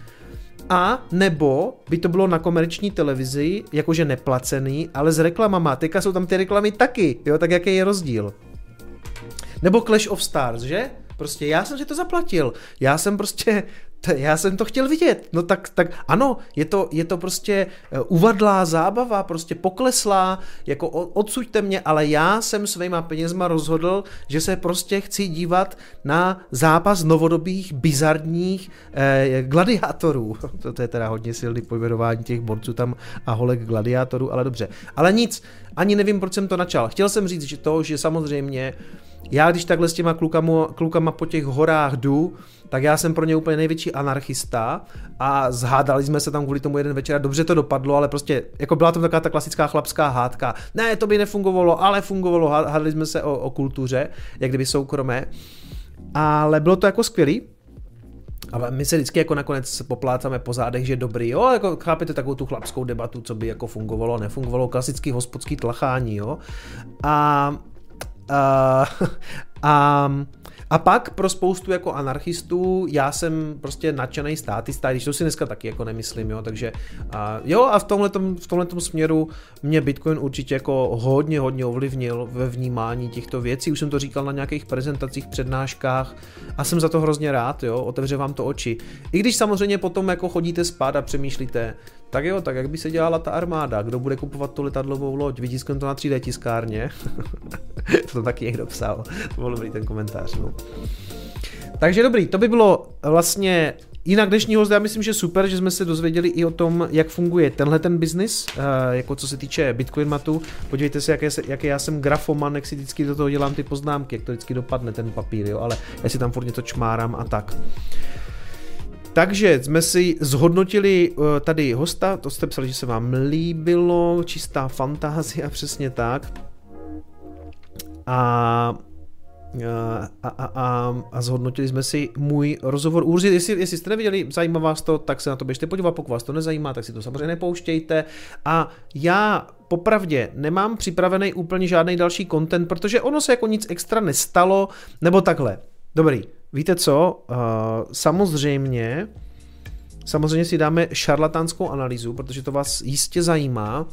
A nebo by to bylo na komerční televizi, jakože neplacený, ale s reklamama. Teďka jsou tam ty reklamy taky, jo, tak jaký je rozdíl? Nebo Clash of Stars, že? Prostě já jsem si to zaplatil, já jsem to chtěl vidět, no tak ano, je to prostě uvadlá zábava, prostě pokleslá, jako odsuďte mě, ale já jsem svýma penězma rozhodl, že se prostě chci dívat na zápas novodobých bizarních gladiátorů, to je teda hodně silný pojmenování těch borců tam a holek gladiátorů, ale dobře, ale nic, ani nevím, proč jsem to načal, chtěl jsem říct, že samozřejmě já když takhle s těma klukama po těch horách jdu, tak já jsem pro ně úplně největší anarchista a zhádali jsme se tam kvůli tomu jeden večer a dobře to dopadlo, ale prostě jako byla to taková ta klasická chlapská hádka. Ne, to by nefungovalo, ale fungovalo, hádali jsme se o kultuře, jak kdyby soukromé, ale bylo to jako skvělý. Ale my se vždycky jako nakonec poplácáme po zádech, že dobrý, jo, jako chápete takovou tu chlapskou debatu, co by jako fungovalo, nefungovalo, klasický hospodský tlachání, jo. A pak pro spoustu jako anarchistů já jsem prostě nadšený státista, když to si dneska taky jako nemyslím, jo, takže jo a v tomhletom směru mě Bitcoin určitě jako hodně ovlivnil ve vnímání těchto věcí, už jsem to říkal na nějakých prezentacích, přednáškách a jsem za to hrozně rád, jo, otevře vám to oči, i když samozřejmě potom jako chodíte spát a přemýšlíte, Tak jo, tak jak by se dělala ta armáda? Kdo bude kupovat tu letadlovou loď? Vytiskneme to na 3D tiskárně. To tam taky někdo psal. To byl dobrý ten komentář. No. Takže dobrý, to by bylo vlastně jinak dnešního hosta. Já myslím, že super, že jsme se dozvěděli i o tom, jak funguje tenhle ten biznis, jako co se týče Bitcoin matu. Podívejte se, jaké já jsem grafoman, jak si vždycky do toho dělám ty poznámky, jak to vždycky dopadne ten papír, jo, ale já si tam furt něco čmárám a tak. Takže jsme si zhodnotili tady hosta, to jste psali, že se vám líbilo, čistá fantazie, přesně tak. A zhodnotili jsme si můj rozhovor Urzy. Jestli jste neviděli, zajímá vás to, tak se na to běžte podívat, pokud vás to nezajímá, tak si to samozřejmě nepouštějte. A já popravdě nemám připravený úplně žádný další content, protože ono se jako nic extra nestalo, nebo takhle. Dobrý, víte co, samozřejmě si dáme šarlatánskou analýzu, protože to vás jistě zajímá.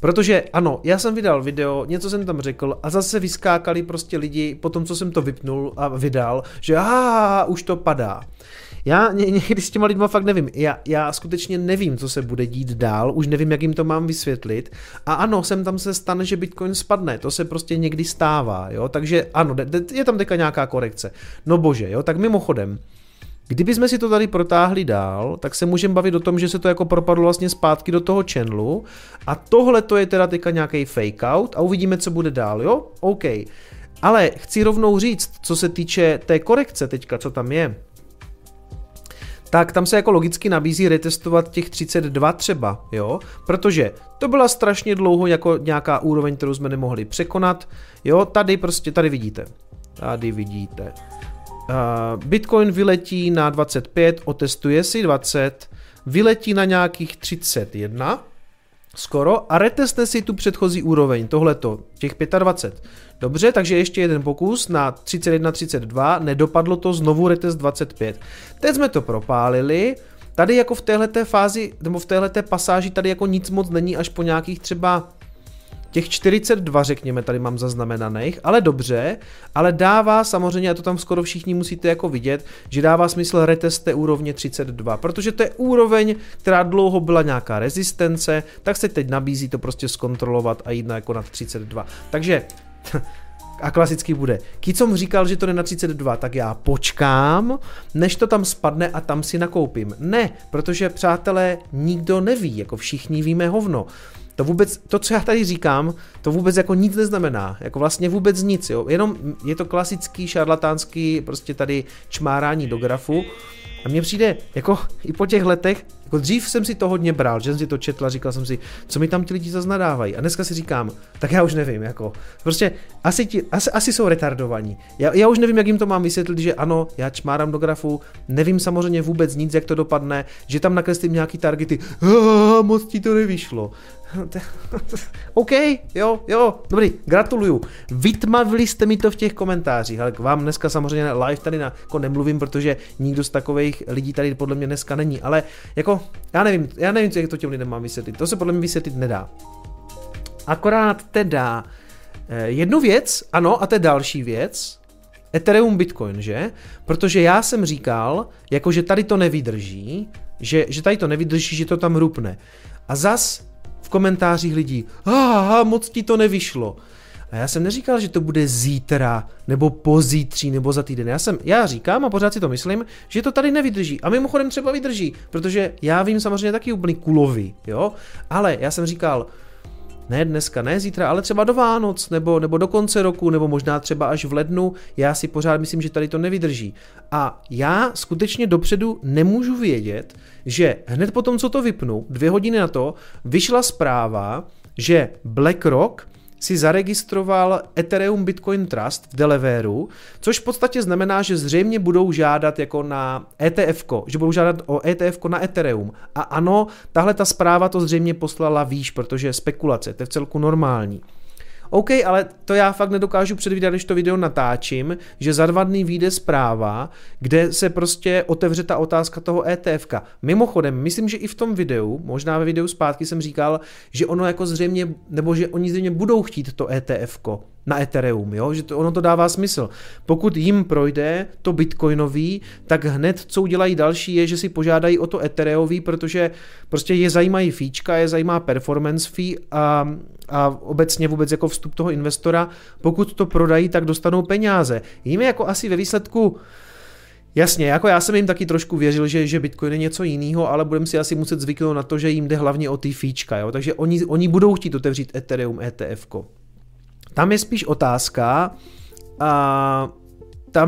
Protože ano, já jsem vydal video, něco jsem tam řekl a zase vyskákali prostě lidi po tom, co jsem to vypnul a vydal, že už to padá. Já někdy s těma lidma fakt nevím, já skutečně nevím, co se bude dít dál, už nevím, jak jim to mám vysvětlit a ano, sem tam se stane, že Bitcoin spadne, to se prostě někdy stává, jo, takže ano, je tam teďka nějaká korekce, no bože, jo, tak mimochodem, kdybychom si to tady protáhli dál, tak se můžeme bavit o tom, že se to jako propadlo vlastně zpátky do toho channelu a tohle to je teda teďka nějaký fake out a uvidíme, co bude dál, jo, OK, ale chci rovnou říct, co se týče té korekce teďka, co tam je. Tak tam se jako logicky nabízí retestovat těch 32 třeba, jo, protože to byla strašně dlouho jako nějaká úroveň, kterou jsme nemohli překonat, jo, tady prostě, tady vidíte, Bitcoin vyletí na 25, otestuje si 20, vyletí na nějakých 31, skoro, a retestne si tu předchozí úroveň, tohleto, těch 25. Dobře, takže ještě jeden pokus na 31, 32, nedopadlo to, znovu retest 25. Teď jsme to propálili, tady jako v téhleté fázi, nebo v téhleté pasáži tady jako nic moc není, až po nějakých třeba těch 42, řekněme, tady mám zaznamenaných, ale dobře, ale dává samozřejmě, a to tam skoro všichni musíte jako vidět, že dává smysl retest té úrovně 32, protože to je úroveň, která dlouho byla nějaká rezistence, tak se teď nabízí to prostě zkontrolovat a jít na jako nad 32. Takže, a klasicky bude, Kicom říkal, že to jde na 32, tak já počkám, než to tam spadne a tam si nakoupím. Ne, protože přátelé, nikdo neví, jako všichni víme hovno. To vůbec, to, co já tady říkám, to vůbec jako nic neznamená, jako vlastně vůbec nic, jo, jenom je to klasický šarlatánský prostě tady čmárání do grafu a mně přijde, jako i po těch letech, jako dřív jsem si to hodně bral, že jsem si to četl a říkal jsem si, co mi tam ti lidi zas nadávají a dneska si říkám, tak já už nevím, jako, prostě asi jsou retardovaní, já už nevím, jak jim to mám vysvětlit, že ano, já čmárám do grafu, nevím samozřejmě vůbec nic, jak to dopadne, že tam nakreslím nějaký targety, moc ti to nevyšlo. OK, jo, dobrý, gratuluju. Vytmavili jste mi to v těch komentářích, ale k vám dneska samozřejmě live tady jako nemluvím, protože nikdo z takových lidí tady podle mě dneska není, ale jako já nevím, co to těm lidem mám vysvětlit, to se podle mě vysvětlit nedá. Akorát teda jednu věc, ano, a to je další věc, Ethereum Bitcoin, že? Protože já jsem říkal, jako že tady to nevydrží, že tady to nevydrží, že to tam rupne. A zas v komentářích lidí, moc ti to nevyšlo. A já jsem neříkal, že to bude zítra, nebo pozítří, nebo za týden. Já říkám a pořád si to myslím, že to tady nevydrží. A mimochodem třeba vydrží, protože já vím samozřejmě taky úplně kulový, jo. Ale já jsem říkal, ne dneska, ne zítra, ale třeba do Vánoc, nebo do konce roku, nebo možná třeba až v lednu, já si pořád myslím, že tady to nevydrží. A já skutečně dopředu nemůžu vědět, že hned po tom, co to vypnu, 2 hodiny na to, vyšla zpráva, že BlackRock si zaregistroval Ethereum Bitcoin Trust v Delawareu, což v podstatě znamená, že zřejmě budou žádat jako na ETF-ko, že budou žádat o ETF-ko na Ethereum. A ano, tahle ta zpráva to zřejmě poslala výš, protože je spekulace, to je v celku normální. OK, ale to já fakt nedokážu předvídat, když to video natáčím, že za 2 dny vyjde zpráva, kde se prostě otevře ta otázka toho ETF-ka. Mimochodem, myslím, že i v tom videu, možná ve videu zpátky jsem říkal, že ono jako zřejmě, nebo že oni zřejmě budou chtít to ETF-ko. na Ethereum, jo? Že to, ono to dává smysl. Pokud jim projde to bitcoinový, tak hned, co udělají další, je, že si požádají o to Ethereový, protože prostě je zajímají fíčka, je zajímá performance fee a obecně vůbec jako vstup toho investora. Pokud to prodají, tak dostanou peníze. Jim je jako asi ve výsledku jasně, jako já jsem jim taky trošku věřil, že Bitcoin je něco jiného, ale budeme si asi muset zvyknout na to, že jim jde hlavně o ty fíčka, jo? Takže oni budou chtít otevřít Ethereum ETF-ko. Tam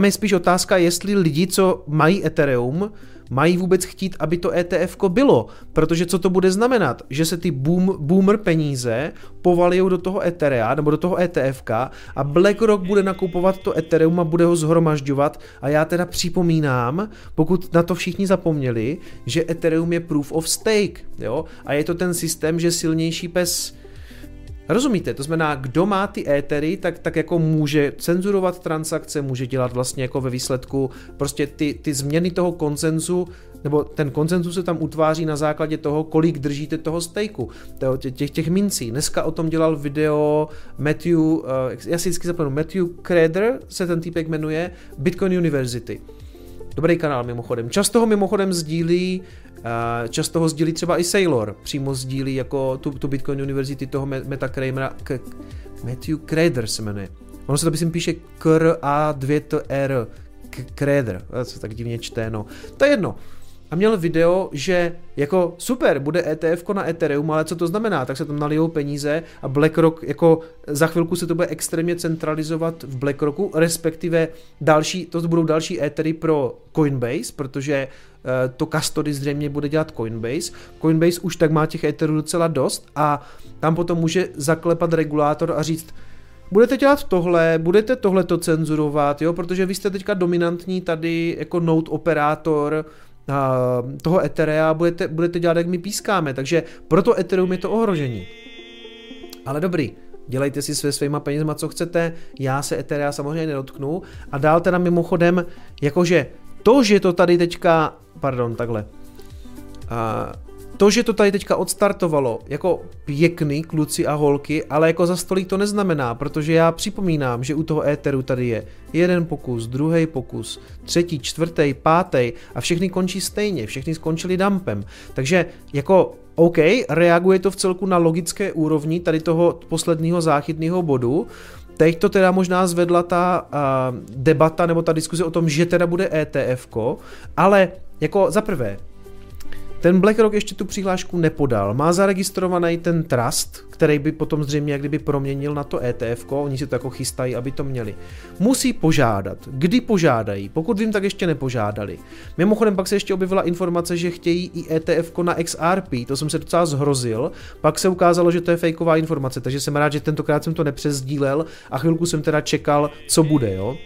je spíš otázka, jestli lidi, co mají Ethereum, mají vůbec chtít, aby to ETF-ko bylo, protože co to bude znamenat, že se ty boomer peníze povalijou do toho Etherea nebo do toho ETF-ka a BlackRock bude nakupovat to Ethereum a bude ho zhromažďovat a já teda připomínám, pokud na to všichni zapomněli, že Ethereum je proof of stake, jo, a je to ten systém, že silnější pes. Rozumíte, to znamená, kdo má ty étery, tak jako může cenzurovat transakce, může dělat vlastně jako ve výsledku prostě ty změny toho konsenzu, nebo ten konsenzus se tam utváří na základě toho, kolik držíte toho stejku, těch mincí. Dneska o tom dělal video Matthew, já si vždycky zapomenu, Matthew Cratter se ten týpek jmenuje, Bitcoin University. Dobrý kanál mimochodem. Často ho sdílí třeba i Sailor, přímo sdílí jako tu Bitcoin University toho Matthew Cratter se jmenuje. Ono se to myslím píše K-R-A-2-T-R, Crater, co tak divně čte, no. To je jedno. A měl video, že jako super, bude ETF na Ethereum, ale co to znamená? Tak se tam nalijou peníze a BlackRock, jako za chvilku se to bude extrémně centralizovat v BlackRocku, respektive to budou další Ethery pro Coinbase, protože to custody zřejmě bude dělat Coinbase. Coinbase už tak má těch Etherů docela dost a tam potom může zaklepat regulátor a říct, budete dělat tohle, budete tohleto cenzurovat, jo, protože vy jste teďka dominantní tady jako node operátor toho Etherea, budete dělat, jak my pískáme, takže proto Ethereum je to ohrožení. Ale dobrý, dělejte si se svýma penězma, co chcete, já se Etherea samozřejmě nedotknu a dál teda mimochodem, jakože to, že to tady teďka, odstartovalo, jako pěkný kluci a holky, ale jako za stolik to neznamená, protože já připomínám, že u toho Etheru tady je jeden pokus, druhý pokus, třetí, čtvrtý, pátý a všechny končí stejně, všechny skončili dumpem. Takže jako OK, reaguje to v celku na logické úrovni tady toho posledního záchytného bodu. Teď to teda možná zvedla ta debata nebo ta diskuze o tom, že teda bude ETF-ko, ale jako za prvé, ten BlackRock ještě tu přihlášku nepodal, má zaregistrovaný ten trust, který by potom zřejmě jak kdyby proměnil na to ETF-ko, oni si to jako chystají, aby to měli. Musí požádat, kdy požádají, pokud vím, tak ještě nepožádali. Mimochodem pak se ještě objevila informace, že chtějí i ETF-ko na XRP, to jsem se docela zhrozil, pak se ukázalo, že to je fejková informace, takže jsem rád, že tentokrát jsem to nepřesdílel a chvilku jsem teda čekal, co bude, jo.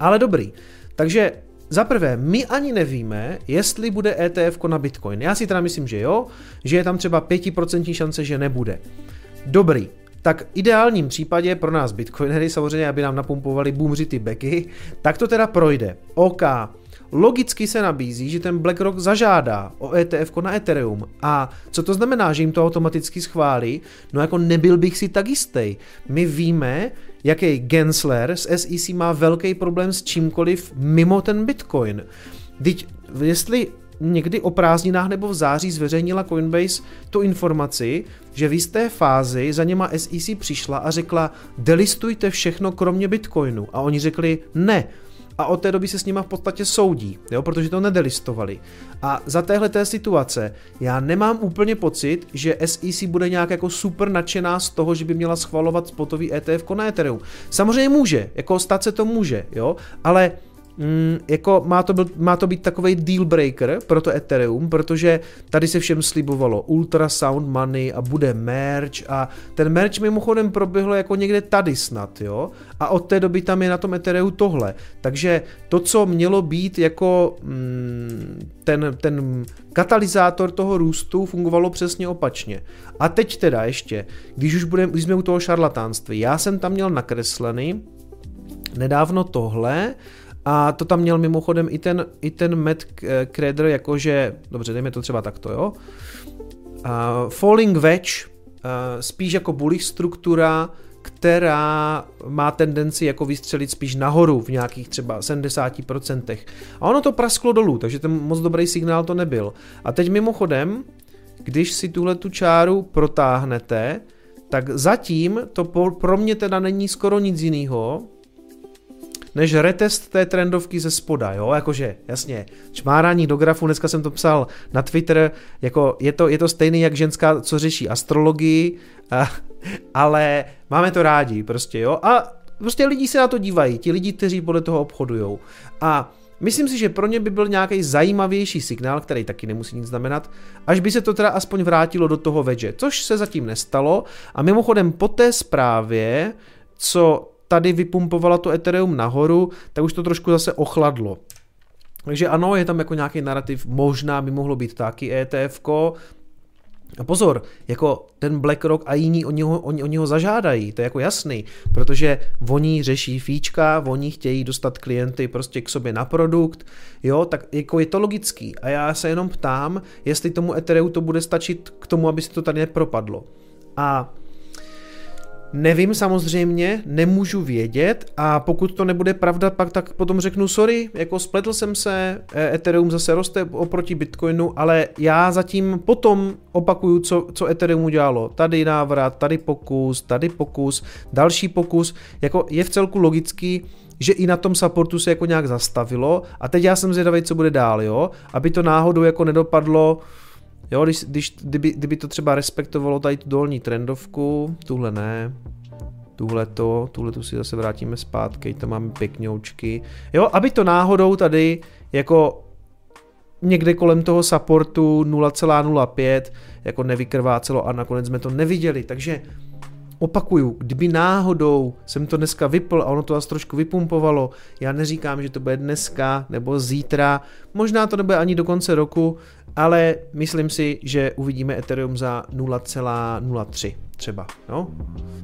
Ale dobrý, takže za prvé, my ani nevíme, jestli bude ETF na Bitcoin. Já si teda myslím, že jo, že je tam třeba 5% šance, že nebude. Dobrý, tak ideálním případě pro nás Bitcoinery, samozřejmě, aby nám napumpovali boomři ty beky, tak to teda projde. OK, logicky se nabízí, že ten BlackRock zažádá o ETF na Ethereum. A co to znamená, že jim to automaticky schválí? No jako nebyl bych si tak jistý. My víme, jaký Gensler z SEC má velký problém s čímkoliv mimo ten Bitcoin. Teď, jestli někdy o prázdninách nebo v září zveřejnila Coinbase tu informaci, že v jisté fázi za něma SEC přišla a řekla, delistujte všechno kromě Bitcoinu. A oni řekli ne. A od té doby se s nima v podstatě soudí, jo, protože to nedelistovali. A za téhleté situace já nemám úplně pocit, že SEC bude nějak jako super nadšená z toho, že by měla schvalovat spotový ETF na Ethereum. Samozřejmě může, jako stát se to může, jo, ale jako má to být takovej deal breaker pro to Ethereum, protože tady se všem slibovalo ultrasound money a bude merge a ten merge mimochodem proběhl jako někde tady snad, jo, a od té doby tam je na tom Ethereu tohle, takže to, co mělo být jako ten katalyzátor toho růstu, fungovalo přesně opačně. A teď teda ještě, když jsme u toho šarlatánství, já jsem tam měl nakreslený nedávno tohle. A to tam měl mimochodem i ten Matt Crader, jakože, dobře, dejme to třeba takto, jo. Falling wedge, spíš jako bullish struktura, která má tendenci jako vystřelit spíš nahoru v nějakých třeba 70%. A ono to prasklo dolů, takže ten moc dobrý signál to nebyl. A teď mimochodem, když si tuhle tu čáru protáhnete, tak zatím to pro mě teda není skoro nic jiného, než retest té trendovky ze spoda, jo, jakože, jasně, čmárání do grafu, dneska jsem to psal na Twitter, jako je to stejný jak ženská, co řeší astrologii, ale máme to rádi, prostě, jo, a prostě lidi se na to dívají, ti lidi, kteří podle toho obchodujou, a myslím si, že pro ně by byl nějaký zajímavější signál, který taky nemusí nic znamenat, až by se to teda aspoň vrátilo do toho wedge, což se zatím nestalo, a mimochodem po té zprávě, co tady vypumpovala to Ethereum nahoru, tak už to trošku zase ochladlo. Takže ano, je tam jako nějaký narrativ, možná by mohlo být taky ETF-ko. A pozor, jako ten BlackRock a jiní o něho zažádají, to je jako jasný, protože oni řeší fíčka, oni chtějí dostat klienty prostě k sobě na produkt, jo, tak jako je to logický. A já se jenom ptám, jestli tomu Ethereum to bude stačit k tomu, aby se to tady nepropadlo. A nevím samozřejmě, nemůžu vědět, a pokud to nebude pravda, pak tak potom řeknu sorry, jako spletl jsem se, Ethereum zase roste oproti Bitcoinu, ale já zatím potom opakuju, co Ethereum udělalo. Tady návrat, tady pokus, další pokus, jako je v celku logický, že i na tom supportu se jako nějak zastavilo a teď já jsem zvědavý, co bude dál, jo, aby to náhodou jako nedopadlo. Jo, kdyby to třeba respektovalo tady tu dolní trendovku, tuhle ne, tuhle si zase vrátíme zpátky, tam máme pěkňoučky. Jo, aby to náhodou tady jako někde kolem toho supportu 0,05 jako nevykrvácelo a nakonec jsme to neviděli, takže opakuju, kdyby náhodou jsem to dneska vypl a ono to vás trošku vypumpovalo, já neříkám, že to bude dneska nebo zítra, možná to nebude ani do konce roku, ale myslím si, že uvidíme Ethereum za 0,03 třeba, no.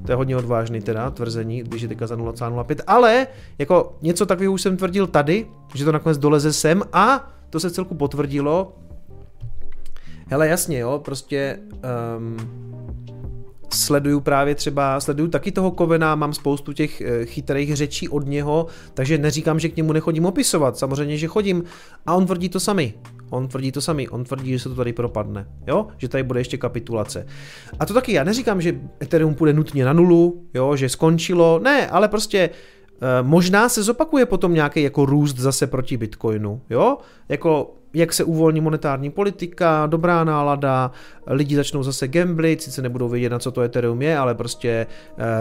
To je hodně odvážný teda tvrzení, když je teďka za 0,05, ale jako něco takového už jsem tvrdil tady, že to nakonec doleze sem a to se celku potvrdilo. Hele jasně, jo, prostě... Sleduju právě třeba, taky toho Kovena, mám spoustu těch chytrých řečí od něho, takže neříkám, že k němu nechodím opisovat, samozřejmě, že chodím a on tvrdí to samý, on tvrdí, že se to tady propadne, jo, že tady bude ještě kapitulace. A to taky já neříkám, že Ethereum půjde nutně na nulu, jo, že skončilo, ne, ale prostě možná se zopakuje potom nějaký jako růst zase proti Bitcoinu, jo, jako... Jak se uvolní monetární politika, dobrá nálada, lidi začnou zase gamblit, sice nebudou vědět, na co to Ethereum je, ale prostě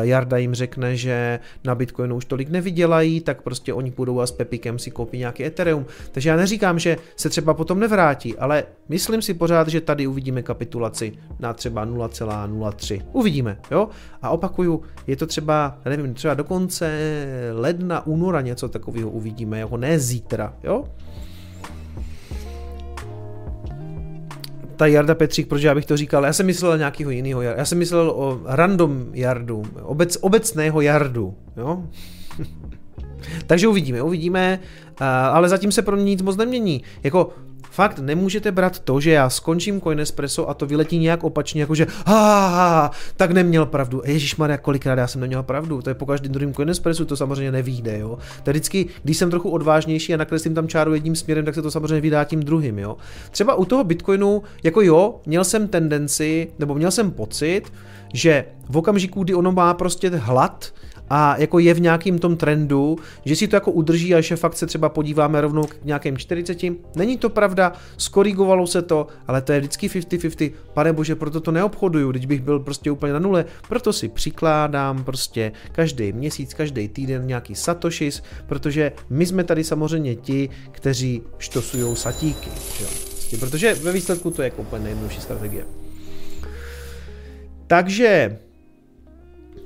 Jarda jim řekne, že na Bitcoinu už tolik nevydělají, tak prostě oni půjdou a s Pepikem si koupí nějaký Ethereum. Takže já neříkám, že se třeba potom nevrátí, ale myslím si pořád, že tady uvidíme kapitulaci na třeba 0,03. Uvidíme, jo? A opakuju, je to třeba, nevím, třeba do konce ledna, února něco takového uvidíme, jako ne zítra, jo? Ta Jarda Petřík, protože já bych to říkal, já jsem myslel nějakého jiného Jardu, já jsem myslel o random Jardu, obecného Jardu, jo? Takže uvidíme, ale zatím se pro mě nic moc nemění, jako fakt nemůžete brát to, že já skončím Coinespresso a to vyletí nějak opačně, jakože tak neměl pravdu, ježišmarja, kolikrát já jsem neměl pravdu, to je po každém druhém Coinespressu, to samozřejmě nevyjde, jo, to je vždycky, když jsem trochu odvážnější a nakreslím tam čáru jedním směrem, tak se to samozřejmě vydá tím druhým, jo, třeba u toho Bitcoinu, jako jo, měl jsem tendenci, nebo měl jsem pocit, že v okamžiku, kdy ono má prostě hlad, a jako je v nějakým tom trendu, že si to jako udrží a že fakt se třeba podíváme rovnou k nějakým 40. Není to pravda, skorigovalo se to, ale to je vždycky 50-50. Panebože, proto to neobchoduju, když bych byl prostě úplně na nule, proto si přikládám prostě každý měsíc, každý týden nějaký satoshis, protože my jsme tady samozřejmě ti, kteří štosujou satíky. Jo? Protože ve výsledku to je jako úplně nejjednodušší strategie. Takže...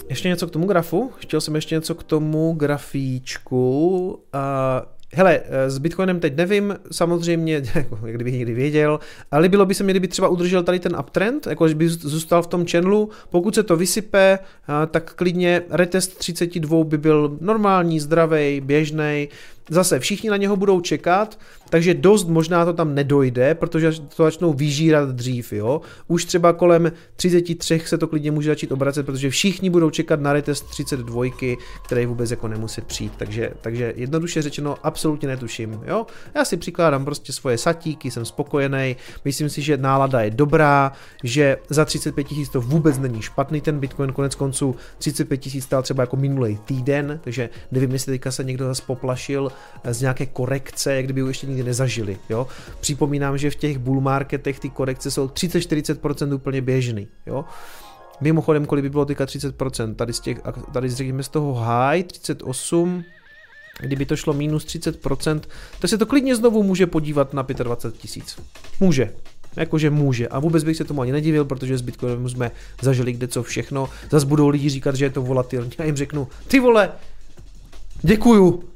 Ještě něco k tomu grafu? Chtěl jsem ještě něco k tomu grafíčku. Hele, s Bitcoinem teď nevím, samozřejmě, jako, kdybych někdy věděl, ale líbilo by se mi, kdyby třeba udržel tady ten uptrend, jakože by zůstal v tom channelu, pokud se to vysype, tak klidně retest 32 by byl normální, zdravý, běžný. Zase všichni na něho budou čekat, takže dost možná to tam nedojde, protože to začnou vyžírat dřív, jo. Už třeba kolem 33 se to klidně může začít obracet, protože všichni budou čekat na retest 32, který vůbec jako nemusí přijít, takže jednoduše řečeno absolutně netuším, jo. Já si přikládám prostě svoje satíky, jsem spokojený, myslím si, že nálada je dobrá, že za 35 000 to vůbec není špatný ten Bitcoin, konec konců 35 000 stál třeba jako minulý týden, takže nevím, jestli teďka se někdo zase poplašil z nějaké korekce, jak kdyby ještě nikdy nezažili. Jo? Připomínám, že v těch bull marketech ty korekce jsou 30-40% úplně běžný. Jo? Mimochodem, kolik by bylo teďka 30%, tady řekněme z toho high 38, kdyby to šlo minus 30%, tak se to klidně znovu může podívat na 25 000. Může. Jakože může. A vůbec bych se tomu ani nedivil, protože s Bitcoinem jsme zažili kde co všechno. Zas budou lidi říkat, že je to volatilní. Já jim řeknu, ty vole,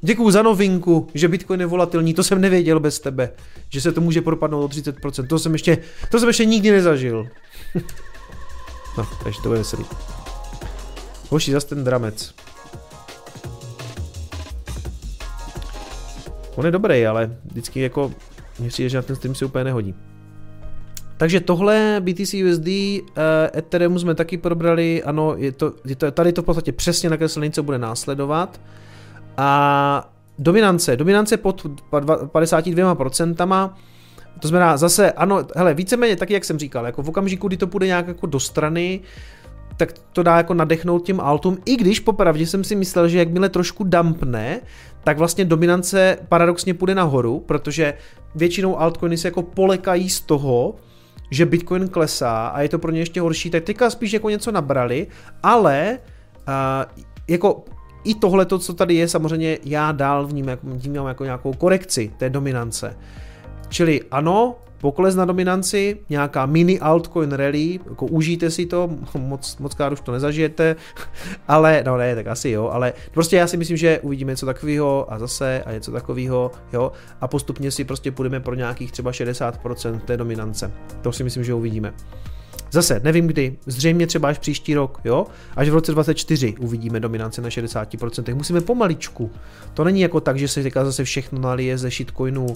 děkuju za novinku, že Bitcoin je volatilní, to jsem nevěděl bez tebe, že se to může propadnout o 30%, to jsem ještě nikdy nezažil. No, takže to bude veselý. Hoši, zas ten dramec. On je dobrý, ale vždycky jako, mně přijde, že na ten stream se úplně nehodí. Takže tohle BTC USD, Ethereum jsme taky probrali, ano, je to v podstatě přesně nakreslené, co bude následovat. A dominance pod 52%, to znamená zase, ano, hele, víceméně taky, jak jsem říkal, jako v okamžiku, kdy to půjde nějak jako do strany, tak to dá jako nadechnout těm altům, i když popravdě jsem si myslel, že jakmile trošku dumpne, tak vlastně dominance paradoxně půjde nahoru, protože většinou altcoiny se jako polekají z toho, že Bitcoin klesá a je to pro ně ještě horší, tak teďka spíš jako něco nabrali, ale jako i tohleto, co tady je, samozřejmě já dál vnímám jako nějakou korekci té dominance. Čili ano, pokles na dominanci, nějaká mini altcoin rally, jako užijte si to, moc krát už to nezažijete, ale, no ne, tak asi jo, ale prostě já si myslím, že uvidíme něco takového a zase a něco takového, jo, a postupně si prostě půjdeme pro nějakých třeba 60% té dominance, to si myslím, že uvidíme. Zase, nevím kdy, zřejmě třeba až příští rok, jo, až v roce 2024 uvidíme dominance na 60%, musíme pomaličku, to není jako tak, že se říká zase všechno nalije ze shitcoinu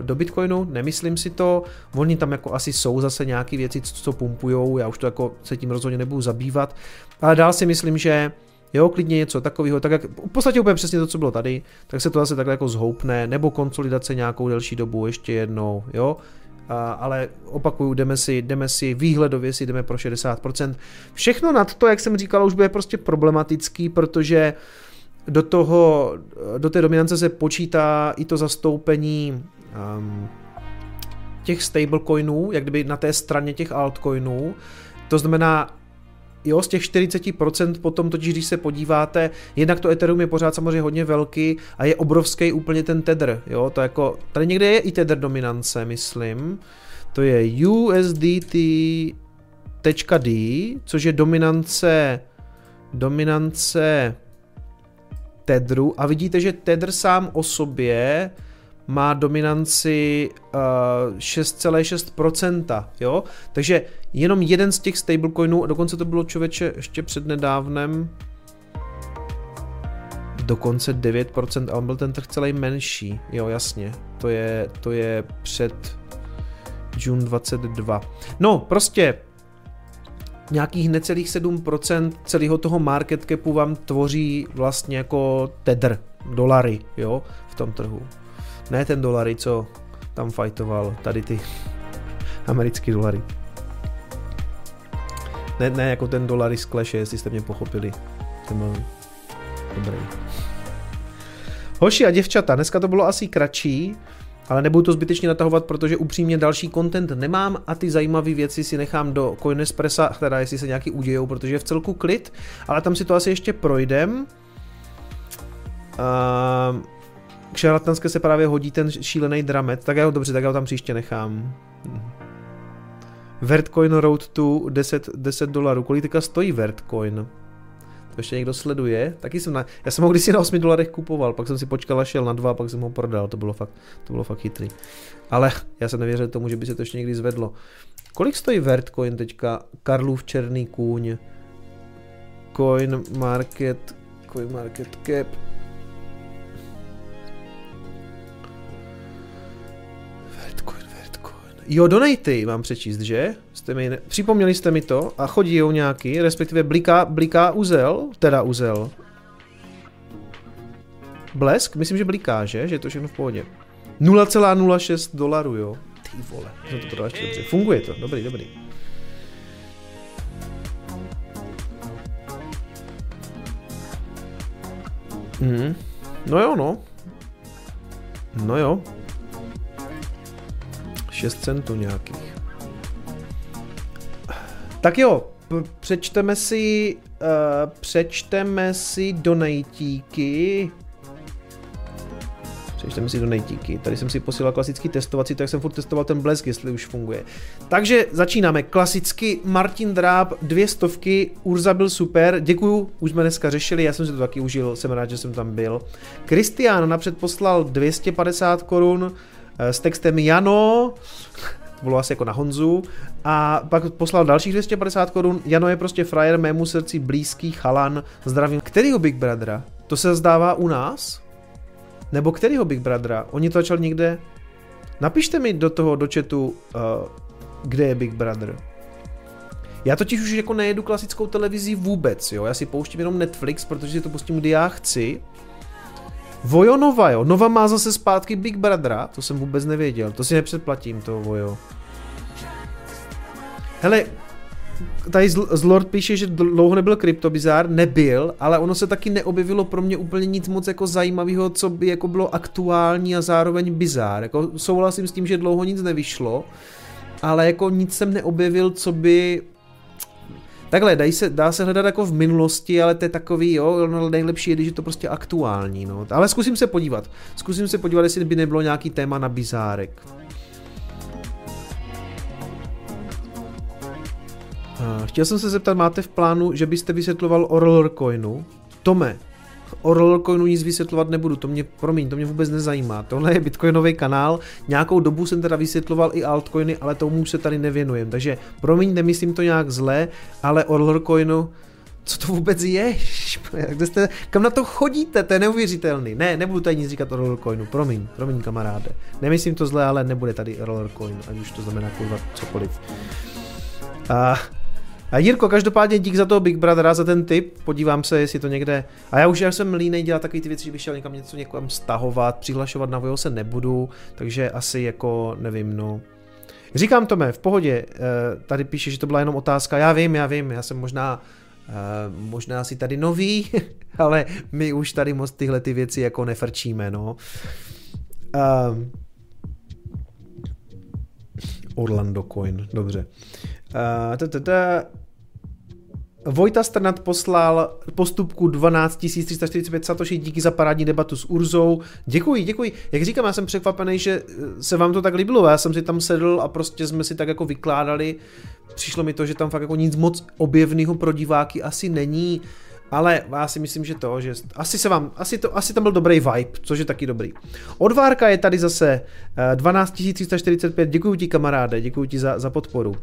do bitcoinu, nemyslím si to, oni tam jako asi jsou zase nějaké věci, co pumpujou, já už to jako se tím rozhodně nebudu zabývat, ale dál si myslím, že jo, klidně něco takového, tak jak v podstatě úplně přesně to, co bylo tady, tak se to zase takhle jako zhoupne, nebo konsolidace nějakou delší dobu ještě jednou, jo. Ale opakuju, jdeme si výhledově, si jdeme pro 60%. Všechno nad to, jak jsem říkal, už bude prostě problematický, protože do té dominance se počítá i to zastoupení těch stablecoinů, jak kdyby na té straně těch altcoinů. To znamená, jo, z těch 40% potom, totiž když se podíváte, jednak to Ethereum je pořád samozřejmě hodně velký a je obrovský úplně ten Tether, jo, to jako, tady někde je i Tether dominance, myslím, to je USDT.D, což je dominance Tetheru a vidíte, že Tether sám o sobě má dominanci 6,6%, jo, takže jenom jeden z těch stablecoinů, dokonce to bylo, člověče, ještě přednedávnem dokonce 9%, ale byl ten trh celý menší, jo, jasně, to je před June 22, no, prostě nějakých necelých 7% celého toho market capu vám tvoří vlastně jako Tether, dolary, jo, v tom trhu. Ne ten dolary, co tam fajtoval, tady ty americký dolary. Ne jako ten dolary z Clash, jestli jste mě pochopili. Dobrý. Hoši a děvčata, dneska to bylo asi kratší, ale nebudu to zbytečně natahovat, protože upřímně další content nemám a ty zajímavé věci si nechám do Coinespressa, teda jestli se nějaký udějou, protože je v celku klid, ale tam si to asi ještě projdem. K šarlatanské se právě hodí ten šílený dramet, tak já ho tam příště nechám. Vertcoin Road to 10 dolarů, kolik teďka stojí Vertcoin? To ještě někdo sleduje? Taky jsem já jsem ho kdysi na 8 dolarech kupoval, pak jsem si počkal a šel na 2, pak jsem ho prodal, to bylo fakt chytrý. Ale já jsem nevěřil tomu, že by se to ještě někdy zvedlo. Kolik stojí Vertcoin teďka? Karlův černý kůň. Coin market cap. Jo, donaty mám přečíst, že? Připomněli jste mi to a chodí jo nějaký, respektive bliká uzel, teda uzel. Blesk? Myslím, že bliká, že? Že je to všechno v pohodě. 0,06 dolarů, jo. Ty vole, jsem to podal ještě dobře. Funguje to, dobrý, dobrý. Mhm. No jo, no. No jo. 6 centů nějakých. Tak jo, přečteme si donejtíky. Tady jsem si posílal klasický testovací, tak jsem furt testoval ten blesk, jestli už funguje. Takže začínáme. Klasicky Martin Dráb, 200, Urza byl super, děkuju, už jsme dneska řešili, já jsem si to taky užil, jsem rád, že jsem tam byl. Kristián napřed poslal 250 korun s textem Jano, to bylo asi jako na Honzu, a pak poslal dalších 250 korun, Jano je prostě frajer, mému srdci blízký chalan, zdravím. Kterýho Big Brothera? To se zdává u nás? Nebo kterýho Big Brothera? Oni to začali někde? Napište mi do toho, do chatu, kde je Big Brother. Já totiž už jako nejedu klasickou televizi vůbec, jo, já si pouštím jenom Netflix, protože si to pustím, kdy já chci. Vojo Nova, jo, Nova má zase zpátky Big Brothera, to jsem vůbec nevěděl, to si nepředplatím, to Vojo. Hele, tady Zlord píše, že dlouho nebyl kryptobizár, nebyl, ale ono se taky neobjevilo pro mě úplně nic moc jako zajímavého, co by jako bylo aktuální a zároveň bizár. Jako souhlasím s tím, že dlouho nic nevyšlo, ale jako nic jsem neobjevil, co by... Takhle, dá se hledat jako v minulosti, ale to je takový, jo, nejlepší je, když je to prostě aktuální, no. Ale zkusím se podívat, jestli by nebylo nějaký téma na bizárek. Chtěl jsem se zeptat, máte v plánu, že byste vysvětloval o rollercoinu? Tome, o rollercoinu nic vysvětlovat nebudu, to mě vůbec nezajímá, tohle je bitcoinový kanál, nějakou dobu jsem teda vysvětloval i altcoiny, ale tomu už se tady nevěnujem, takže promiň, nemyslím to nějak zlé, ale o rollercoinu, co to vůbec je? Kam na to chodíte, to je neuvěřitelný, ne, nebudu tady nic říkat o rollercoinu, promiň kamaráde, nemyslím to zlé, ale nebude tady rollercoin, ať už to znamená kurva cokoliv. A Jirko, každopádně dík za toho Big Brothera, za ten tip, podívám se, jestli to někde... A já jsem línej dělat takový ty věci, že bych šel někam něco někam stahovat, přihlašovat na vojo se nebudu, takže asi jako nevím, no. Říkám to v pohodě, tady píše, že to byla jenom otázka, já vím, já jsem možná asi tady nový, ale my už tady moc tyhle ty věci jako nefrčíme, no. Orlando Coin, dobře. Vojta Strnad poslal postupku 12 345 satoshi, díky za parádní debatu s Urzou. Děkuji. Jak říkám, já jsem překvapený, že se vám to tak líbilo. Já jsem si tam sedl a prostě jsme si tak jako vykládali. Přišlo mi to, že tam fakt jako nic moc objevného pro diváky asi není, ale já si myslím, že to, že asi tam byl dobrý vibe, což je taky dobrý. Odvárka je tady zase 12 345, děkuji ti kamaráde, děkuji ti za podporu.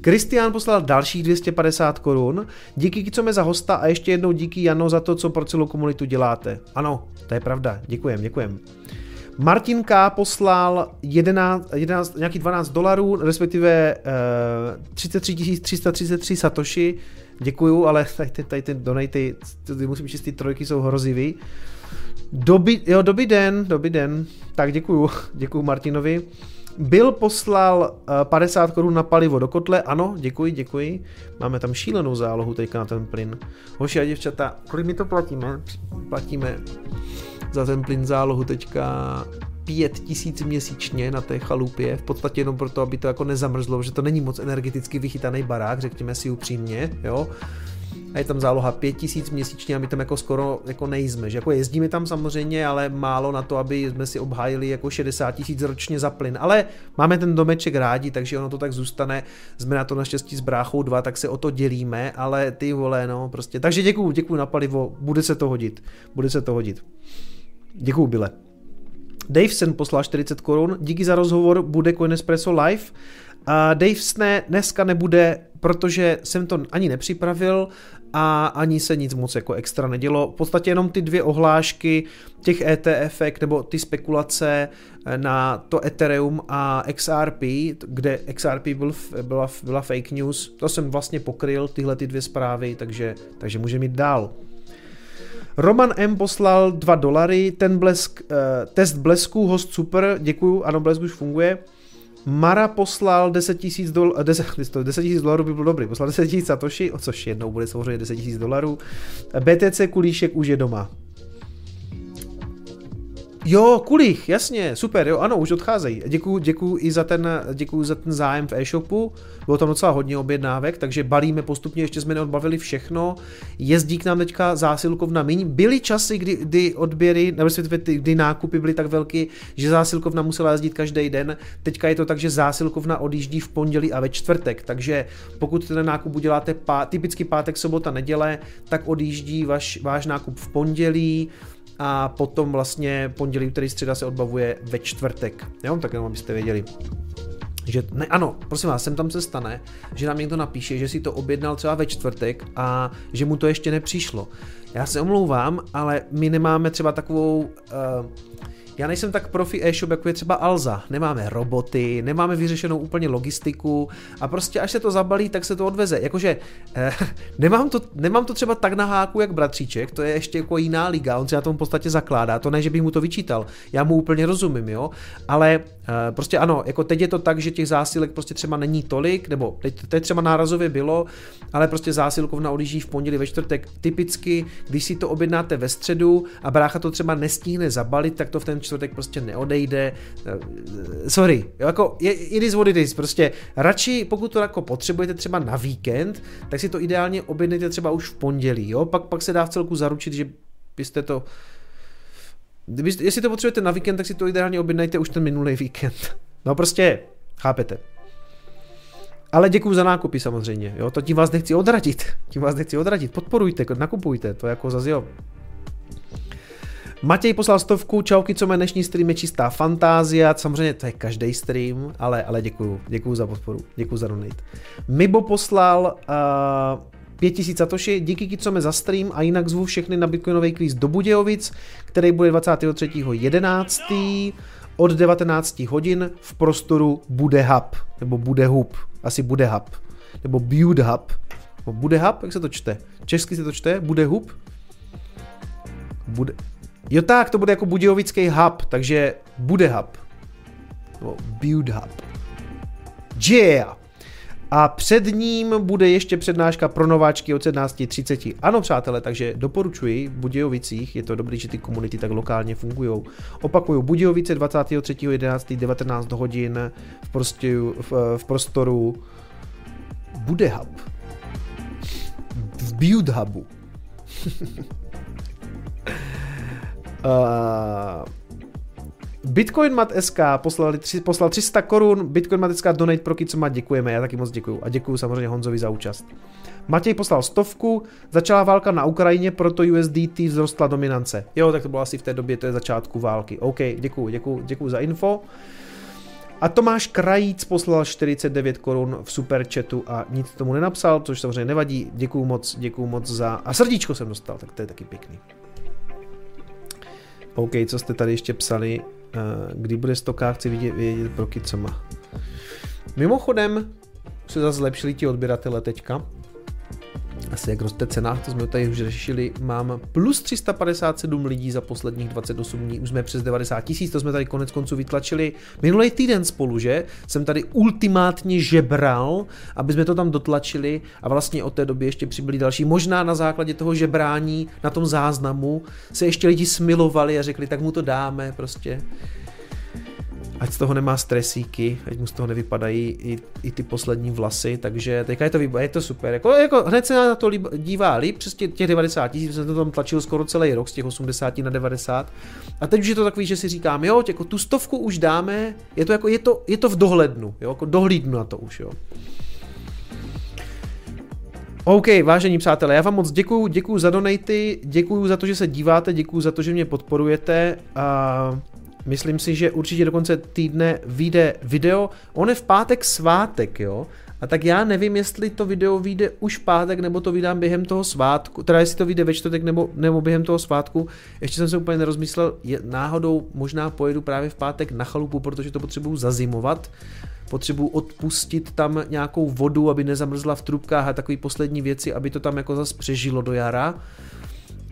Kristián poslal dalších 250 korun, díky co mě za hosta a ještě jednou díky Jano za to, co pro celou komunitu děláte. Ano, to je pravda, děkujem. Martin K. poslal nějaký 12 dolarů, respektive 33 333 satoshi. Děkuju, ale tady ty donaty, musím číst, ty trojky jsou hrozivý. Dobrý den, tak děkuju Martinovi. Bill poslal 50 korun na palivo do kotle, ano, děkuji. Máme tam šílenou zálohu teďka na ten plyn. Hoši a děvčata, kolik my to platíme? Platíme za ten plyn zálohu teďka 5000 měsíčně na té chalupě, v podstatě jenom proto, aby to jako nezamrzlo, že to není moc energeticky vychytaný barák, řekněme si upřímně, jo. A je tam záloha 5000 měsíčně a my tam jako skoro jako nejsme, že jako jezdíme tam samozřejmě, ale málo na to, aby jsme si obhájili jako 60 000 ročně za plyn, ale máme ten domeček rádi, takže ono to tak zůstane, jsme na to naštěstí s bráchou 2, tak se o to dělíme, ale ty vole, no prostě, takže děkuju na palivo, bude se to hodit. Děkuju, Bile. Davesen poslal 40 korun, díky za rozhovor, bude Coin Espresso live. Davesne dneska nebude, protože jsem to ani nepřipravil, a ani se nic moc jako extra nedělo. V podstatě jenom ty dvě ohlášky těch ETF nebo ty spekulace na to Ethereum a XRP, kde XRP byla fake news, to jsem vlastně pokryl tyhle ty dvě zprávy, takže můžeme jít dál. Roman M. poslal $2, test blesku, host super, děkuju, ano, blesk už funguje. Mara poslal $10,000, $10,000 by bylo dobrý, poslal 10,000 satoshi, což jednou bude samozřejmě $10,000. BTC Kulíšek už je doma. Jo, Kulích, jasně, super, jo, ano, už odcházejí. Děkuju za ten zájem v e-shopu, bylo tam docela hodně objednávek, takže balíme postupně, ještě jsme neodbavili všechno. Jezdí k nám teďka zásilkovna míň. Byly časy, kdy odběry, nebo kdy nákupy byly tak velké, že zásilkovna musela jezdit každý den. Teďka je to tak, že zásilkovna odjíždí v pondělí a ve čtvrtek, takže pokud ten nákup uděláte typicky pátek, sobota, neděle, tak odjíždí váš nákup v pondělí, a potom vlastně pondělí, úterý, středa se odbavuje ve čtvrtek. Jo, tak jenom abyste věděli. Že ne, ano, prosím vás, sem tam se stane, že nám někdo napíše, že si to objednal třeba ve čtvrtek a že mu to ještě nepřišlo. Já se omlouvám, ale my nemáme třeba takovou... Já nejsem tak profi e-shop, jako je třeba Alza. Nemáme roboty, nemáme vyřešenou úplně logistiku a prostě až se to zabalí, tak se to odveze. Jakože nemám to třeba tak na háku, jak bratříček, to je ještě jako jiná liga, on se na tom v podstatě zakládá, to ne, že bych mu to vyčítal, já mu úplně rozumím, jo, ale prostě ano, jako teď je to tak, že těch zásilek prostě třeba není tolik, nebo teď třeba nárazově bylo, ale prostě zásilkovna odjíždí v pondělí, ve čtvrtek. Typicky, když si to objednáte ve středu a brácha to třeba nestihne zabalit, tak to v ten čtvrtek prostě neodejde. Sorry, jako it is what it is, prostě radši, pokud to jako potřebujete třeba na víkend, tak si to ideálně objednejte třeba už v pondělí, jo, pak se dá v celku zaručit, že byste to, jestli to potřebujete na víkend, tak si to ideálně objednejte už ten minulý víkend, no prostě, chápete. Ale děkuju za nákupy samozřejmě, jo, to tím vás nechci odradit, podporujte, nakupujte, to jako zase jo. Matěj poslal 100, čauky, co má dnešní stream je čistá fantázia, samozřejmě to je každý stream, ale děkuju za podporu, děkuju za donate. Mibo poslal 5000 satoshi, díky Kicome za stream a jinak zvu všechny na bitcoinový kvíz do Budějovic, který bude 23.11. od 19 hodin v prostoru BudeHub, jak se to čte? Česky se to čte? BudeHub? Jo tak, to bude jako budějovický hub, takže BudeHub. Nebo BudeHub. Yeah! A před ním bude ještě přednáška pro nováčky od 17:30. Ano, přátelé, takže doporučuji v Budějovicích, je to dobrý, že ty komunity tak lokálně fungujou. Opakuju, Budějovice 23.11. 19 hodin v prostoru BudeHub. V BudeHubu. Bitcoinmat.sk poslal 300 korun, Bitcoinmat.sk donate pro Kicoma, děkujeme, já taky moc děkuju a děkuju samozřejmě Honzovi za účast. Matěj poslal 100, začala válka na Ukrajině, proto USDT vzrostla dominance. Jo, tak to bylo asi v té době, to je začátku války. OK, děkuju za info. A Tomáš Krajíc poslal 49 korun v superchatu a nic tomu nenapsal, což samozřejmě nevadí, děkuju moc za... A srdíčko jsem dostal, tak to je taky pěkný. OK, co jste tady ještě psali, kdy bude 100k, chci vědět pro Kicoma. Mimochodem, se zase zlepšili ti odběratele teďka. Asi jak roste cena, to jsme tady už řešili, mám plus 357 lidí za posledních 28 dní, už jsme přes 90 000, to jsme tady konec konců vytlačili minulý týden spolu, že? Jsem tady ultimátně žebral, aby jsme to tam dotlačili a vlastně od té doby ještě přibyli další. Možná na základě toho žebrání na tom záznamu se ještě lidi smilovali a řekli, tak mu to dáme prostě. Ať z toho nemá stresíky, ať mu z toho nevypadají i ty poslední vlasy, takže teďka je to super. Jako hned se na to dívá líp, přes těch 90 000 jsem to tam tlačil skoro celý rok, z těch 80 na 90. A teď už je to takový, že si říkám, jo, jako tu 100 už dáme, je to v dohlednu, jo, jako dohlídnu na to už, jo. OK, vážení přátelé, já vám moc děkuju za donaty, děkuju za to, že se díváte, děkuju za to, že mě podporujete a... Myslím si, že určitě do konce týdne vyjde video. On je v pátek svátek, jo? A tak já nevím, jestli to video vyjde už pátek, nebo to vydám během toho svátku, teda jestli to vyjde ve čtvrtek nebo během toho svátku, ještě jsem se úplně nerozmyslel, náhodou možná pojedu právě v pátek na chalupu, protože to potřebuju zazimovat, potřebuju odpustit tam nějakou vodu, aby nezamrzla v trubkách a takové poslední věci, aby to tam jako zase přežilo do jara.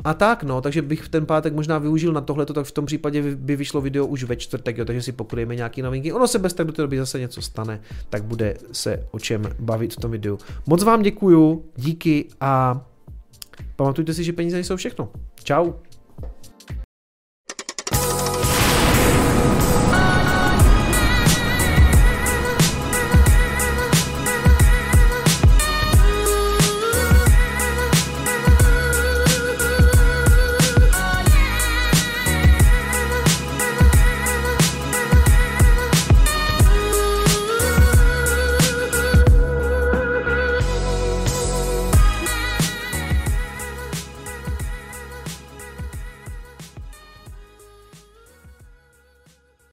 A tak no, takže bych ten pátek možná využil na tohleto, tak v tom případě by vyšlo video už ve čtvrtek, jo, takže si pokryjeme nějaké novinky. Ono se bez tak do té doby zase něco stane, tak bude se o čem bavit v tom videu. Moc vám děkuju, díky a pamatujte si, že peníze nejsou všechno. Čau.